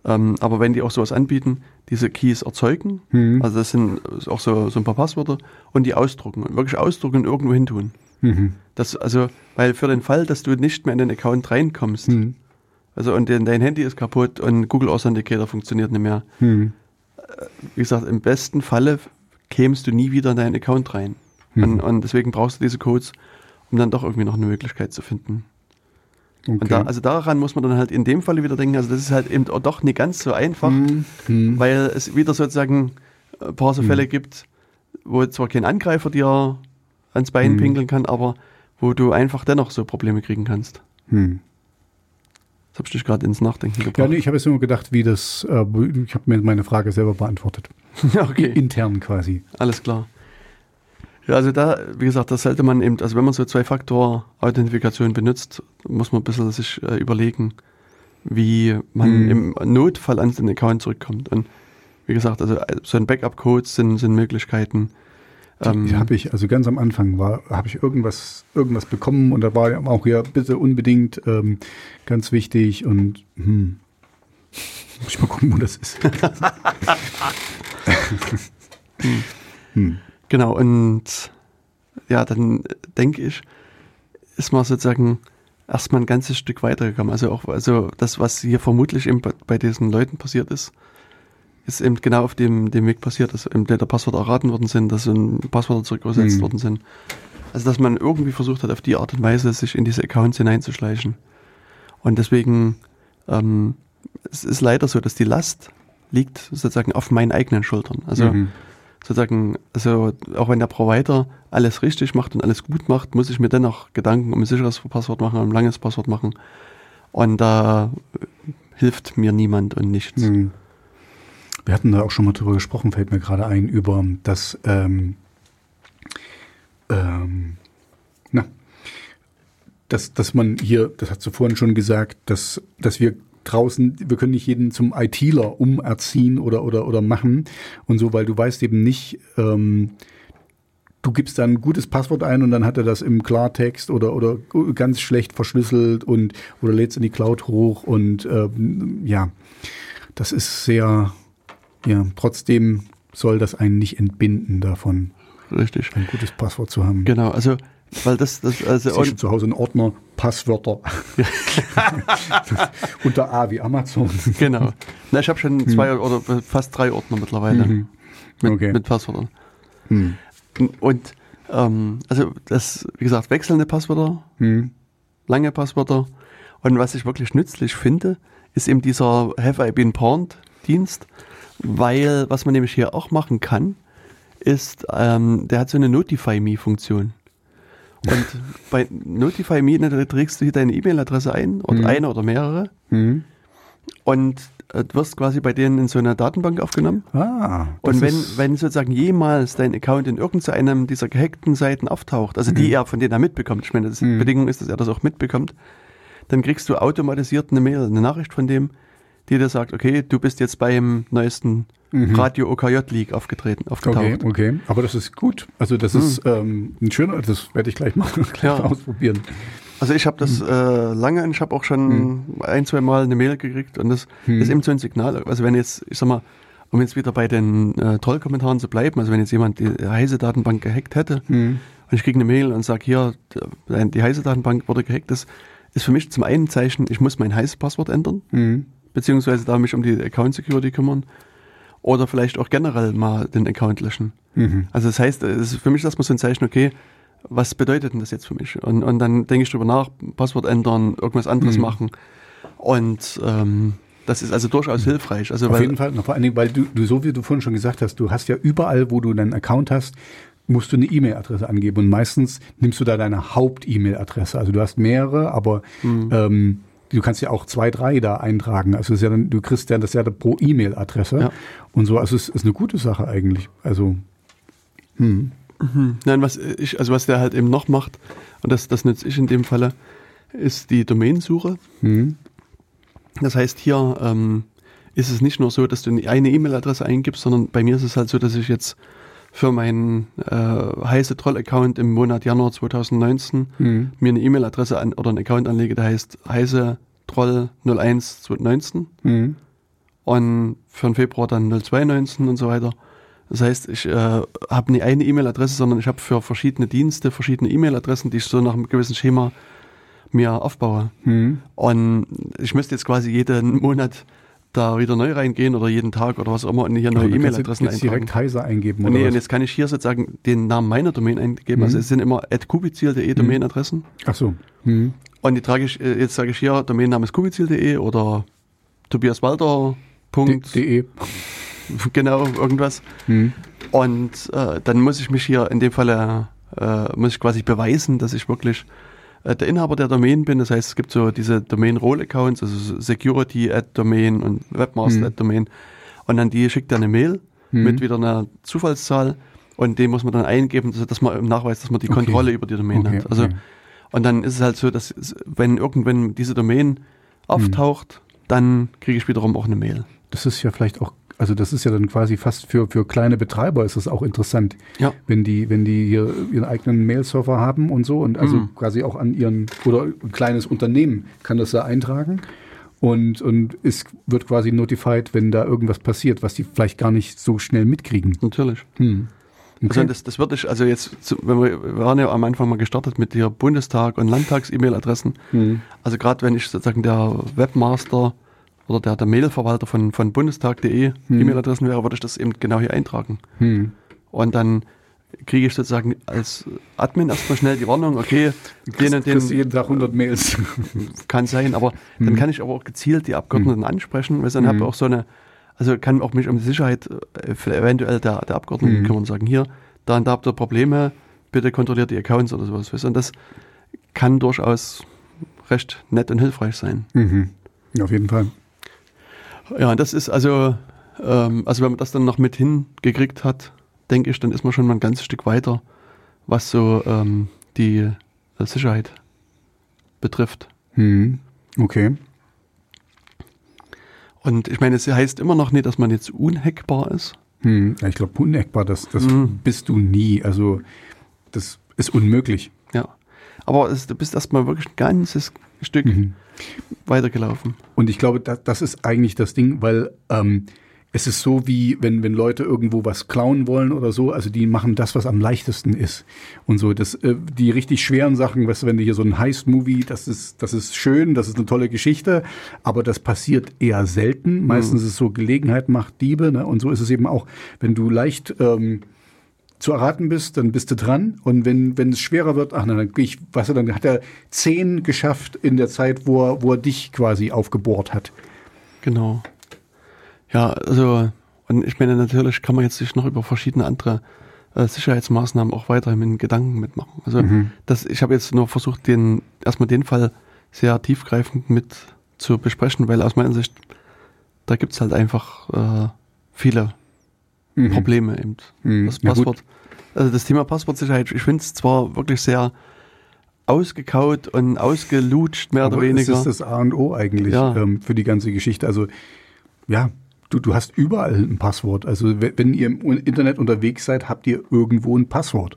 Ähm, aber wenn die auch sowas anbieten, diese Keys erzeugen, mhm. also das sind auch so, so ein paar Passwörter, und die ausdrucken, und wirklich ausdrucken und irgendwo hin tun. Mhm. Das, also, weil für den Fall, dass du nicht mehr in den Account reinkommst, mhm. also und dein Handy ist kaputt und Google Authenticator funktioniert nicht mehr, mhm. wie gesagt, im besten Falle kämst du nie wieder in deinen Account rein. Mhm. Und, und deswegen brauchst du diese Codes, um dann doch irgendwie noch eine Möglichkeit zu finden. Okay. Und da, also daran muss man dann halt in dem Falle wieder denken, also das ist halt eben doch nicht ganz so einfach, mhm. weil es wieder sozusagen ein paar so Fälle mhm. gibt, wo zwar kein Angreifer dir ans Bein mhm. pinkeln kann, aber wo du einfach dennoch so Probleme kriegen kannst. Mhm. Das habe ich dich gerade ins Nachdenken gebracht. Ja, nee, ich habe jetzt nur gedacht, wie das, äh, ich habe mir meine Frage selber beantwortet. Okay. Intern quasi. Alles klar. Ja, also da, wie gesagt, das sollte man eben, also wenn man so Zwei-Faktor-Authentifikation benutzt, muss man ein bisschen sich äh, überlegen, wie man mhm. im Notfall an den Account zurückkommt. Und wie gesagt, also so ein Backup-Code sind, sind Möglichkeiten. Die habe ich, also ganz am Anfang war, habe ich irgendwas, irgendwas bekommen und da war auch ja bitte unbedingt ähm, ganz wichtig und hm, muss ich mal gucken, wo das ist. hm. Hm. Genau, und ja, dann denke ich, ist man sozusagen erstmal ein ganzes Stück weitergekommen. Also auch, also das, was hier vermutlich eben bei diesen Leuten passiert ist, ist eben genau auf dem, dem Weg passiert, dass eben der Passwort erraten worden sind, dass Passwörter zurückgesetzt mhm. worden sind. Also dass man irgendwie versucht hat, auf die Art und Weise sich in diese Accounts hineinzuschleichen. Und deswegen ähm, es ist leider so, dass die Last liegt sozusagen auf meinen eigenen Schultern. Also mhm. sozusagen, also auch wenn der Provider alles richtig macht und alles gut macht, muss ich mir dennoch Gedanken um ein sicheres Passwort machen, um ein langes Passwort machen. Und da äh, hilft mir niemand und nichts. Mhm. Wir hatten da auch schon mal drüber gesprochen, fällt mir gerade ein, über das, ähm, ähm, na, dass, dass man hier, das hast du vorhin schon gesagt, dass, dass wir draußen, wir können nicht jeden zum ITler umerziehen oder, oder, oder machen und so, weil du weißt eben nicht, ähm, du gibst dann ein gutes Passwort ein und dann hat er das im Klartext oder, oder ganz schlecht verschlüsselt und, oder lädst in die Cloud hoch und, ähm, ja, das ist sehr, ja, trotzdem soll das einen nicht entbinden davon, richtig, ein gutes Passwort zu haben. Genau, also weil das, das also ich sehe schon zu Hause einen Ordner Passwörter unter A wie Amazon. Genau. Na, ich habe schon hm. zwei oder fast drei Ordner mittlerweile mhm. mit, okay. mit Passwörtern. Hm. Und ähm, also das, wie gesagt, wechselnde Passwörter, hm. lange Passwörter. Und was ich wirklich nützlich finde, ist eben dieser Have I Been Pwned Dienst. Weil, was man nämlich hier auch machen kann, ist, ähm, der hat so eine Notify-Me-Funktion. Und bei Notify-Me, da trägst du hier deine E-Mail-Adresse ein, oder mhm. eine oder mehrere, mhm. und äh, wirst quasi bei denen in so einer Datenbank aufgenommen. Ah, und wenn, wenn sozusagen jemals dein Account in irgendeinem dieser gehackten Seiten auftaucht, also mhm. die er von denen er mitbekommt, ich meine, das mhm. die Bedingung ist, dass er das auch mitbekommt, dann kriegst du automatisiert eine Mail, eine Nachricht von dem, die dir sagt, okay, du bist jetzt beim neuesten mhm. Radio O K J League aufgetreten, aufgetaucht. Okay, okay, aber das ist gut. Also das mhm. ist ähm, ein schöner, das werde ich gleich mal, gleich ja. mal ausprobieren. Also ich habe das mhm. äh, lange, ich habe auch schon mhm. ein, zwei Mal eine Mail gekriegt und das mhm. ist eben so ein Signal. Also wenn jetzt, ich sag mal, um jetzt wieder bei den äh, Troll-Kommentaren zu bleiben, also wenn jetzt jemand die Heise-Datenbank gehackt hätte mhm. und ich kriege eine Mail und sage, hier, die Heise-Datenbank wurde gehackt, das ist für mich zum einen ein Zeichen, ich muss mein Heise-Passwort ändern. Mhm. beziehungsweise da mich um die Account-Security kümmern oder vielleicht auch generell mal den Account löschen. Mhm. Also das heißt, es ist für mich erstmal so ein Zeichen, okay, was bedeutet denn das jetzt für mich? Und, und dann denke ich drüber nach, Passwort ändern, irgendwas anderes mhm. machen und ähm, das ist also durchaus hilfreich. Also auf weil, jeden Fall, noch vor allen Dingen, weil du, du, so wie du vorhin schon gesagt hast, du hast ja überall, wo du deinen Account hast, musst du eine E-Mail-Adresse angeben und meistens nimmst du da deine Haupt-E-Mail-Adresse. Also du hast mehrere, aber mhm. ähm, du kannst ja auch zwei, drei da eintragen. Also das ist ja dann, du kriegst ja das ja pro E-Mail-Adresse ja. und so. Also es ist eine gute Sache eigentlich. Also hm. mhm. nein, was ich, also was der halt eben noch macht und das, das nütze ich in dem Falle, ist die Domainsuche. Mhm. Das heißt hier ähm, ist es nicht nur so, dass du eine E-Mail-Adresse eingibst, sondern bei mir ist es halt so, dass ich jetzt für meinen äh, Heise Troll-Account im Monat Januar zweitausendneunzehn mhm. mir eine E-Mail-Adresse an, oder einen Account anlege, der heißt Heise Troll null eins zweitausendneunzehn mhm. und für den Februar dann null zwei neunzehn und so weiter. Das heißt, ich äh, habe nicht eine E-Mail-Adresse, sondern ich habe für verschiedene Dienste verschiedene E-Mail-Adressen, die ich so nach einem gewissen Schema mir aufbaue. Hm. Und ich müsste jetzt quasi jeden Monat da wieder neu reingehen oder jeden Tag oder was auch immer und hier neue ja, E-Mail-Adressen eintragen. Direkt Heise eingeben oder nee, was? Und jetzt kann ich hier sozusagen den Namen meiner Domain eingeben. Mhm. Also es sind immer at kubizil punkt de mhm. Domainadressen. Ach so. Mhm. Und die trage ich, jetzt sage ich hier, Domainname ist kubizil punkt de oder tobiaswalter punkt de. Genau, irgendwas. Mhm. Und äh, dann muss ich mich hier in dem Fall äh, muss ich quasi beweisen, dass ich wirklich der Inhaber der Domain bin, das heißt, es gibt so diese Domain-Role-Accounts, also Security-at-Domain und Webmaster-at-Domain und an die schickt er eine Mail mhm. mit wieder einer Zufallszahl und den muss man dann eingeben, dass man im Nachweis, dass man die okay. Kontrolle über die Domain okay, hat. Also okay. Und dann ist es halt so, dass wenn irgendwann diese Domain auftaucht, mhm. dann kriege ich wiederum auch eine Mail. Das ist ja vielleicht auch Also das ist ja dann quasi fast für, für kleine Betreiber ist das auch interessant, ja. wenn die wenn die hier ihren eigenen Mail-Server haben und so und also mhm. quasi auch an ihren oder ein kleines Unternehmen kann das da eintragen und und es wird quasi notified, wenn da irgendwas passiert, was die vielleicht gar nicht so schnell mitkriegen. Natürlich. Hm. Okay. Also das das würde ich also jetzt wenn wir, wir waren ja am Anfang mal gestartet mit der Bundestag und Landtags-E-Mail-Adressen. Mhm. Also gerade wenn ich sozusagen der Webmaster oder der, der Mailverwalter von, von bundestag punkt de hm. E-Mail-Adressen wäre, würde ich das eben genau hier eintragen. Hm. Und dann kriege ich sozusagen als Admin erstmal schnell die Warnung, okay, den und den. Kriegst du jeden Tag hundert Mails. Kann sein, aber hm. dann kann ich aber auch gezielt die Abgeordneten hm. ansprechen, weil dann hm. habe ich auch so eine, also kann auch mich um die Sicherheit eventuell der, der Abgeordneten hm. kümmern und sagen, hier, da und da habt ihr Probleme, bitte kontrolliert die Accounts oder sowas. Und das kann durchaus recht nett und hilfreich sein. Mhm. Auf jeden Fall. Ja, das ist also, ähm, also wenn man das dann noch mit hingekriegt hat, denke ich, dann ist man schon mal ein ganzes Stück weiter, was so ähm, die äh, Sicherheit betrifft. Hm. Okay. Und ich meine, es heißt immer noch nicht, dass man jetzt unhackbar ist. Hm. Ja, ich glaube, unhackbar, das, das hm. bist du nie. Also das ist unmöglich. Ja, aber es, du bist erstmal wirklich ein ganzes Stück mhm. weitergelaufen. Und ich glaube, das, das ist eigentlich das Ding, weil ähm, es ist so wie, wenn, wenn Leute irgendwo was klauen wollen oder so, also die machen das, was am leichtesten ist und so. Das, äh, die richtig schweren Sachen, weißt du, wenn du hier so ein Heist-Movie, das ist, das ist schön, das ist eine tolle Geschichte, aber das passiert eher selten. Meistens mhm. ist es so, Gelegenheit macht Diebe, ne? Und so ist es eben auch, wenn du leicht ähm, zu erraten bist, dann bist du dran und wenn, wenn es schwerer wird, ach nein, dann gehe ich, weißt du, dann hat er zehn geschafft in der Zeit, wo er, wo er dich quasi aufgebohrt hat. Genau. Ja, also und ich meine, natürlich kann man jetzt sich noch über verschiedene andere äh, Sicherheitsmaßnahmen auch weiterhin in Gedanken mitmachen. Also mhm. das, ich habe jetzt nur versucht, den erstmal den Fall sehr tiefgreifend mit zu besprechen, weil aus meiner Sicht, da gibt es halt einfach äh, viele Mhm. Probleme eben. Mhm. Das Passwort. Ja, also das Thema Passwortsicherheit, ich finde es zwar wirklich sehr ausgekaut und ausgelutscht, mehr aber oder weniger. Das ist das A und O eigentlich ja. ähm, für die ganze Geschichte. Also ja, du, du hast überall ein Passwort. Also wenn ihr im Internet unterwegs seid, habt ihr irgendwo ein Passwort.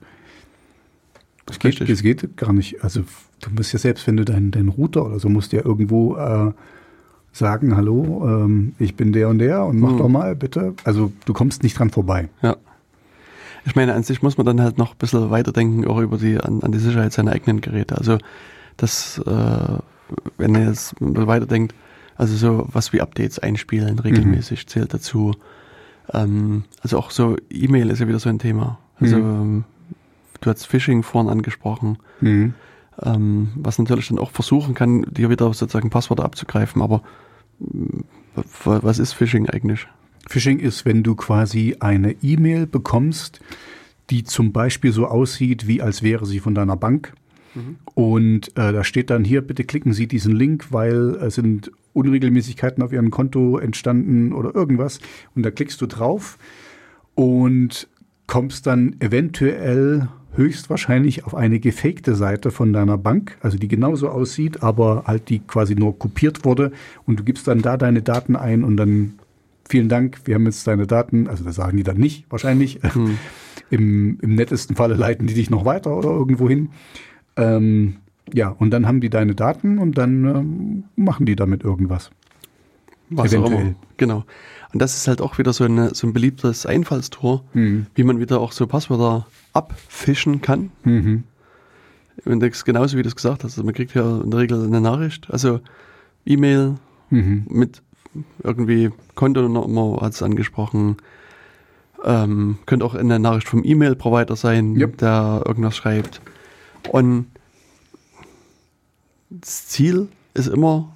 Das geht, das geht gar nicht. Also du musst ja selbst, wenn du deinen, deinen Router oder so, musst ja irgendwo äh, sagen, hallo, ähm, ich bin der und der und mach mhm. doch mal, bitte. Also du kommst nicht dran vorbei. Ja. Ich meine, an sich muss man dann halt noch ein bisschen weiterdenken, auch über die, an, an die Sicherheit seiner eigenen Geräte. Also das, äh, wenn ihr jetzt weiterdenkt, also so was wie Updates einspielen, regelmäßig mhm. zählt dazu. Ähm, also auch so E-Mail ist ja wieder so ein Thema. Also mhm. du hast Phishing vorhin angesprochen. Mhm. Ähm, was natürlich dann auch versuchen kann, dir wieder sozusagen Passwörter abzugreifen, aber was ist Phishing eigentlich? Phishing ist, wenn du quasi eine E-Mail bekommst, die zum Beispiel so aussieht, wie als wäre sie von deiner Bank. Mhm. Und äh, da steht dann hier, bitte klicken Sie diesen Link, weil es sind Unregelmäßigkeiten auf Ihrem Konto entstanden oder irgendwas. Und da klickst du drauf und kommst dann eventuell höchstwahrscheinlich auf eine gefakte Seite von deiner Bank, also die genauso aussieht, aber halt die quasi nur kopiert wurde und du gibst dann da deine Daten ein und dann vielen Dank, wir haben jetzt deine Daten, also das sagen die dann nicht wahrscheinlich, hm. Im, im nettesten Falle leiten die dich noch weiter oder irgendwo hin. Ähm, ja, und dann haben die deine Daten und dann ähm, machen die damit irgendwas. Was eventuell. Auch immer. Genau. Und das ist halt auch wieder so, eine, so ein beliebtes Einfallstor, mhm. wie man wieder auch so Passwörter abfischen kann. Mhm. Und das, genauso wie du es gesagt hast, also man kriegt ja in der Regel eine Nachricht, also E-Mail mhm. mit irgendwie Kontonummer hat es angesprochen. Ähm, könnte auch eine Nachricht vom E-Mail-Provider sein, yep. der irgendwas schreibt. Und das Ziel ist immer,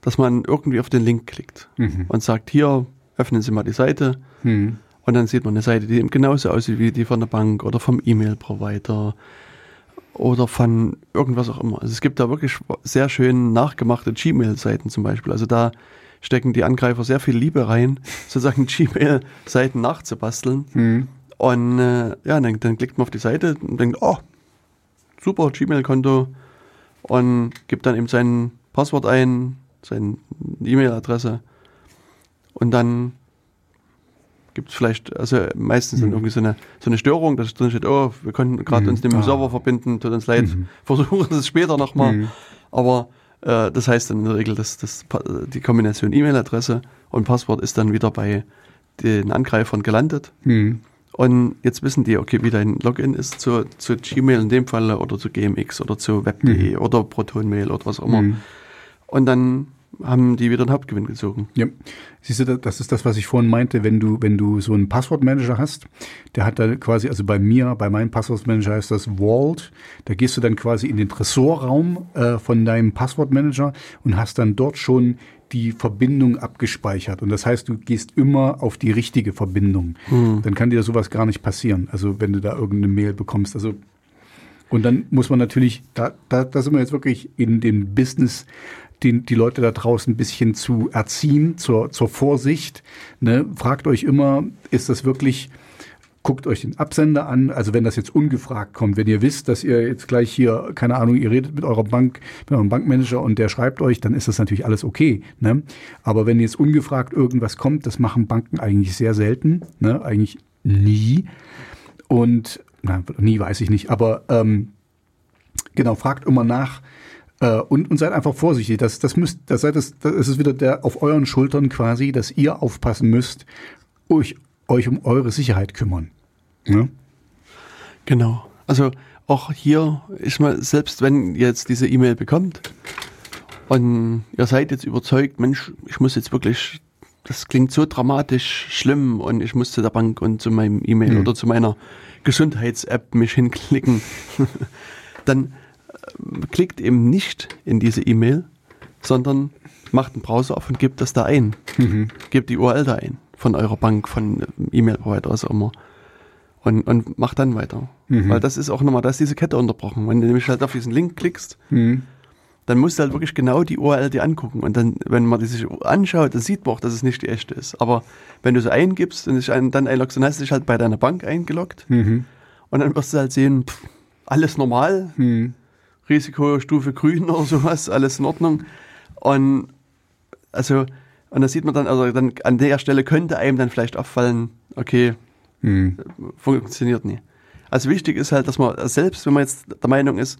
dass man irgendwie auf den Link klickt mhm. und sagt, hier, öffnen Sie mal die Seite. Mhm. Und dann sieht man eine Seite, die eben genauso aussieht wie die von der Bank oder vom E-Mail-Provider oder von irgendwas auch immer. Also es gibt da wirklich sehr schön nachgemachte Gmail-Seiten zum Beispiel. Also da stecken die Angreifer sehr viel Liebe rein, sozusagen Gmail-Seiten nachzubasteln. Mhm. Und äh, ja, dann, dann klickt man auf die Seite und denkt, oh, super Gmail-Konto, und gibt dann eben sein Passwort ein, seine E-Mail-Adresse, und dann gibt es vielleicht, also meistens mhm. dann irgendwie so eine, so eine Störung, dass drin steht, oh, wir konnten gerade mhm. uns mit dem ah. Server verbinden, tut uns leid, mhm. versuchen es später nochmal, mhm. aber äh, das heißt dann in der Regel, dass, dass die Kombination E-Mail-Adresse und Passwort ist dann wieder bei den Angreifern gelandet. Mhm. Und jetzt wissen die, okay, wie dein Login ist zu, zu Gmail in dem Fall oder zu G M X oder zu web punkt de mhm. oder ProtonMail oder was auch immer. Mhm. Und dann haben die wieder einen Hauptgewinn gezogen. Ja, siehst du, das ist das, was ich vorhin meinte, wenn du wenn du so einen Passwortmanager hast, der hat dann quasi, also bei mir, bei meinem Passwortmanager heißt das Vault, da gehst du dann quasi in den Tresorraum äh, von deinem Passwortmanager und hast dann dort schon die Verbindung abgespeichert. Und das heißt, du gehst immer auf die richtige Verbindung. Hm. Dann kann dir sowas gar nicht passieren, also wenn du da irgendeine Mail bekommst. Also und dann muss man natürlich, da, da, da sind wir jetzt wirklich in dem Business, den, die Leute da draußen ein bisschen zu erziehen, zur, zur Vorsicht. Ne? Fragt euch immer, ist das wirklich, guckt euch den Absender an, also wenn das jetzt ungefragt kommt, wenn ihr wisst, dass ihr jetzt gleich hier, keine Ahnung, ihr redet mit eurer Bank, mit eurem Bankmanager und der schreibt euch, dann ist das natürlich alles okay. Ne? Aber wenn jetzt ungefragt irgendwas kommt, das machen Banken eigentlich sehr selten, ne? Eigentlich nie. Und na, nie weiß ich nicht, aber ähm, genau, fragt immer nach äh, und, und seid einfach vorsichtig. Das, das, müsst, das, seid das, das ist wieder der auf euren Schultern quasi, dass ihr aufpassen müsst, euch, euch um eure Sicherheit kümmern. Ne? Genau. Also auch hier, ich meine, selbst wenn ihr jetzt diese E-Mail bekommt und ihr seid jetzt überzeugt, Mensch, ich muss jetzt wirklich, das klingt so dramatisch schlimm und ich muss zu der Bank und zu meinem E-Mail mhm. oder zu meiner Gesundheits-App mich hinklicken, dann äh, klickt eben nicht in diese E-Mail, sondern macht einen Browser auf und gebt das da ein. Mhm. Gebt die U R L da ein, von eurer Bank, von äh, E-Mail-Provider, was auch immer. Und, und macht dann weiter. Mhm. Weil das ist auch nochmal, da ist diese Kette unterbrochen. Wenn du nämlich halt auf diesen Link klickst, mhm. dann musst du halt wirklich genau die U R L dir angucken. Und dann, wenn man die sich anschaut, dann sieht man auch, dass es nicht die echte ist. Aber wenn du sie eingibst und dich ein, dann einloggst, dann hast du dich halt bei deiner Bank eingeloggt. Mhm. Und dann wirst du halt sehen, pff, alles normal, mhm. Risikostufe grün oder sowas, alles in Ordnung. Und also, und da sieht man dann, also dann an der Stelle könnte einem dann vielleicht auffallen, okay, mhm. funktioniert nicht. Also wichtig ist halt, dass man selbst, wenn man jetzt der Meinung ist,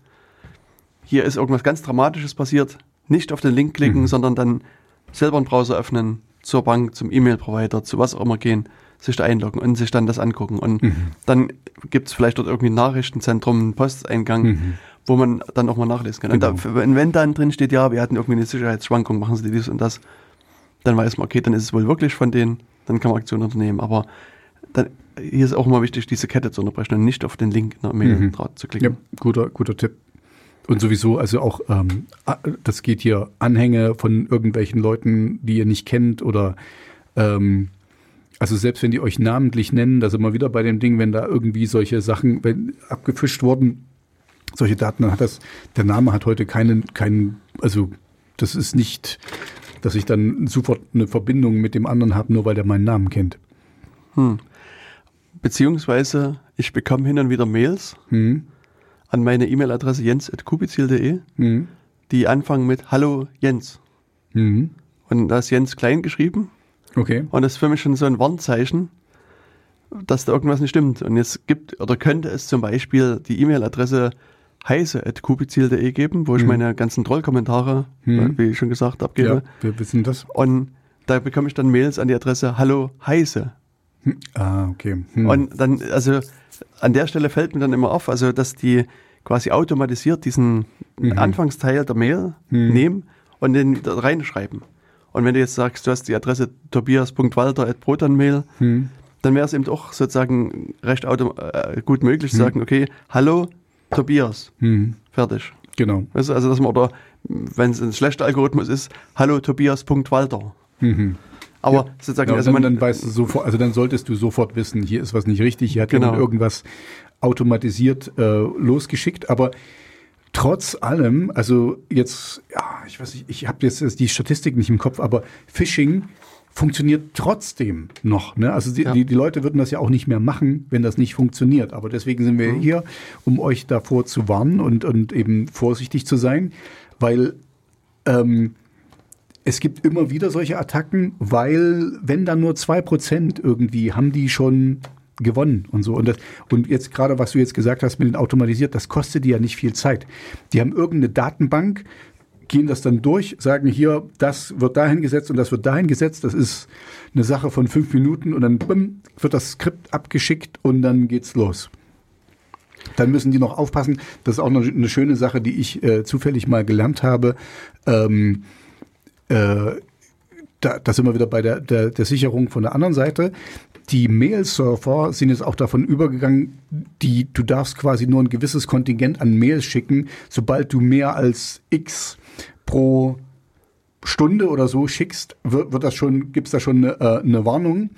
hier ist irgendwas ganz Dramatisches passiert, nicht auf den Link klicken, mhm. sondern dann selber einen Browser öffnen, zur Bank, zum E-Mail-Provider, zu was auch immer gehen, sich da einloggen und sich dann das angucken. Und mhm. dann gibt es vielleicht dort irgendwie ein Nachrichtenzentrum, einen Posteingang, mhm. wo man dann auch mal nachlesen kann. Genau. Und da, wenn, wenn dann drin steht, ja, wir hatten irgendwie eine Sicherheitsschwankung, machen Sie dies und das, dann weiß man, okay, dann ist es wohl wirklich von denen, dann kann man Aktionen unternehmen. Aber dann, hier ist auch mal wichtig, diese Kette zu unterbrechen und nicht auf den Link in der Mail mhm. zu klicken. Ja, guter, guter Tipp. Und sowieso, also auch, ähm, das geht hier Anhänge von irgendwelchen Leuten, die ihr nicht kennt oder, ähm, also selbst wenn die euch namentlich nennen, da sind wir wieder bei dem Ding, wenn da irgendwie solche Sachen wenn, abgefischt wurden, solche Daten, dann hat das, der Name hat heute keinen, keinen, also das ist nicht, dass ich dann sofort eine Verbindung mit dem anderen habe, nur weil der meinen Namen kennt. Hm. Beziehungsweise, ich bekomme hin und wieder Mails, hm. an meine E-Mail-Adresse jens at kubizil punkt de, mhm. die anfangen mit Hallo Jens. Mhm. Und da ist Jens klein geschrieben. Okay. Und das ist für mich schon so ein Warnzeichen, dass da irgendwas nicht stimmt. Und jetzt gibt oder könnte es zum Beispiel die E-Mail-Adresse heise at kubizil punkt de geben, wo ich mhm. meine ganzen Trollkommentare, mhm. wie ich schon gesagt habe, abgebe. Ja, wir wissen das. Und da bekomme ich dann Mails an die Adresse Hallo Heise. Hm. Ah, okay. Hm. Und dann, also an der Stelle fällt mir dann immer auf, also dass die quasi automatisiert diesen mhm. Anfangsteil der Mail mhm. nehmen und den da reinschreiben. Und wenn du jetzt sagst, du hast die Adresse tobias punkt walter at protonmail, mhm. dann wäre es eben auch sozusagen recht autom- äh, gut möglich zu mhm. sagen, okay, hallo Tobias, mhm. fertig. Genau. Also, also dass man, oder wenn es ein schlechter Algorithmus ist, hallo Tobias punkt walter. Mhm. Aber ja. sozusagen, ja, also dann, man, dann weißt du sofort, also dann solltest du sofort wissen, hier ist was nicht richtig, hier hat genau. jemand irgendwas automatisiert äh, losgeschickt, aber trotz allem, also jetzt, ja, ich weiß nicht, ich habe jetzt die Statistik nicht im Kopf, aber Phishing funktioniert trotzdem noch. Ne? Also die, ja. die, die Leute würden das ja auch nicht mehr machen, wenn das nicht funktioniert. Aber deswegen sind wir mhm. hier, um euch davor zu warnen und, und eben vorsichtig zu sein, weil ähm, es gibt immer wieder solche Attacken, weil wenn dann nur zwei Prozent irgendwie, haben die schon gewonnen und so. Und, das, und jetzt gerade, was du jetzt gesagt hast mit den automatisiert, das kostet die ja nicht viel Zeit. Die haben irgendeine Datenbank, gehen das dann durch, sagen hier, das wird dahin gesetzt und das wird dahin gesetzt. Das ist eine Sache von fünf Minuten und dann bumm, wird das Skript abgeschickt und dann geht's los. Dann müssen die noch aufpassen. Das ist auch noch eine schöne Sache, die ich äh, zufällig mal gelernt habe. Ähm, äh, da, da sind wir wieder bei der, der, der Sicherung von der anderen Seite. Die Mail-Surfer sind jetzt auch davon übergegangen, die, du darfst quasi nur ein gewisses Kontingent an Mails schicken, sobald du mehr als X pro Stunde oder so schickst, wird, wird das schon, gibt's da schon eine, äh, eine Warnung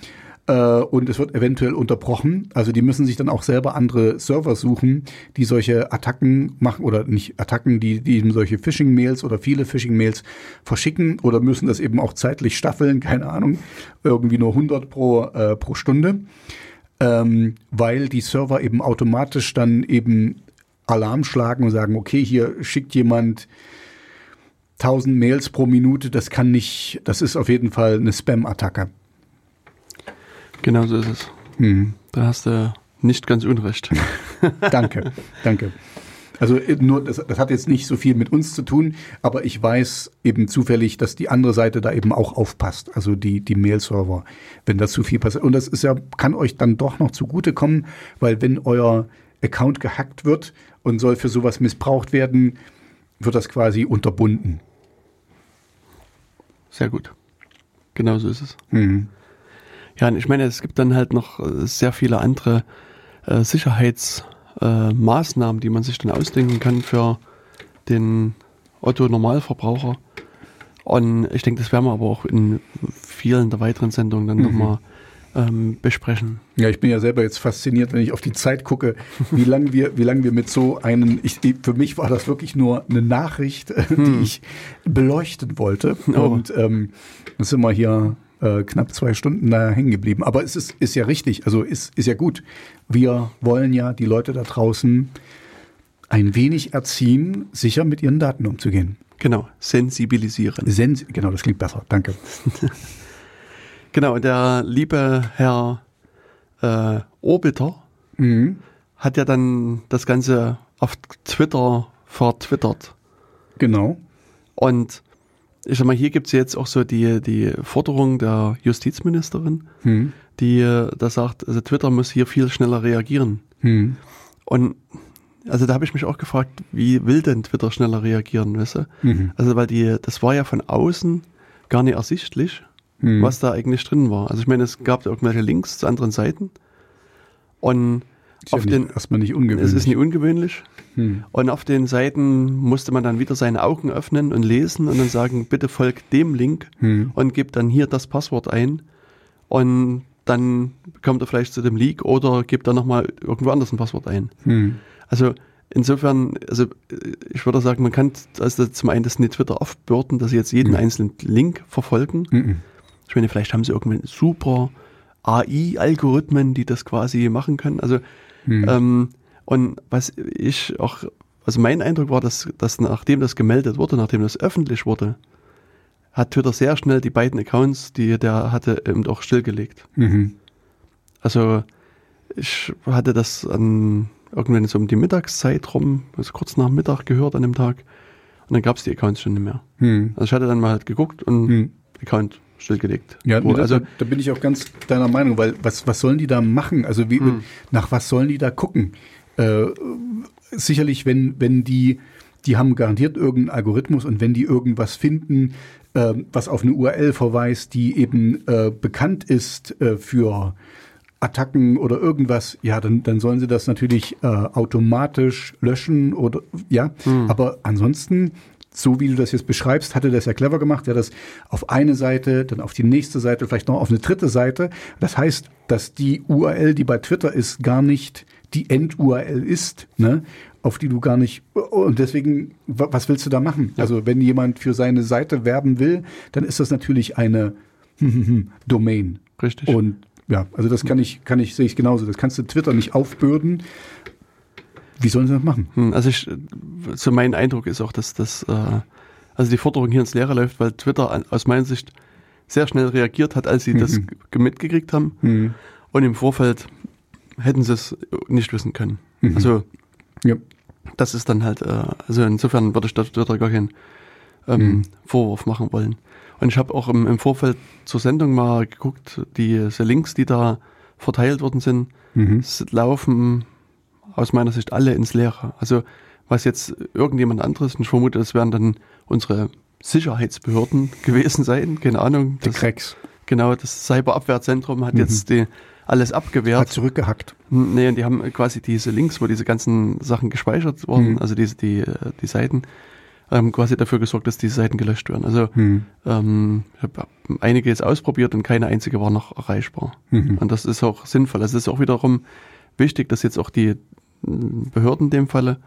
äh, und es wird eventuell unterbrochen. Also die müssen sich dann auch selber andere Server suchen, die solche Attacken machen oder nicht Attacken, die, die eben solche Phishing-Mails oder viele Phishing-Mails verschicken oder müssen das eben auch zeitlich staffeln, keine Ahnung, irgendwie nur hundert pro, äh, pro Stunde, ähm, weil die Server eben automatisch dann eben Alarm schlagen und sagen, okay, hier schickt jemand tausend Mails pro Minute, das kann nicht, das ist auf jeden Fall eine Spam-Attacke. Genau so ist es. Mhm. Da hast du nicht ganz Unrecht. Danke, danke. Also nur, das, das hat jetzt nicht so viel mit uns zu tun, aber ich weiß eben zufällig, dass die andere Seite da eben auch aufpasst, also die, die Mail-Server, wenn da zu viel passiert. Und das ist ja, kann euch dann doch noch zugutekommen, weil wenn euer Account gehackt wird und soll für sowas missbraucht werden, wird das quasi unterbunden. Sehr gut. Genau so ist es. Mhm. Ja, und ich meine, es gibt dann halt noch sehr viele andere äh, Sicherheitsmaßnahmen, äh, die man sich dann ausdenken kann für den Otto-Normalverbraucher. Und ich denke, das werden wir aber auch in vielen der weiteren Sendungen dann mhm. nochmal ähm, besprechen. Ja, ich bin ja selber jetzt fasziniert, wenn ich auf die Zeit gucke, wie lange wir, wie lange wir mit so einem, ich, für mich war das wirklich nur eine Nachricht, äh, die hm. ich beleuchten wollte. Oh. Und ähm, das sind wir hier äh, knapp zwei Stunden da hängen geblieben. Aber es ist, ist ja richtig, also ist, ist ja gut. Wir wollen ja die Leute da draußen ein wenig erziehen, sicher mit ihren Daten umzugehen. Genau, sensibilisieren. Sens- genau, das klingt besser, danke. Genau, der liebe Herr äh, Orbiter mhm. hat ja dann das Ganze auf Twitter vertwittert. Genau. Und ich sag mal, hier gibt es jetzt auch so die, die Forderung der Justizministerin, mhm. die da sagt, also Twitter muss hier viel schneller reagieren. Mhm. Und also da habe ich mich auch gefragt, wie will denn Twitter schneller reagieren, weißt du? Mhm. Also weil die, das war ja von außen gar nicht ersichtlich, was da eigentlich drin war. Also ich meine, es gab irgendwelche Links zu anderen Seiten und ist auf ja den, erstmal nicht ungewöhnlich. Es ist nicht ungewöhnlich. Hm. Und auf den Seiten musste man dann wieder seine Augen öffnen und lesen und dann sagen, bitte folgt dem Link hm. und gebt dann hier das Passwort ein und dann kommt er vielleicht zu dem Leak oder gebt dann nochmal irgendwo anders ein Passwort ein. Hm. Also insofern, also ich würde sagen, man kann also zum einen das nicht Twitter aufbürden, dass sie jetzt jeden hm. einzelnen Link verfolgen, hm. Ich meine, vielleicht haben sie irgendwann super A I-Algorithmen, die das quasi machen können. Also, hm. ähm, und was ich auch, also mein Eindruck war, dass, dass nachdem das gemeldet wurde, nachdem das öffentlich wurde, hat Twitter sehr schnell die beiden Accounts, die der hatte, eben auch stillgelegt. Mhm. Also, ich hatte das an, irgendwann so um die Mittagszeit rum, also kurz nach Mittag gehört an dem Tag. Und dann gab es die Accounts schon nicht mehr. Hm. Also, ich hatte dann mal halt geguckt und hm. Account stillgelegt. Ja, nee, also da, da bin ich auch ganz deiner Meinung, weil was, was sollen die da machen? Also wie, hm. nach was sollen die da gucken? Äh, sicherlich, wenn, wenn die, die haben garantiert irgendeinen Algorithmus und wenn die irgendwas finden, äh, was auf eine U R L verweist, die eben äh, bekannt ist äh, für Attacken oder irgendwas, ja, dann, dann sollen sie das natürlich äh, automatisch löschen oder ja, hm. aber ansonsten, so wie du das jetzt beschreibst, hatte das ja clever gemacht, der hat das auf eine Seite, dann auf die nächste Seite, vielleicht noch auf eine dritte Seite. Das heißt, dass die U R L, die bei Twitter ist, gar nicht die End-U R L ist, ne? Auf die du gar nicht, und deswegen, was willst du da machen? Ja. Also wenn jemand für seine Seite werben will, dann ist das natürlich eine Domain. Richtig. Und ja, also das kann ich, kann ich, sehe ich genauso. Das kannst du Twitter nicht aufbürden. Wie sollen sie das machen? Also ich, so mein Eindruck ist auch, dass das, äh, also die Forderung hier ins Leere läuft, weil Twitter an, aus meiner Sicht sehr schnell reagiert hat, als sie mhm. das g- mitgekriegt haben. Mhm. Und im Vorfeld hätten sie es nicht wissen können. Mhm. Also ja. das ist dann halt, äh, also insofern würde ich da Twitter gar keinen ähm, mhm. Vorwurf machen wollen. Und ich habe auch im, im Vorfeld zur Sendung mal geguckt, diese Links, die da verteilt worden sind, mhm. laufen aus meiner Sicht alle ins Leere. Also was jetzt irgendjemand anderes, und ich vermute, das wären dann unsere Sicherheitsbehörden gewesen sein, keine Ahnung. Die Cracks. Genau, das Cyberabwehrzentrum hat mhm. jetzt die, alles abgewehrt. Hat zurückgehackt. Nee, und die haben quasi diese Links, wo diese ganzen Sachen gespeichert wurden, mhm. also diese, die, die Seiten, ähm, quasi dafür gesorgt, dass diese Seiten gelöscht werden. Also mhm. ähm, ich habe einige jetzt ausprobiert und keine einzige war noch erreichbar. Mhm. Und das ist auch sinnvoll. Also das ist auch wiederum wichtig, dass jetzt auch die Behörden in dem Falle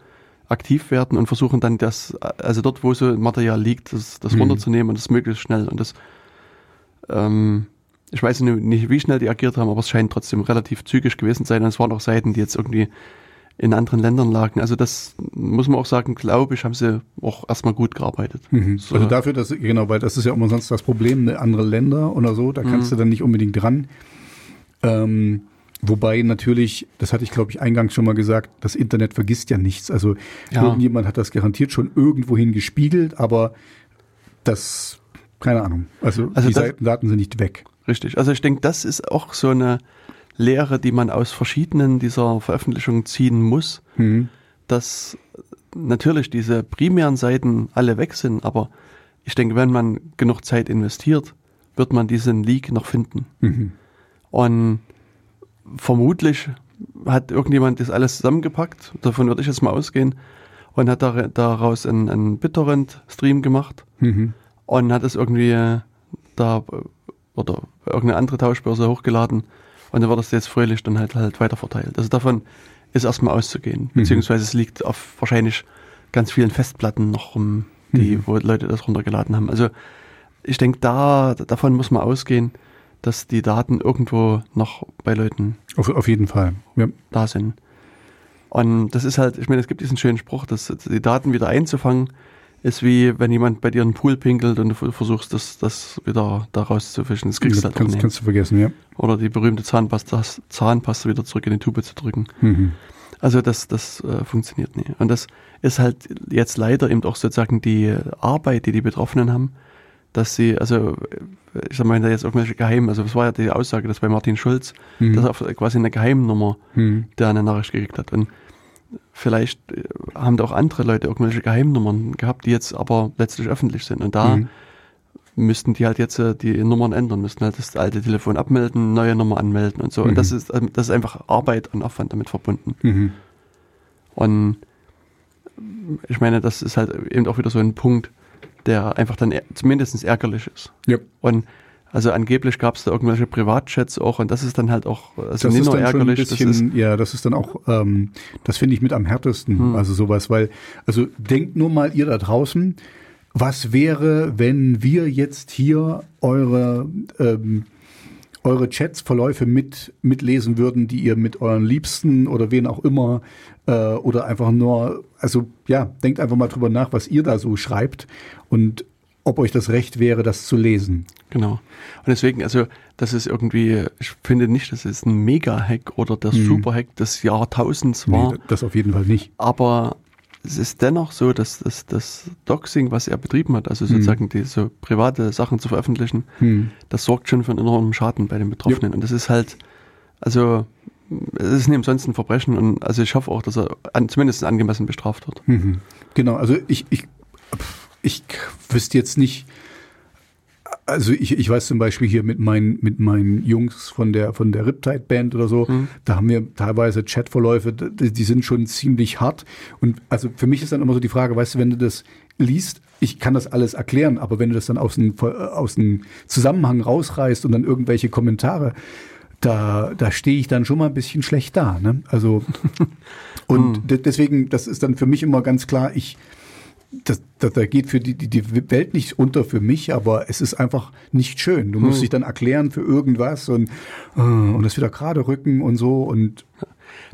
aktiv werden und versuchen dann das, also dort, wo so Material liegt, das, das mhm. runterzunehmen und das möglichst schnell. Und das, ähm, ich weiß nicht, wie schnell die agiert haben, aber es scheint trotzdem relativ zügig gewesen zu sein. Und es waren auch Seiten, die jetzt irgendwie in anderen Ländern lagen. Also das muss man auch sagen, glaube ich, haben sie auch erstmal gut gearbeitet. Mhm. So. Also dafür, dass, genau, weil das ist ja immer sonst das Problem, ne, andere Länder oder so, da kannst mhm. du dann nicht unbedingt dran. Ähm, Wobei natürlich, das hatte ich glaube ich eingangs schon mal gesagt, das Internet vergisst ja nichts. Also ja. irgendjemand hat das garantiert schon irgendwohin gespiegelt, aber das, keine Ahnung, also, also die das, Seitendaten sind nicht weg. Richtig, also ich denke, das ist auch so eine Lehre, die man aus verschiedenen dieser Veröffentlichungen ziehen muss, mhm. dass natürlich diese primären Seiten alle weg sind, aber ich denke, wenn man genug Zeit investiert, wird man diesen Leak noch finden. Mhm. Und vermutlich hat irgendjemand das alles zusammengepackt, davon würde ich jetzt mal ausgehen, und hat da, daraus einen, einen BitTorrent-Stream gemacht mhm. und hat es irgendwie da oder irgendeine andere Tauschbörse hochgeladen und dann wird das jetzt fröhlich dann halt, halt weiterverteilt. Also davon ist erstmal auszugehen, mhm. beziehungsweise es liegt auf wahrscheinlich ganz vielen Festplatten noch rum, die, mhm. wo Leute das runtergeladen haben. Also ich denke, da, davon muss man ausgehen, dass die Daten irgendwo noch bei Leuten auf, auf jeden Fall ja. da sind. Und das ist halt, ich meine, es gibt diesen schönen Spruch, dass die Daten wieder einzufangen ist wie, wenn jemand bei dir einen Pool pinkelt und du versuchst, das, das wieder da rauszufischen. Das kriegst du ja, halt kannst, auch nicht. Kannst du vergessen, ja. Oder die berühmte Zahnpasta, Zahnpasta wieder zurück in die Tube zu drücken. Mhm. Also das, das äh, funktioniert nie. Und das ist halt jetzt leider eben auch sozusagen die Arbeit, die die Betroffenen haben, dass sie, also ich sag mal, da jetzt irgendwelche Geheimen, also das war ja die Aussage, dass bei Martin Schulz, mhm. dass er quasi eine Geheimnummer, mhm. der eine Nachricht gekriegt hat. Und vielleicht haben da auch andere Leute irgendwelche Geheimnummern gehabt, die jetzt aber letztlich öffentlich sind. Und da mhm. müssten die halt jetzt die Nummern ändern, müssten halt das alte Telefon abmelden, neue Nummer anmelden und so. Mhm. Und das ist, das ist einfach Arbeit und Aufwand damit verbunden. Mhm. Und ich meine, das ist halt eben auch wieder so ein Punkt, der einfach dann zumindest ärgerlich ist. Ja. Und also angeblich gab es da irgendwelche Privatchats auch und das ist dann halt auch, also das nicht ist nur dann ärgerlich. Schon ein bisschen, das ist, ja, das ist dann auch, ähm, das finde ich mit am härtesten, hm. also sowas, weil, also denkt nur mal ihr da draußen, was wäre, wenn wir jetzt hier eure, ähm, eure Chats, Verläufe mit, mitlesen würden, die ihr mit euren Liebsten oder wen auch immer äh, oder einfach nur, also ja, denkt einfach mal drüber nach, was ihr da so schreibt und ob euch das Recht wäre, das zu lesen. Genau. Und deswegen, also das ist irgendwie, ich finde nicht, das ist ein Mega-Hack oder der mhm. Super-Hack des Jahrtausends war. Nee, das auf jeden Fall nicht. Aber es ist dennoch so, dass das, das Doxing, was er betrieben hat, also sozusagen hm. diese private Sachen zu veröffentlichen, hm. das sorgt schon für einen enormen Schaden bei den Betroffenen. Ja. Und das ist halt, also es ist nicht umsonst ein Verbrechen. Und also ich hoffe auch, dass er an, zumindest angemessen bestraft wird. Mhm. Genau, also ich, ich, ich wüsste jetzt nicht, also ich, ich weiß zum Beispiel hier mit meinen, mit meinen Jungs von der, von der Riptide Band oder so, mhm. da haben wir teilweise Chatverläufe, die, die sind schon ziemlich hart. Und also für mich ist dann immer so die Frage, weißt du, wenn du das liest, ich kann das alles erklären, aber wenn du das dann aus dem, aus dem Zusammenhang rausreißt und dann irgendwelche Kommentare, da, da stehe ich dann schon mal ein bisschen schlecht da. Ne? Also und mhm. de- deswegen, das ist dann für mich immer ganz klar, ich Das, das, das geht für die, die, die Welt nicht unter für mich, aber es ist einfach nicht schön. Du musst hm. dich dann erklären für irgendwas und, und das wieder gerade rücken und so. Und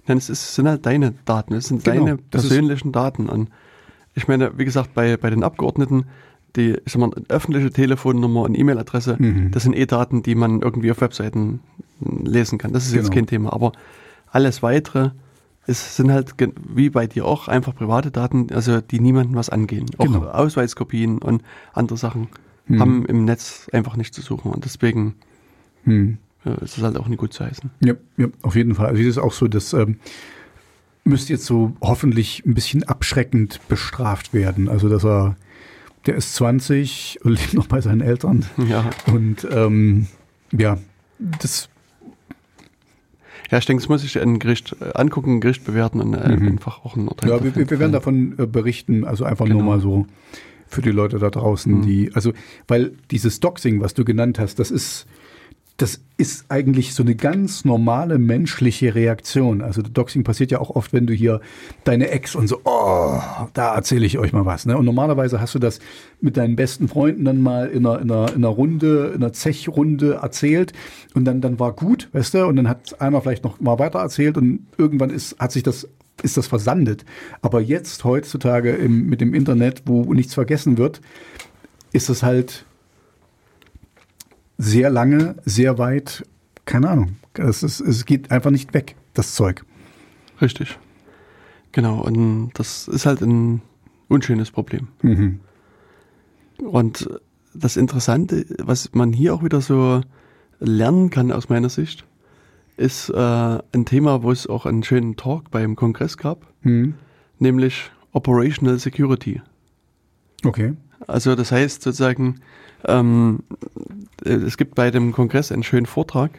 Nein, es, ist, es sind halt deine Daten, es sind genau, deine persönlichen ist, Daten. Und ich meine, wie gesagt, bei, bei den Abgeordneten, die ich sag mal, öffentliche Telefonnummer und E-Mail-Adresse, mhm. das sind eh Daten, die man irgendwie auf Webseiten lesen kann. Das ist genau. jetzt kein Thema, aber alles Weitere, es sind halt, wie bei dir auch, einfach private Daten, also die niemandem was angehen. Auch genau. Ausweiskopien und andere Sachen hm. haben im Netz einfach nichts zu suchen. Und deswegen hm. ist es halt auch nicht gut zu heißen. Ja, ja, auf jeden Fall. Also es ist auch so, das ähm, müsste jetzt so hoffentlich ein bisschen abschreckend bestraft werden. Also dass er, der ist zwanzig und lebt noch bei seinen Eltern. Ja. Und ähm, ja, das... Ja, ich denke, das muss sich ein Gericht angucken, ein Gericht bewerten und äh, mhm. einfach auch ein Urteil. Ja, wir, wir werden davon äh, berichten, also einfach genau. nur mal so für die Leute da draußen, mhm. die, also, weil dieses Doxing, was du genannt hast, das ist, das ist eigentlich so eine ganz normale menschliche Reaktion. Also Doxing passiert ja auch oft, wenn du hier deine Ex und so, oh, da erzähle ich euch mal was. Ne? Und normalerweise hast du das mit deinen besten Freunden dann mal in einer, in einer, in einer Runde, in einer Zechrunde erzählt und dann, dann war gut, weißt du, und dann hat einer vielleicht noch mal weiter erzählt und irgendwann ist, hat sich das, ist das versandet. Aber jetzt, heutzutage im, mit dem Internet, wo nichts vergessen wird, ist es halt... sehr lange, sehr weit, keine Ahnung. Es, ist, es geht einfach nicht weg, das Zeug. Richtig. Genau, und das ist halt ein unschönes Problem. Mhm. Und das Interessante, was man hier auch wieder so lernen kann aus meiner Sicht, ist äh, ein Thema, wo es auch einen schönen Talk beim Kongress gab, mhm. nämlich Operational Security. Okay. Also das heißt sozusagen, ähm, es gibt bei dem Kongress einen schönen Vortrag,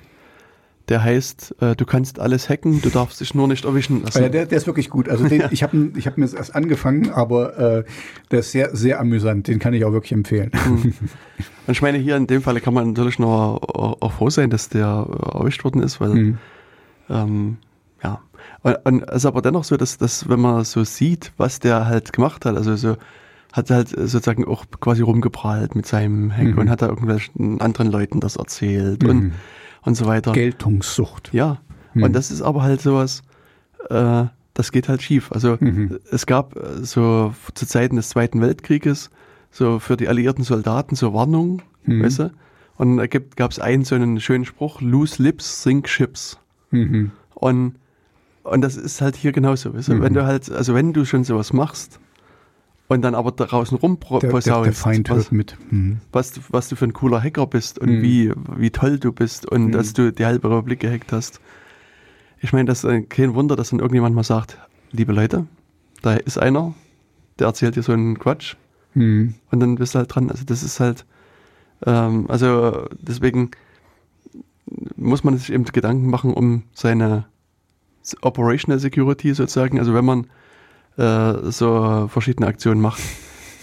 der heißt, äh, du kannst alles hacken, du darfst dich nur nicht erwischen lassen. Ja, der, der ist wirklich gut. Also den, ich habe ich hab mir das erst angefangen, aber äh, der ist sehr, sehr amüsant. Den kann ich auch wirklich empfehlen. Mhm. Und ich meine, hier in dem Fall kann man natürlich noch auch, auch froh sein, dass der äh, erwischt worden ist, weil mhm. ähm, ja. Und, und es ist aber dennoch so, dass, dass wenn man so sieht, was der halt gemacht hat, also so hat halt sozusagen auch quasi rumgeprahlt mit seinem Hack mhm. und hat da irgendwelchen anderen Leuten das erzählt mhm. und, und so weiter. Geltungssucht. Ja, mhm. und das ist aber halt sowas, äh, das geht halt schief. Also mhm. es gab so zu Zeiten des Zweiten Weltkrieges so für die alliierten Soldaten so Warnung, mhm. weißt du? Und da gab es einen so einen schönen Spruch, loose lips sink ships. Mhm. Und, und das ist halt hier genauso, weißt du? Mhm. Wenn du halt, also wenn du schon sowas machst, und dann aber draußen rumposaunst, der, der, der Feind hört mit. Mhm. Was, was du für ein cooler Hacker bist und mhm. wie, wie toll du bist und mhm. dass du die halbe Republik gehackt hast. Ich meine, das ist kein Wunder, dass dann irgendjemand mal sagt, liebe Leute, da ist einer, der erzählt dir so einen Quatsch mhm. und dann bist du halt dran. Also das ist halt, ähm, also deswegen muss man sich eben Gedanken machen um seine Operational Security sozusagen. Also wenn man so verschiedene Aktionen macht,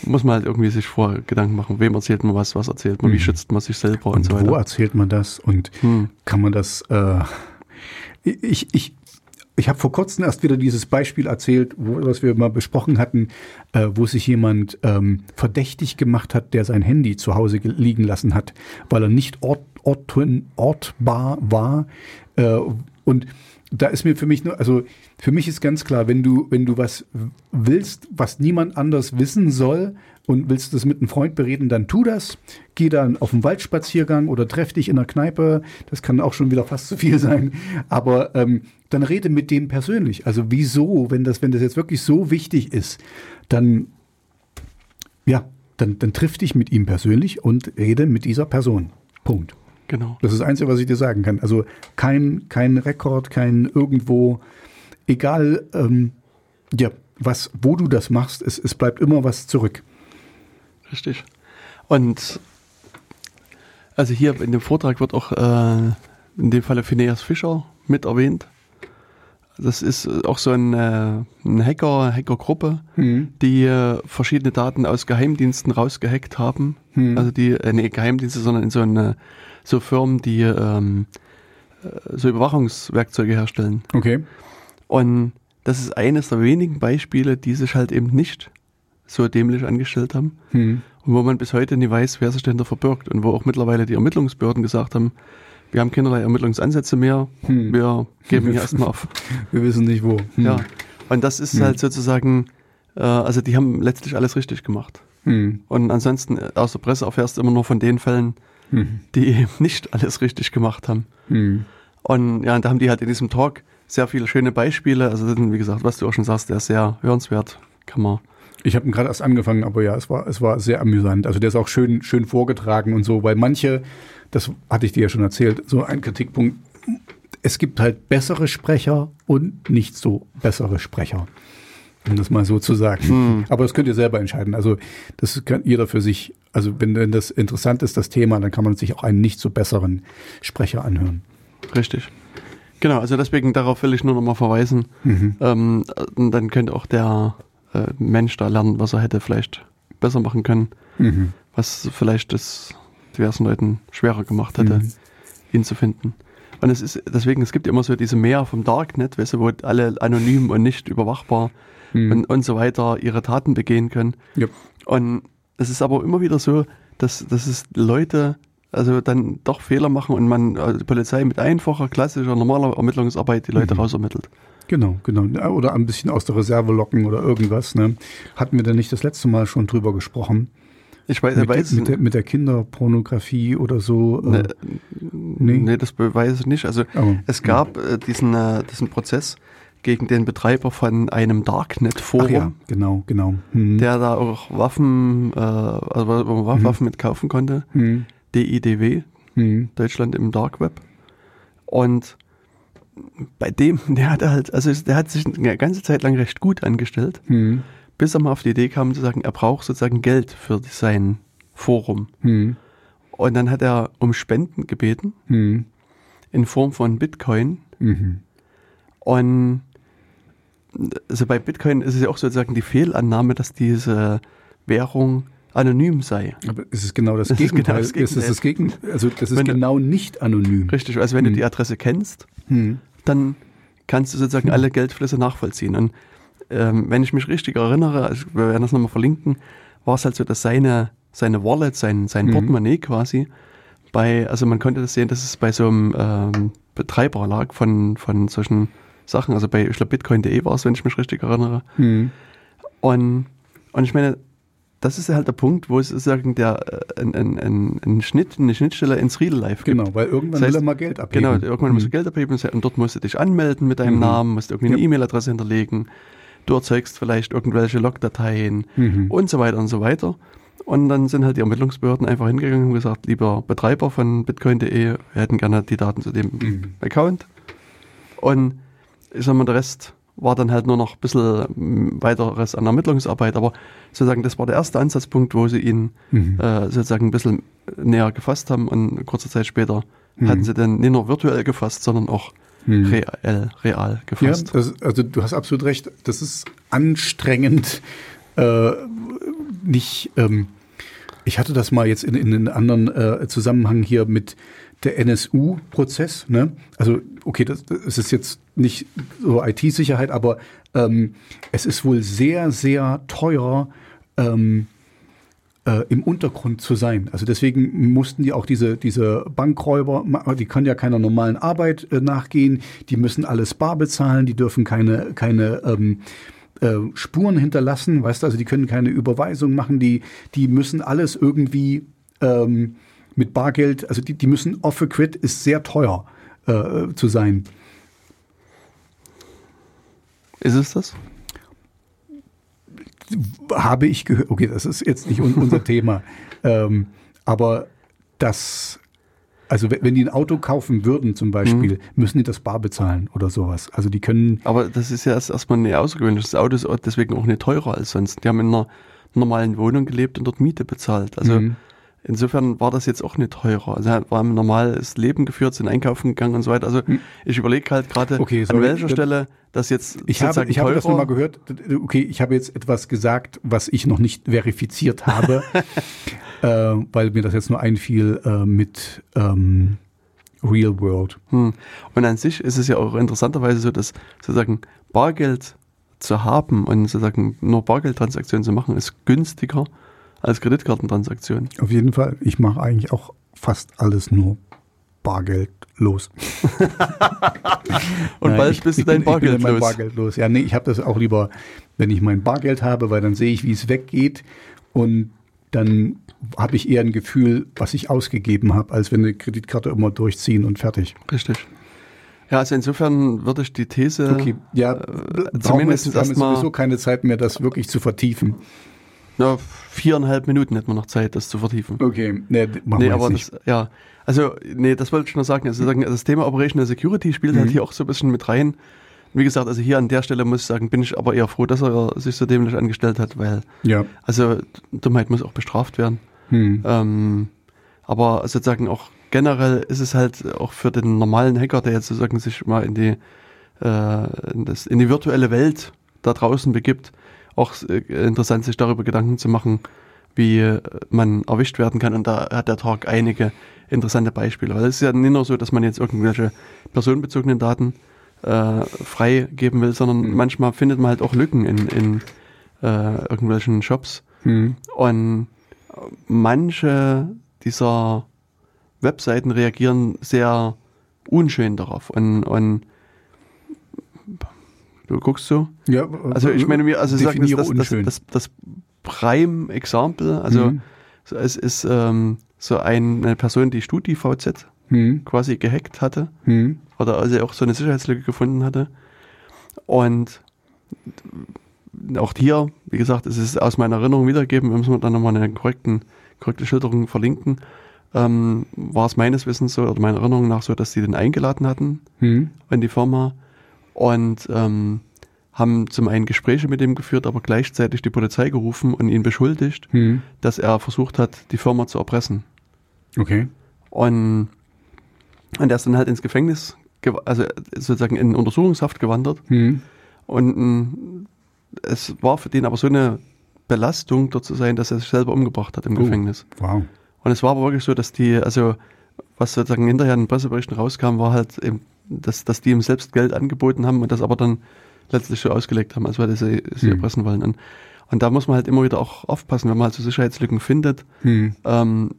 muss man halt irgendwie sich vorher Gedanken machen, wem erzählt man was, was erzählt man, wie schützt man sich selber und, und so weiter. Wo erzählt man das und hm. kann man das, äh, ich, ich, ich habe vor kurzem erst wieder dieses Beispiel erzählt, wo, was wir mal besprochen hatten, äh, wo sich jemand ähm, verdächtig gemacht hat, der sein Handy zu Hause liegen lassen hat, weil er nicht ort- Ort, ortbar war. Äh, und da ist mir für mich nur, also für mich ist ganz klar, wenn du, wenn du was willst, was niemand anders wissen soll und willst das mit einem Freund bereden, dann tu das. Geh dann auf einen Waldspaziergang oder treff dich in einer Kneipe. Das kann auch schon wieder fast zu viel sein. Aber ähm, dann rede mit dem persönlich. Also wieso, wenn das, wenn das jetzt wirklich so wichtig ist, dann ja, dann, dann triff dich mit ihm persönlich und rede mit dieser Person. Punkt. Genau. Das ist das Einzige, was ich dir sagen kann. Also kein, kein Rekord, kein irgendwo, egal, ähm, ja, was, wo du das machst, es, es bleibt immer was zurück. Richtig. Und also hier in dem Vortrag wird auch äh, in dem Falle Phineas Fischer mit erwähnt. Das ist auch so ein, äh, ein Hacker, Hackergruppe, mhm. die äh, verschiedene Daten aus Geheimdiensten rausgehackt haben. Mhm. Also die, äh, nee, Geheimdienste, sondern in so, eine, so Firmen, die ähm, so Überwachungswerkzeuge herstellen. Okay. Und das ist eines der wenigen Beispiele, die sich halt eben nicht so dämlich angestellt haben. Mhm. Und wo man bis heute nie weiß, wer sich dahinter verbirgt. Und wo auch mittlerweile die Ermittlungsbehörden gesagt haben, wir haben keinerlei Ermittlungsansätze mehr, hm. wir geben hier erstmal auf. Wir wissen nicht wo. Hm. Ja. Und das ist hm. halt sozusagen, äh, also die haben letztlich alles richtig gemacht. Hm. Und ansonsten aus der Presse erfährst du immer nur von den Fällen, hm. die eben nicht alles richtig gemacht haben. Hm. Und ja, und da haben die halt in diesem Talk sehr viele schöne Beispiele. Also das sind, wie gesagt, was du auch schon sagst, der ist sehr hörenswert, kann man... Ich habe ihn gerade erst angefangen, aber ja, es war, es war sehr amüsant. Also der ist auch schön, schön vorgetragen und so, weil manche, das hatte ich dir ja schon erzählt, so ein Kritikpunkt, es gibt halt bessere Sprecher und nicht so bessere Sprecher, um das mal so zu sagen. Hm. Aber das könnt ihr selber entscheiden. Also das kann jeder für sich, also wenn, wenn das interessant ist, das Thema, dann kann man sich auch einen nicht so besseren Sprecher anhören. Richtig. Genau, also deswegen, darauf will ich nur nochmal verweisen. Mhm. Ähm, dann könnte auch der... Mensch da lernen, was er hätte vielleicht besser machen können, mhm. was vielleicht es diversen Leuten schwerer gemacht hätte, mhm. ihn zu finden. Und es ist deswegen, es gibt immer so diese Meer vom Darknet, weißt du, wo alle anonym und nicht überwachbar mhm. und, und so weiter ihre Taten begehen können. Ja. Und es ist aber immer wieder so, dass, dass es Leute also dann doch Fehler machen und man also die Polizei mit einfacher, klassischer, normaler Ermittlungsarbeit die Leute mhm. rausermittelt. Genau, genau. Oder ein bisschen aus der Reserve locken oder irgendwas. Ne? Hatten wir da nicht das letzte Mal schon drüber gesprochen? Ich weiß, mit, weiß mit, der, mit der Kinderpornografie oder so? Äh, ne, nee? nee, das weiß ich nicht. Also oh. es gab äh, diesen, äh, diesen Prozess gegen den Betreiber von einem Darknet-Forum. Ach ja, genau, genau. Hm. Der da auch Waffen, äh, also Waffen hm. mit kaufen konnte. Hm. D I D W, hm. Deutschland im Dark Web. Und bei dem, der hat halt, also der hat sich eine ganze Zeit lang recht gut angestellt, hm. bis er mal auf die Idee kam zu sagen, er braucht sozusagen Geld für sein Forum. Hm. Und dann hat er um Spenden gebeten, hm. in Form von Bitcoin. Mhm. Und also bei Bitcoin ist es ja auch sozusagen die Fehlannahme, dass diese Währung anonym sei. Aber es ist genau das Gegenteil. Es ist das Gegenteil. Also das ist genau nicht anonym. Richtig, also wenn hm. du die Adresse kennst, hm. dann kannst du sozusagen hm. alle Geldflüsse nachvollziehen. Und ähm, wenn ich mich richtig erinnere, also wir werden das nochmal verlinken, war es halt so, dass seine, seine Wallet, sein, sein hm. Portemonnaie quasi, bei, also man konnte das sehen, dass es bei so einem ähm, Betreiber lag von, von solchen Sachen. Also bei, ich glaube, bitcoin punkt de war es, wenn ich mich richtig erinnere. Hm. Und, und ich meine, das ist halt der Punkt, wo es sozusagen der, ein, ein, ein, ein Schnitt, eine Schnittstelle ins Real Life gibt. Genau, weil irgendwann das heißt, will er mal Geld abheben. Genau, irgendwann mhm. musst du Geld abheben und dort musst du dich anmelden mit deinem mhm. Namen, musst irgendwie eine ja. E-Mail-Adresse hinterlegen, du erzeugst vielleicht irgendwelche Logdateien mhm. und so weiter und so weiter. Und dann sind halt die Ermittlungsbehörden einfach hingegangen und gesagt, lieber Betreiber von bitcoin punkt de, wir hätten gerne die Daten zu dem mhm. Account. Und ich sag mal, der Rest war dann halt nur noch ein bisschen weiteres an Ermittlungsarbeit, aber sozusagen das war der erste Ansatzpunkt, wo sie ihn mhm. äh, sozusagen ein bisschen näher gefasst haben und kurze Zeit später mhm. hatten sie dann nicht nur virtuell gefasst, sondern auch mhm. real, real gefasst. Ja, das, also du hast absolut recht, das ist anstrengend, äh, nicht, ähm, ich hatte das mal jetzt in, in einem anderen äh, Zusammenhang hier mit der N S U-Prozess, ne? Also okay, das, das ist jetzt nicht so I T-Sicherheit, aber ähm, es ist wohl sehr, sehr teuer, ähm, äh, im Untergrund zu sein. Also deswegen mussten die auch diese, diese Bankräuber, die können ja keiner normalen Arbeit äh, nachgehen, die müssen alles bar bezahlen, die dürfen keine, keine ähm, äh, Spuren hinterlassen, weißt du, also die können keine Überweisung machen, die, die müssen alles irgendwie ähm, mit Bargeld, also die, die müssen off the grid, ist sehr teuer äh, zu sein. Ist es das? Habe ich gehört. Okay, das ist jetzt nicht un- unser Thema. Ähm, aber das, also w- wenn die ein Auto kaufen würden zum Beispiel, mhm. müssen die das bar bezahlen oder sowas. Also die können. Aber das ist ja erst erstmal eine außergewöhnliche. Das Auto ist deswegen auch nicht teurer als sonst. Die haben in einer normalen Wohnung gelebt und dort Miete bezahlt. Also mhm. insofern war das jetzt auch nicht teurer. Also wir haben ein normales Leben geführt, sind einkaufen gegangen und so weiter. Also hm. ich überlege halt gerade, okay, an welcher ich, Stelle das jetzt ich sozusagen habe, ich teurer... Ich habe das nochmal gehört. Okay, ich habe jetzt etwas gesagt, was ich noch nicht verifiziert habe, äh, weil mir das jetzt nur einfiel äh, mit ähm, Real World. Hm. Und an sich ist es ja auch interessanterweise so, dass sozusagen Bargeld zu haben und sozusagen nur Bargeldtransaktionen zu machen, ist günstiger als Kreditkartentransaktion. Auf jeden Fall. Ich mache eigentlich auch fast alles nur bargeldlos. Und bald bist du dein Bargeld los. Ich bin mein Bargeld los. Ja, nee, ich habe das auch lieber, wenn ich mein Bargeld habe, weil dann sehe ich, wie es weggeht. Und dann habe ich eher ein Gefühl, was ich ausgegeben habe, als wenn eine Kreditkarte immer durchziehen und fertig. Richtig. Ja, also insofern würde ich die These... Okay, ja, äh, zumindest haben wir sowieso keine Zeit mehr, das wirklich zu vertiefen. Na, viereinhalb Minuten hätten wir noch Zeit, das zu vertiefen. Okay, nee, machen nee, wir aber nicht. Das, ja, also, nee, das wollte ich nur sagen. Also, das Thema Operational Security spielt mhm. halt hier auch so ein bisschen mit rein. Wie gesagt, also hier an der Stelle muss ich sagen, bin ich aber eher froh, dass er sich so dämlich angestellt hat, weil, ja. also, Dummheit muss auch bestraft werden. Mhm. Ähm, aber sozusagen auch generell ist es halt auch für den normalen Hacker, der jetzt sozusagen sich mal in die, äh, in das, in die virtuelle Welt da draußen begibt, auch interessant, sich darüber Gedanken zu machen, wie man erwischt werden kann. Und da hat der Talk einige interessante Beispiele. Weil es ist ja nicht nur so, dass man jetzt irgendwelche personenbezogenen Daten äh, freigeben will, sondern mhm. manchmal findet man halt auch Lücken in, in äh, irgendwelchen Shops. Mhm. Und manche dieser Webseiten reagieren sehr unschön darauf. Und, und du guckst so. Ja, also ich meine mir, also sagen das, das, das, das, das Prime Example, also mhm. es ist ähm, so ein, eine Person, die StudiVZ mhm. quasi gehackt hatte mhm. oder also auch so eine Sicherheitslücke gefunden hatte. Und auch hier, wie gesagt, es ist aus meiner Erinnerung wiedergegeben, wir müssen dann nochmal eine korrekten, korrekte Schilderung verlinken. Ähm, war es meines Wissens so oder meiner Erinnerung nach so, dass sie den eingeladen hatten mhm. in die Firma. Und ähm, haben zum einen Gespräche mit ihm geführt, aber gleichzeitig die Polizei gerufen und ihn beschuldigt, hm. dass er versucht hat, die Firma zu erpressen. Okay. Und, und er ist dann halt ins Gefängnis, also sozusagen in Untersuchungshaft gewandert. Hm. Und äh, es war für den aber so eine Belastung, dort zu sein, dass er sich selber umgebracht hat im oh. Gefängnis. Wow. Und es war aber wirklich so, dass die, also was sozusagen hinterher in den Presseberichten rauskam, war halt eben, Dass, dass die ihm selbst Geld angeboten haben und das aber dann letztlich so ausgelegt haben, als weil sie sie mhm. erpressen wollen. Und, und da muss man halt immer wieder auch aufpassen, wenn man halt so Sicherheitslücken findet, mhm. ähm,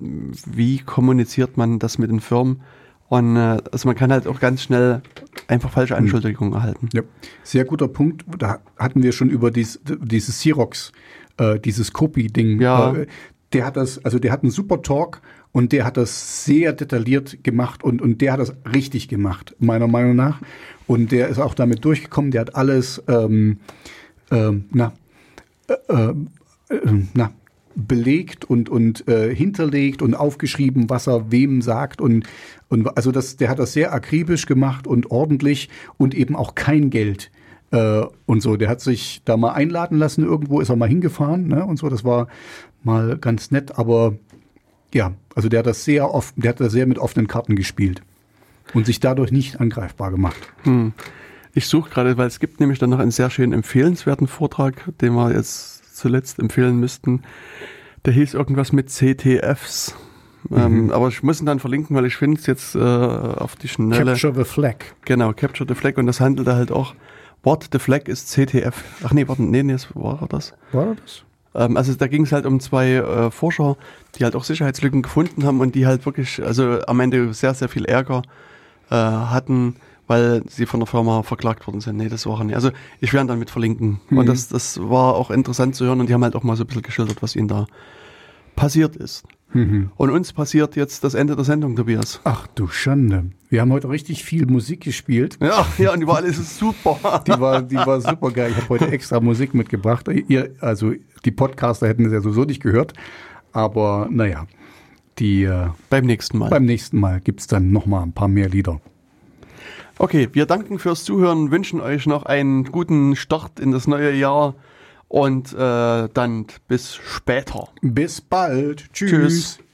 wie kommuniziert man das mit den Firmen? Und äh, also man kann halt auch ganz schnell einfach falsche Anschuldigungen mhm. erhalten. Ja. Sehr guter Punkt. Da hatten wir schon über dies, dieses Xerox, äh, dieses Copy-Ding. Ja. Äh, der hat das, also der hat einen super Talk. Und der hat das sehr detailliert gemacht und, und der hat das richtig gemacht, meiner Meinung nach. Und der ist auch damit durchgekommen, der hat alles ähm, ähm, na, äh, äh, na, belegt und, und äh, hinterlegt und aufgeschrieben, was er wem sagt. Und, und also das, der hat das sehr akribisch gemacht und ordentlich und eben auch kein Geld. Äh, und so, der hat sich da mal einladen lassen, irgendwo ist er mal hingefahren, ne? Und so, das war mal ganz nett, aber. Ja, also der hat das sehr oft, der hat das sehr mit offenen Karten gespielt und sich dadurch nicht angreifbar gemacht. Hm. Ich suche gerade, weil es gibt nämlich dann noch einen sehr schönen empfehlenswerten Vortrag, den wir jetzt zuletzt empfehlen müssten. Der hieß irgendwas mit C T Fs. Mhm. Ähm, aber ich muss ihn dann verlinken, weil ich finde es jetzt äh, auf die Schnelle. Capture the Flag. Genau, Capture the Flag, und das handelt da halt auch. What the Flag ist C T F. Ach nee, warte, nee, nee, war das? War das? Ähm, also da ging es halt um zwei äh, Forscher, die halt auch Sicherheitslücken gefunden haben und die halt wirklich, also am Ende sehr, sehr viel Ärger äh, hatten, weil sie von der Firma verklagt worden sind. Nee, das war nicht. Also ich werde dann mit verlinken. Mhm. Und das, das war auch interessant zu hören und die haben halt auch mal so ein bisschen geschildert, was ihnen da passiert ist. Mhm. Und uns passiert jetzt das Ende der Sendung, Tobias. Ach du Schande. Wir haben heute richtig viel Musik gespielt. Ja, ja, und die war alles super. Die war, die war super geil. Ich habe heute extra Musik mitgebracht. Ihr, also die Podcaster hätten es ja sowieso nicht gehört. Aber naja, die, äh, beim nächsten Mal. Beim nächsten Mal gibt es dann nochmal ein paar mehr Lieder. Okay, wir danken fürs Zuhören, wünschen euch noch einen guten Start in das neue Jahr. Und äh, dann bis später. Bis bald. Tschüss. Tschüss.